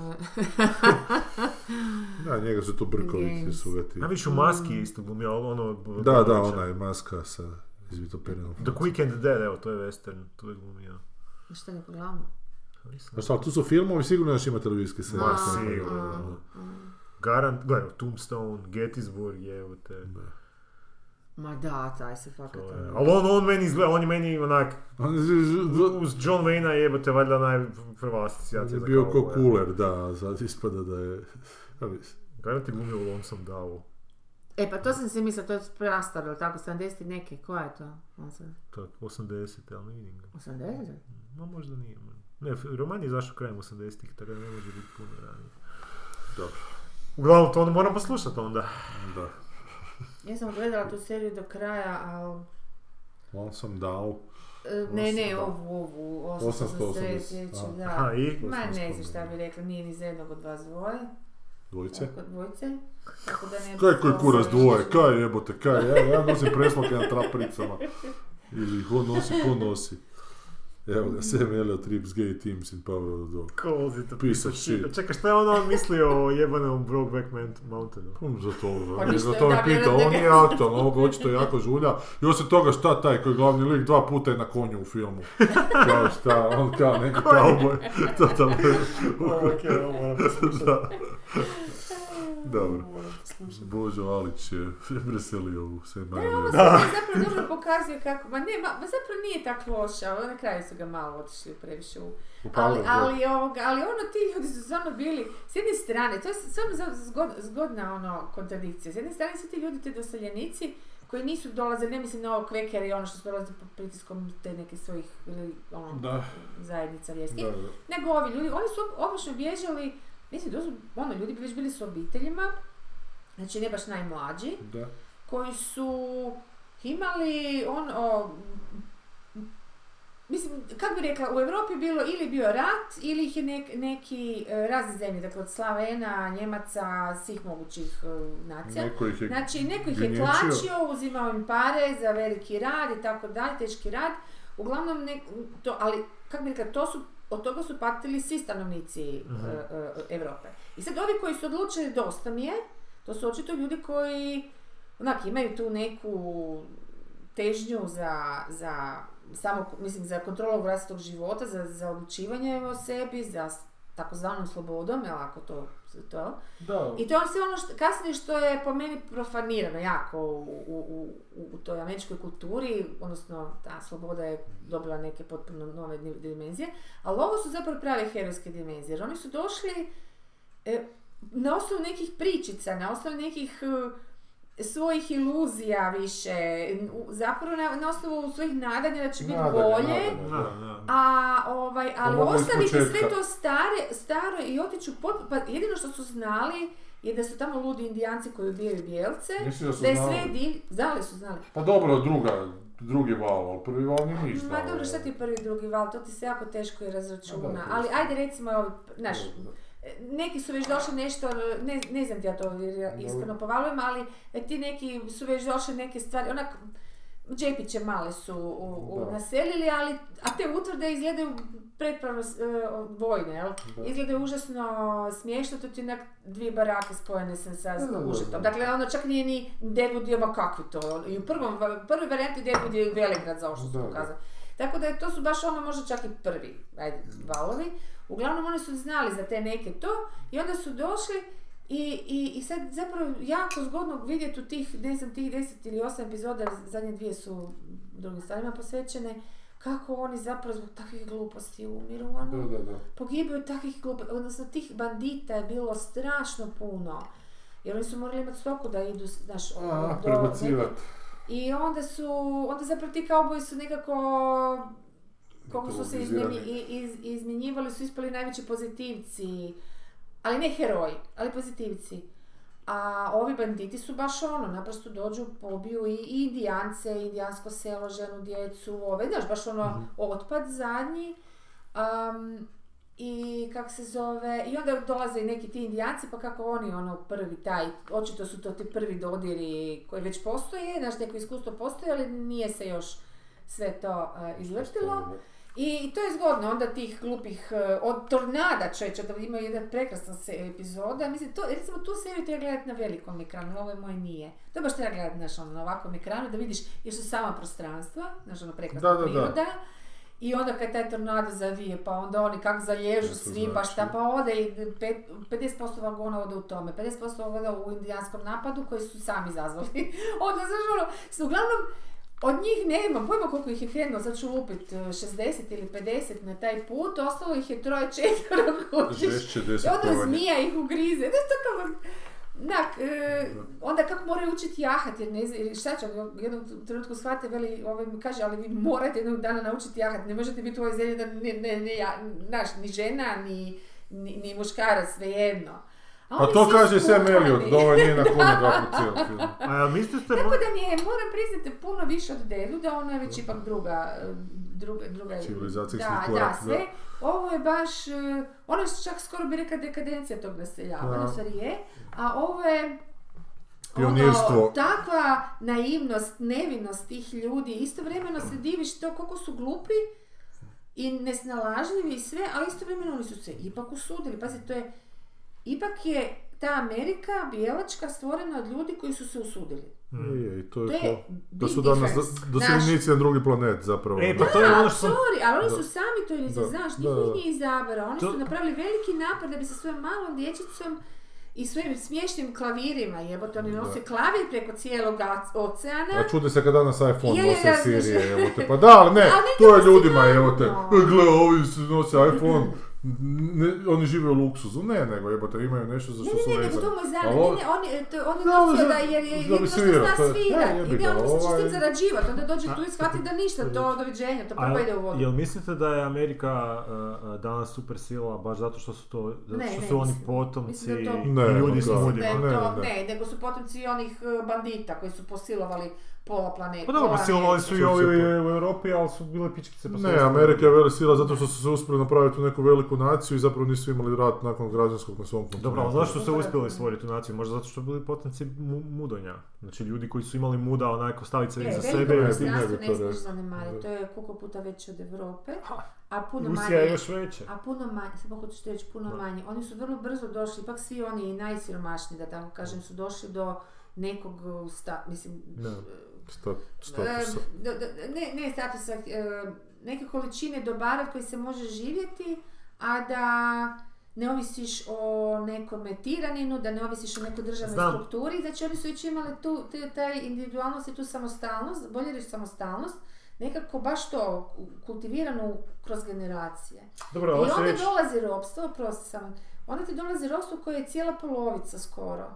Da, njega su to brkovi sugati. Najviše u maski je isto glumio, ono... Da, da, ona je maska sa... The Quick and the Dead, evo, to je western, to je glumio. I šta ne pogledamo? Šta, tu su filmovi, sigurno još ima televizijske serije. Ma, sigurno. Garant, gledaj, Tombstone, Gettysburg, evo te. Ma da, taj se fakat... Ali on meni izgleda, on je meni onak... Uz John Wayne-a jebate, valjda najprva asocijacija za kao... Bio ko cooler, da, sad ispada da je... Garant je glumio u Lonesome Dove. E pa to sam se mislila, to je prastaro, tako, sedamdeset neke, koja je to? To je osamdeset, ali ne vidim ga. osamdeset? No možda nije. Ne, roman je zašao krajem osamdesetih, tako da ne može biti puno ranije. Dobro. Uglavnom, to onda moram poslušati onda. Da. Ja sam gledala tu seriju do kraja, ali... On sam dao. Ne, ne, ovu, ovu, osamsto osamdeset, da. Aha, i? Ma ne znam šta bi rekla, nije ni za jednog od vas dvoje. Dvojice? Dvojice. Kaj koji kurac dvoje, kaj jebote, kaj, ja, ja nosim preslake na trapricama. Ili ih on nosi, ko nosi. Evo ga, Sam Elliott Trips Gay Teams in Power of the Dog. Kozi to pisaš shit. Čekaj, šta je ono on mislio o jebanom Brokeback Mountainu? Um, za to, pa za to me pitao, on je aktualno, ovo ga očito jako žulja. I osim toga šta taj koji je glavni lik dva puta je na konju u filmu. Kao šta, on kao neki cowboy. Totalno je. Okej, ovo moram poslušati. Dobro. Božo Alić je preselio u sve najbolje. Ne, ovo se zapravo dobro pokazuje kako... Ma ne, ma, ma zapravo nije tako loše, ali na kraju su ga malo otišli previše u... Ali, ali, ovoga, ali ono, ti ljudi su stvarno bili, s jedne strane, to je stvarno zgod, zgodna ono, kontradikcija, s jedne strane su ti ljudi, te doseljenici, koji nisu dolazili, ne mislim na ovo kvekere i ono što su dolazili pod pritiskom te neke svojih ili, ono, da. Zajednica vjerskih, nego ovi ljudi, oni su obično bježali. Mislim, to su, ono, ljudi bi već bili s obiteljima, znači ne baš najmlađi, da. Koji su imali, ono, mislim, kako bi rekla, u Europi bilo ili bio rat, ili ih je nek, neki razni zemlje, dakle od Slavena, Njemaca, svih mogućih nacija. Neko ih je, znači, neko ih je tlačio, uzimao im pare za veliki rad i tako dalje, teški rad, uglavnom, ne, to, ali, kako bi rekla, to su od toga su patili svi stanovnici uh-huh. uh, uh, Europe. I sad ovi koji su odlučili dosta mi je, to su očito ljudi koji onak imaju tu neku težnju za, za samo, mislim, za kontrolu vlastitog života, za, za odlučivanje o sebi, za takozvanom slobodom, jel ako to to. Da. I to je sve ono što, kasnije što je po meni profanirano jako u, u, u, u toj američkoj kulturi, odnosno ta sloboda je dobila neke potpuno nove dimenzije, ali ovo su zapravo prave herojske dimenzije, jer oni su došli e, na osnovu nekih pričica, na osnovu nekih e, svojih iluzija više, zapravo na, na osnovu svojih nadanja da će biti bolje, a ovaj, ali ostaviti sve to stare, staro i otići u pot, pa jedino što su znali je da su tamo ludi Indijanci koji ubijaju bijelce, da, da je znali. Sve div... Znali su, znali. Pa dobro, druga, drugi val, ali prvi val nije ništa. Ma dobro, šta ti prvi drugi val, to ti se jako teško je razračuna, da, ali ajde recimo, znaš, neki su već došli nešto, ne, ne znam ti ja to iskreno povalujem, ali ti neki su već došli neke stvari, onak džepiće male su u, u naselili, ali, a te utvrde izgledaju pretpravno e, vojne, jel? Izgledaju užasno smiješno, to ti onak dvije barake spojene sam sa užetom. Dakle, ono čak nije ni Deadwood je ba kakvi to, i u prvom, prvi varijanti Deadwood je Velegrad za ovo što sam pokazala. Tako da to su baš ono možda čak i prvi ajde, valovi. Uglavnom oni su znali za te neke to i onda su došli i, i, i sad zapravo jako zgodno vidjeti u tih, ne znam, tih deset ili osam epizoda, zadnje dvije su drugim stvarima posvećene, kako oni zapravo zbog takvih gluposti umiru, ono, da, da, da. Pogibaju takvih gluposti, odnosno tih bandita je bilo strašno puno, jer oni su morali imati stoku da idu, znaš, ono, prebacivati. I onda su, onda zapravo ti kauboji su nekako, kako su se izmjenjivali, su ispali najveći pozitivci, ali ne heroji, ali pozitivci. A ovi banditi su baš ono, naprosto dođu, pobiju i, i Indijance, indijansko selo, ženu, djecu, ove, znaš, baš ono, mm-hmm. otpad zadnji. Um, I kak se zove, i onda dolaze i neki ti Indijanci, pa kako oni ono prvi taj, očito su to ti prvi dodiri koji već postoje, znaš, neko iskustvo postoje, ali nije se još sve to uh, izvrtilo. I, I to je zgodno, onda tih glupih, uh, od Tornada čovječa, da imaju jedan prekrasan se epizoda, mislim, to, recimo tu seriju treba gledati na velikom ekranu, ovo je moje nije. To baš treba gledati, znaš, ono, na ovakvom ekranu, da vidiš, jer su sama prostranstva, znaš, ono, prekrasna priroda. I onda kad taj tornado zavije, pa onda oni kako zalježu svi, pa šta, pa ode i pet, pedeset posto vagona ode u tome, pedeset posto vagona u indijanskom napadu koji su sami izazvali. Onda, znaš, ono, uglavnom, od njih nema, pojma koliko ih je krenuo, sad ću lupit šezdeset ili pedeset na taj put, ostalo ih je troje, četvero kućiš, i onda zmija ih ugrize, znaš, tako, Nak, e, onda kako moraju učiti jahat, jer ne znam, šta će, u jednom trenutku shvate, veli, ovaj mi kaže, ali vi morate jednog dana naučiti jahat, ne možete biti u ovoj zemlji da ne, ne, ne, ja, naš, ni žena, ni, ni, ni muškarac, svejedno. A to kaže Sam Elliott, da ovo nije na kunu da cijel film. Tako da mi je, moram priznati, puno više od Delu, da ona je već ipak druga, druga, druga civilizacijski korak. Da, sve. Ovo je baš, ono čak skoro bi rekao dekadencija tog naseljavanja, stvari je, a ovo je ono, takva naivnost, nevinost tih ljudi, istovremeno se diviš to koliko su glupi i nesnalažljivi i sve, ali istovremeno oni su se ipak usudili, pazi, to je ipak je ta Amerika bijelačka stvorena od ljudi koji su se usudili. Mm. Je, i to je to. Je da su danas doseljenici na drugi planet zapravo. E, pa da, to je ono što... sorry, ali oni su sami to ili se, znaš, njih nije izabrao. Oni to... su napravili veliki napad da bi sa svojom malom dječicom i svojim smiješnim klavirima, jebote, oni nose klavir preko cijelog oceana. A čude se kad danas iPhone nose Sirije, jebote, pa da, ali ne, ali to je ljudima, jebote, gle, ovi se nose iPhone. Ne, oni žive u luksuzu, ne, nego jebote, imaju nešto za što su vezani. Ne, ne, nego to moj zami, on, oni nocio da jer je to što zna svirat, ide ono što će s tim zarađivati, onda dođe tu i shvati da ništa, to doviđenja, to prvo ide u vodu. Jel mislite da je Amerika uh, danas super sila baš zato što su, to, zato što ne, su ne, oni potomci to, i ljudi s ljudima? Ne, ne, ne, nego su potomci onih bandita koji su posilovali pola planeta. Pa dobro, silovali su i ovi u Europi, ali su bile pičkice. Pa ne, Amerika je vele sila zato što su se uspjeli napraviti u neku veliku naciju i zapravo nisu imali rat nakon građanskog na svom kontinentu. Dobro, ali zašto su se uspjeli stvoriti tu naciju? Možda zato što bili potenci mu- mudonja. Znači ljudi koji su imali muda, onako staviti se iza sebe. Ne, veliko ne smiješ zanemariti, to je koliko puta veće od Europe. A puno Rusija manje, je još veće. A puno manje, se pokuću što reći, puno no. manje. Oni su vrlo brzo došli, ipak svi oni najsiromašniji, da tako kažem, su došli do nekog sta, mislim, no. Stat, statusa. Ne, ne statusa, neke količine dobara koje se može živjeti, a da ne ovisiš o nekome tiraninu, da ne ovisiš o nekoj državnoj Znam. strukturi. Znači oni su već imali tu, taj individualnost i tu samostalnost, bolje reći samostalnost, nekako baš to, kultivirano kroz generacije. Dobro, I onda reći... dolazi ropstvo, prosti sam, onda ti dolazi ropstvo koje je cijela polovica skoro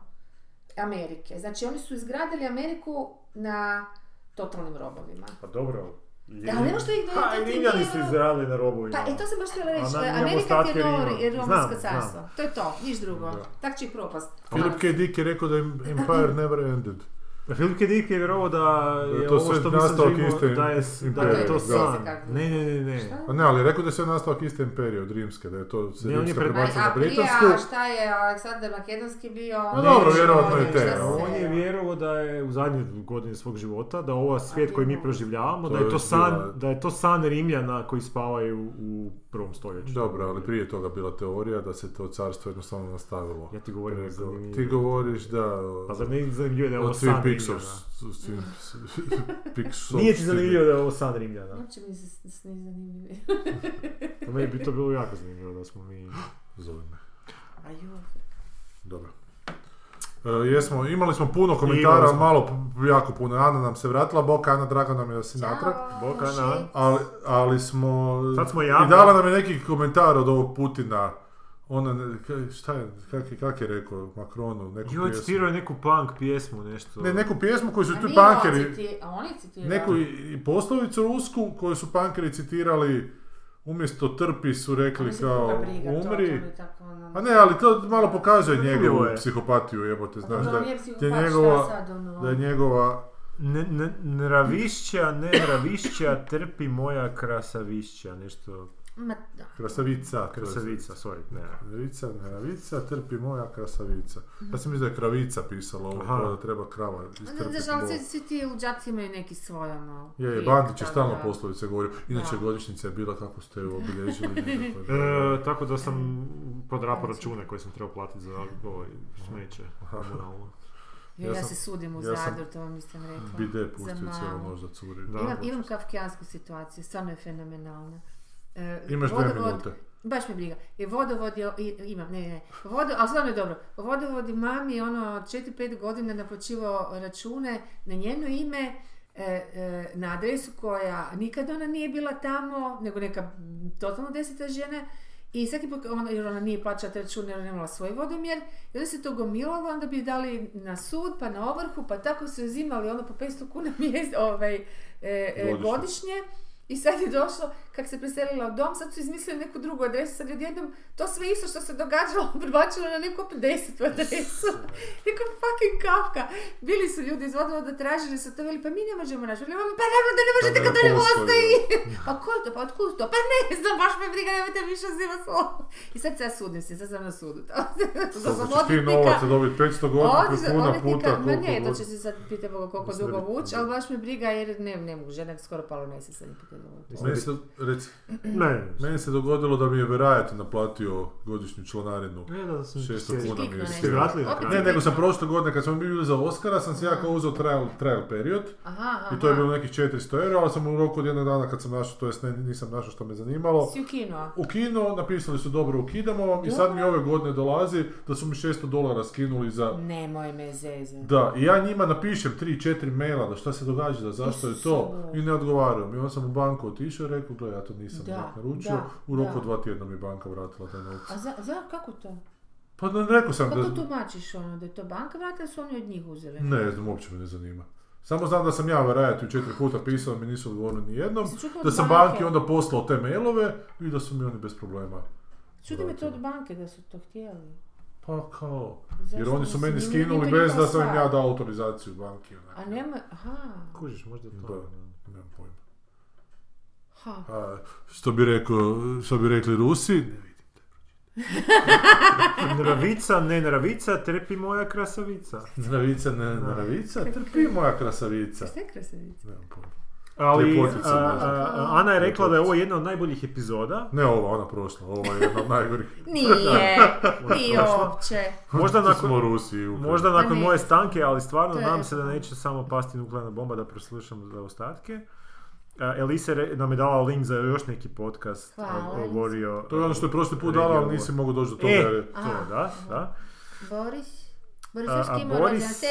Amerike. Znači oni su izgradili Ameriku na totalnim robovima. Pa dobro. Da, ali nemoš to ih dojeti. Ha, i njani su izgradili na robovima. Pa, i to sam baš htjela reći. Na, Amerika ti je novo romansko carstvo. To je to, niš drugo. Da. Tak će i propast. Philip K. Dick je rekao da Empire never ended. Filip K. Dick je vjerovao da je to ovo što mi sam živimo, da je, da je to san. Ne, ne, ne. ne. A ne, ali rekao da je sve nastavak iste imperije od Rimske, da je to se ne, Rimska prebacila na Britansku. A prije, a šta je Aleksandar Makedonski bio? No dobro, vjerovatno je te. On je vjerovao da je u zadnjoj godini svog života, da ova svijet koji mi proživljavamo, to da, je to san, da je to san Rimljana koji spavaju u prvom stoljeću. Dobro, ali prije toga bila teorija da se to carstvo jednostavno nastavilo. Ja ti govorim o zanimljivu. Ti govoriš da... Pa zar ne zanimljivo da je ovo san Rimljana? Nije ti zanimljivo da je ovo san Rimljana? Uopće mi se s njim zanimljivi. Meni bi to bilo jako zanimljivo da smo mi... Zove me. Dobro. Uh, jesmo, imali smo puno komentara, malo, jako puno. Ana nam se vratila, bok Ana, drago nam je da si natrag. Bok Ana. Ali, ali smo... Sad smo javno. I dala nam je neki komentar od ovog Putina. Ona, šta je, kak je, kak je rekao Macronu, neku pjesmu. I on citirao neku punk pjesmu, nešto. Ne, neku pjesmu koju su ti punkeri... Citi... A on je citirao. Neku i poslovicu rusku koju su punkeri citirali... Umjesto trpi su rekli kao briga, umri, to, to tako, ono... a ne, ali to malo pokazuje njegovu je. psihopatiju, jebote, znaš, da, da je njegova, da je njegova... Ne, ne, nravišća, ne nravišća, trpi moja krasavišća, nešto... Krasavica, krasavica, sorry, ne. Kravica, nravica, trpi moja krasavica. Ja sam mislila da je kravica pisala ovo, kao da treba krava istrpiti. Znači, svi, svi ti luđaci imaju neki svoj, ono... Je, je, Bandić je stalno poslovice govorio. Inače, godišnjica je bila kako ste ju obilježili. e, tako da sam podrapao račune koje sam trebao platiti za ovaj smeće. Ja, ja, sam, ja se sudim u ja Zadru, to vam nisam rekla. Bide pustio cijelo možda curi. Imam, imam kafkijansku situaciju, stvarno je fenomenalna. Uh, Imaš dvije minute. Baš me briga. E, vodovod je, imam, ne, ne, vodo, ali stvarno je dobro. Vodovod i mami, ono, četiri pet godina naplaćivao račune na njeno ime, e, e, na adresu koja nikad ona nije bila tamo, nego neka totalno deseta žena. I svaki put, ona, jer ona nije plaćala te račune, jer ona nemala svoj vodomjer. I onda se to gomilalo, onda bi dali na sud, pa na ovrhu, pa tako su uzimali ono po petsto kuna mjesto, ovaj, e, e, godišnje. I sad je došlo, kak se preselila u dom, sad su izmislili neku drugu adresu, sad je odjednom to sve isto što se događalo prebačilo na neku pedesetu adresu. Neka fucking Kafka. Bili su ljudi iz vodovoda, tražili su to, veli, pa mi ne možemo naći. Pa naravno da ne možete kad to ne postoji. Pa ko je to, pa otkud to? Pa ne znam, baš me briga, nemojte više zima slovo. I sad se ja sudim se, sad sam na sudu. Sad ćeš ti novaca dobiti petsto godina, puna puta. Ma ne, to će se sad pita Boga koliko dugo vući, ali baš me briga jer ne, ne mogu, žena skoro palo mjesec. Meni se, rec, ne, meni se dogodilo da mi je Verajat naplatio godišnju članarinu. šesto kuna mi je stigratili. Ne, nego sam prošle godine kad smo bili za Oscara sam se jako uzeo trial, trial period. Aha, aha. I to je bilo nekih četiristo eura, ali sam u roku od jednog dana kad sam našao, to jest ne, nisam našao što me zanimalo. Si u kino? U kino, napisali su dobro ukidamo vam i sad mi ove godine dolazi da su mi šesto dolara skinuli za... Nemoj me zezati. Da, i ja njima napišem tri četiri maila da šta se događa, da zašto je to i ne odgovaram. I onda sam banku otišao i rekao, gledaj, ja to nisam da, naručio, da, u roku da. dva tjedna mi banka vratila taj novac. A za, za kako to? Pa ne rekao sam kako da... Kako to tumačiš ono, da je to banka vratila ili su oni od njih uzeli? Ne znam, uopće me ne zanima. Samo znam da sam ja Verajatu četiri puta pisao, mi nisu odgovorili ni jednom, da sam banke? banki onda poslao te mailove i da su mi oni bez problema. Čudi me to od banke da su to htjeli. Pa kao, zašto jer oni su meni skinuli bez da sam im ja dao autorizaciju banki. Onak. A nema, aha. Kužiš, možda to. Da, nemam pojma. Ha. A, što bi rekao, što bi rekli Rusi? Ne vidim te. Nravica, ne nravica, trpi moja krasavica. Nravica, ne nravica, trpi moja krasavica. Šta je krasavica? Nemam pojma. Ali a, a, Ana je rekla da je ovo jedna od najboljih epizoda. Ne ova, ona prošla, ova je jedna od najboljih. Nije, nije uopće. Možda nakon, možda nakon moje stanke, ali stvarno nadam se da neće samo pasti nuklearna bomba, da preslušam za ostatke. Uh, Elise re, nam je dala link za još neki podcast. Hvala. Govorio, to je ono što je prošli put dala, ali nisi mogao doći do toga. E, jer je to, a, da, da. Boris? Boris još Boris...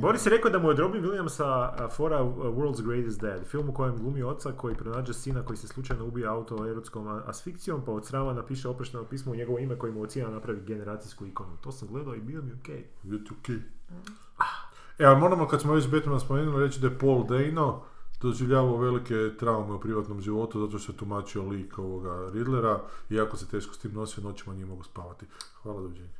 Boris je rekao da mu je Robin Williamsa fora World's Greatest Dad, film u kojem glumi oca koji pronađe sina koji se slučajno ubija autoerotskom asfikcijom, pa od srama napiše oprečeno pismo u njegovo ime koji mu ocina napravi generacijsku ikonu. To sam gledao i bio mi okej. Okay. E, ali moramo, kad smo već Batmana spomenuli, reći da je Paul Dano doživljavao velike traume u privatnom životu zato što je tumačio lik ovoga Riddlera i jako se teško s tim nosio, noćima nije mogu spavati. Hvala, doviđenja.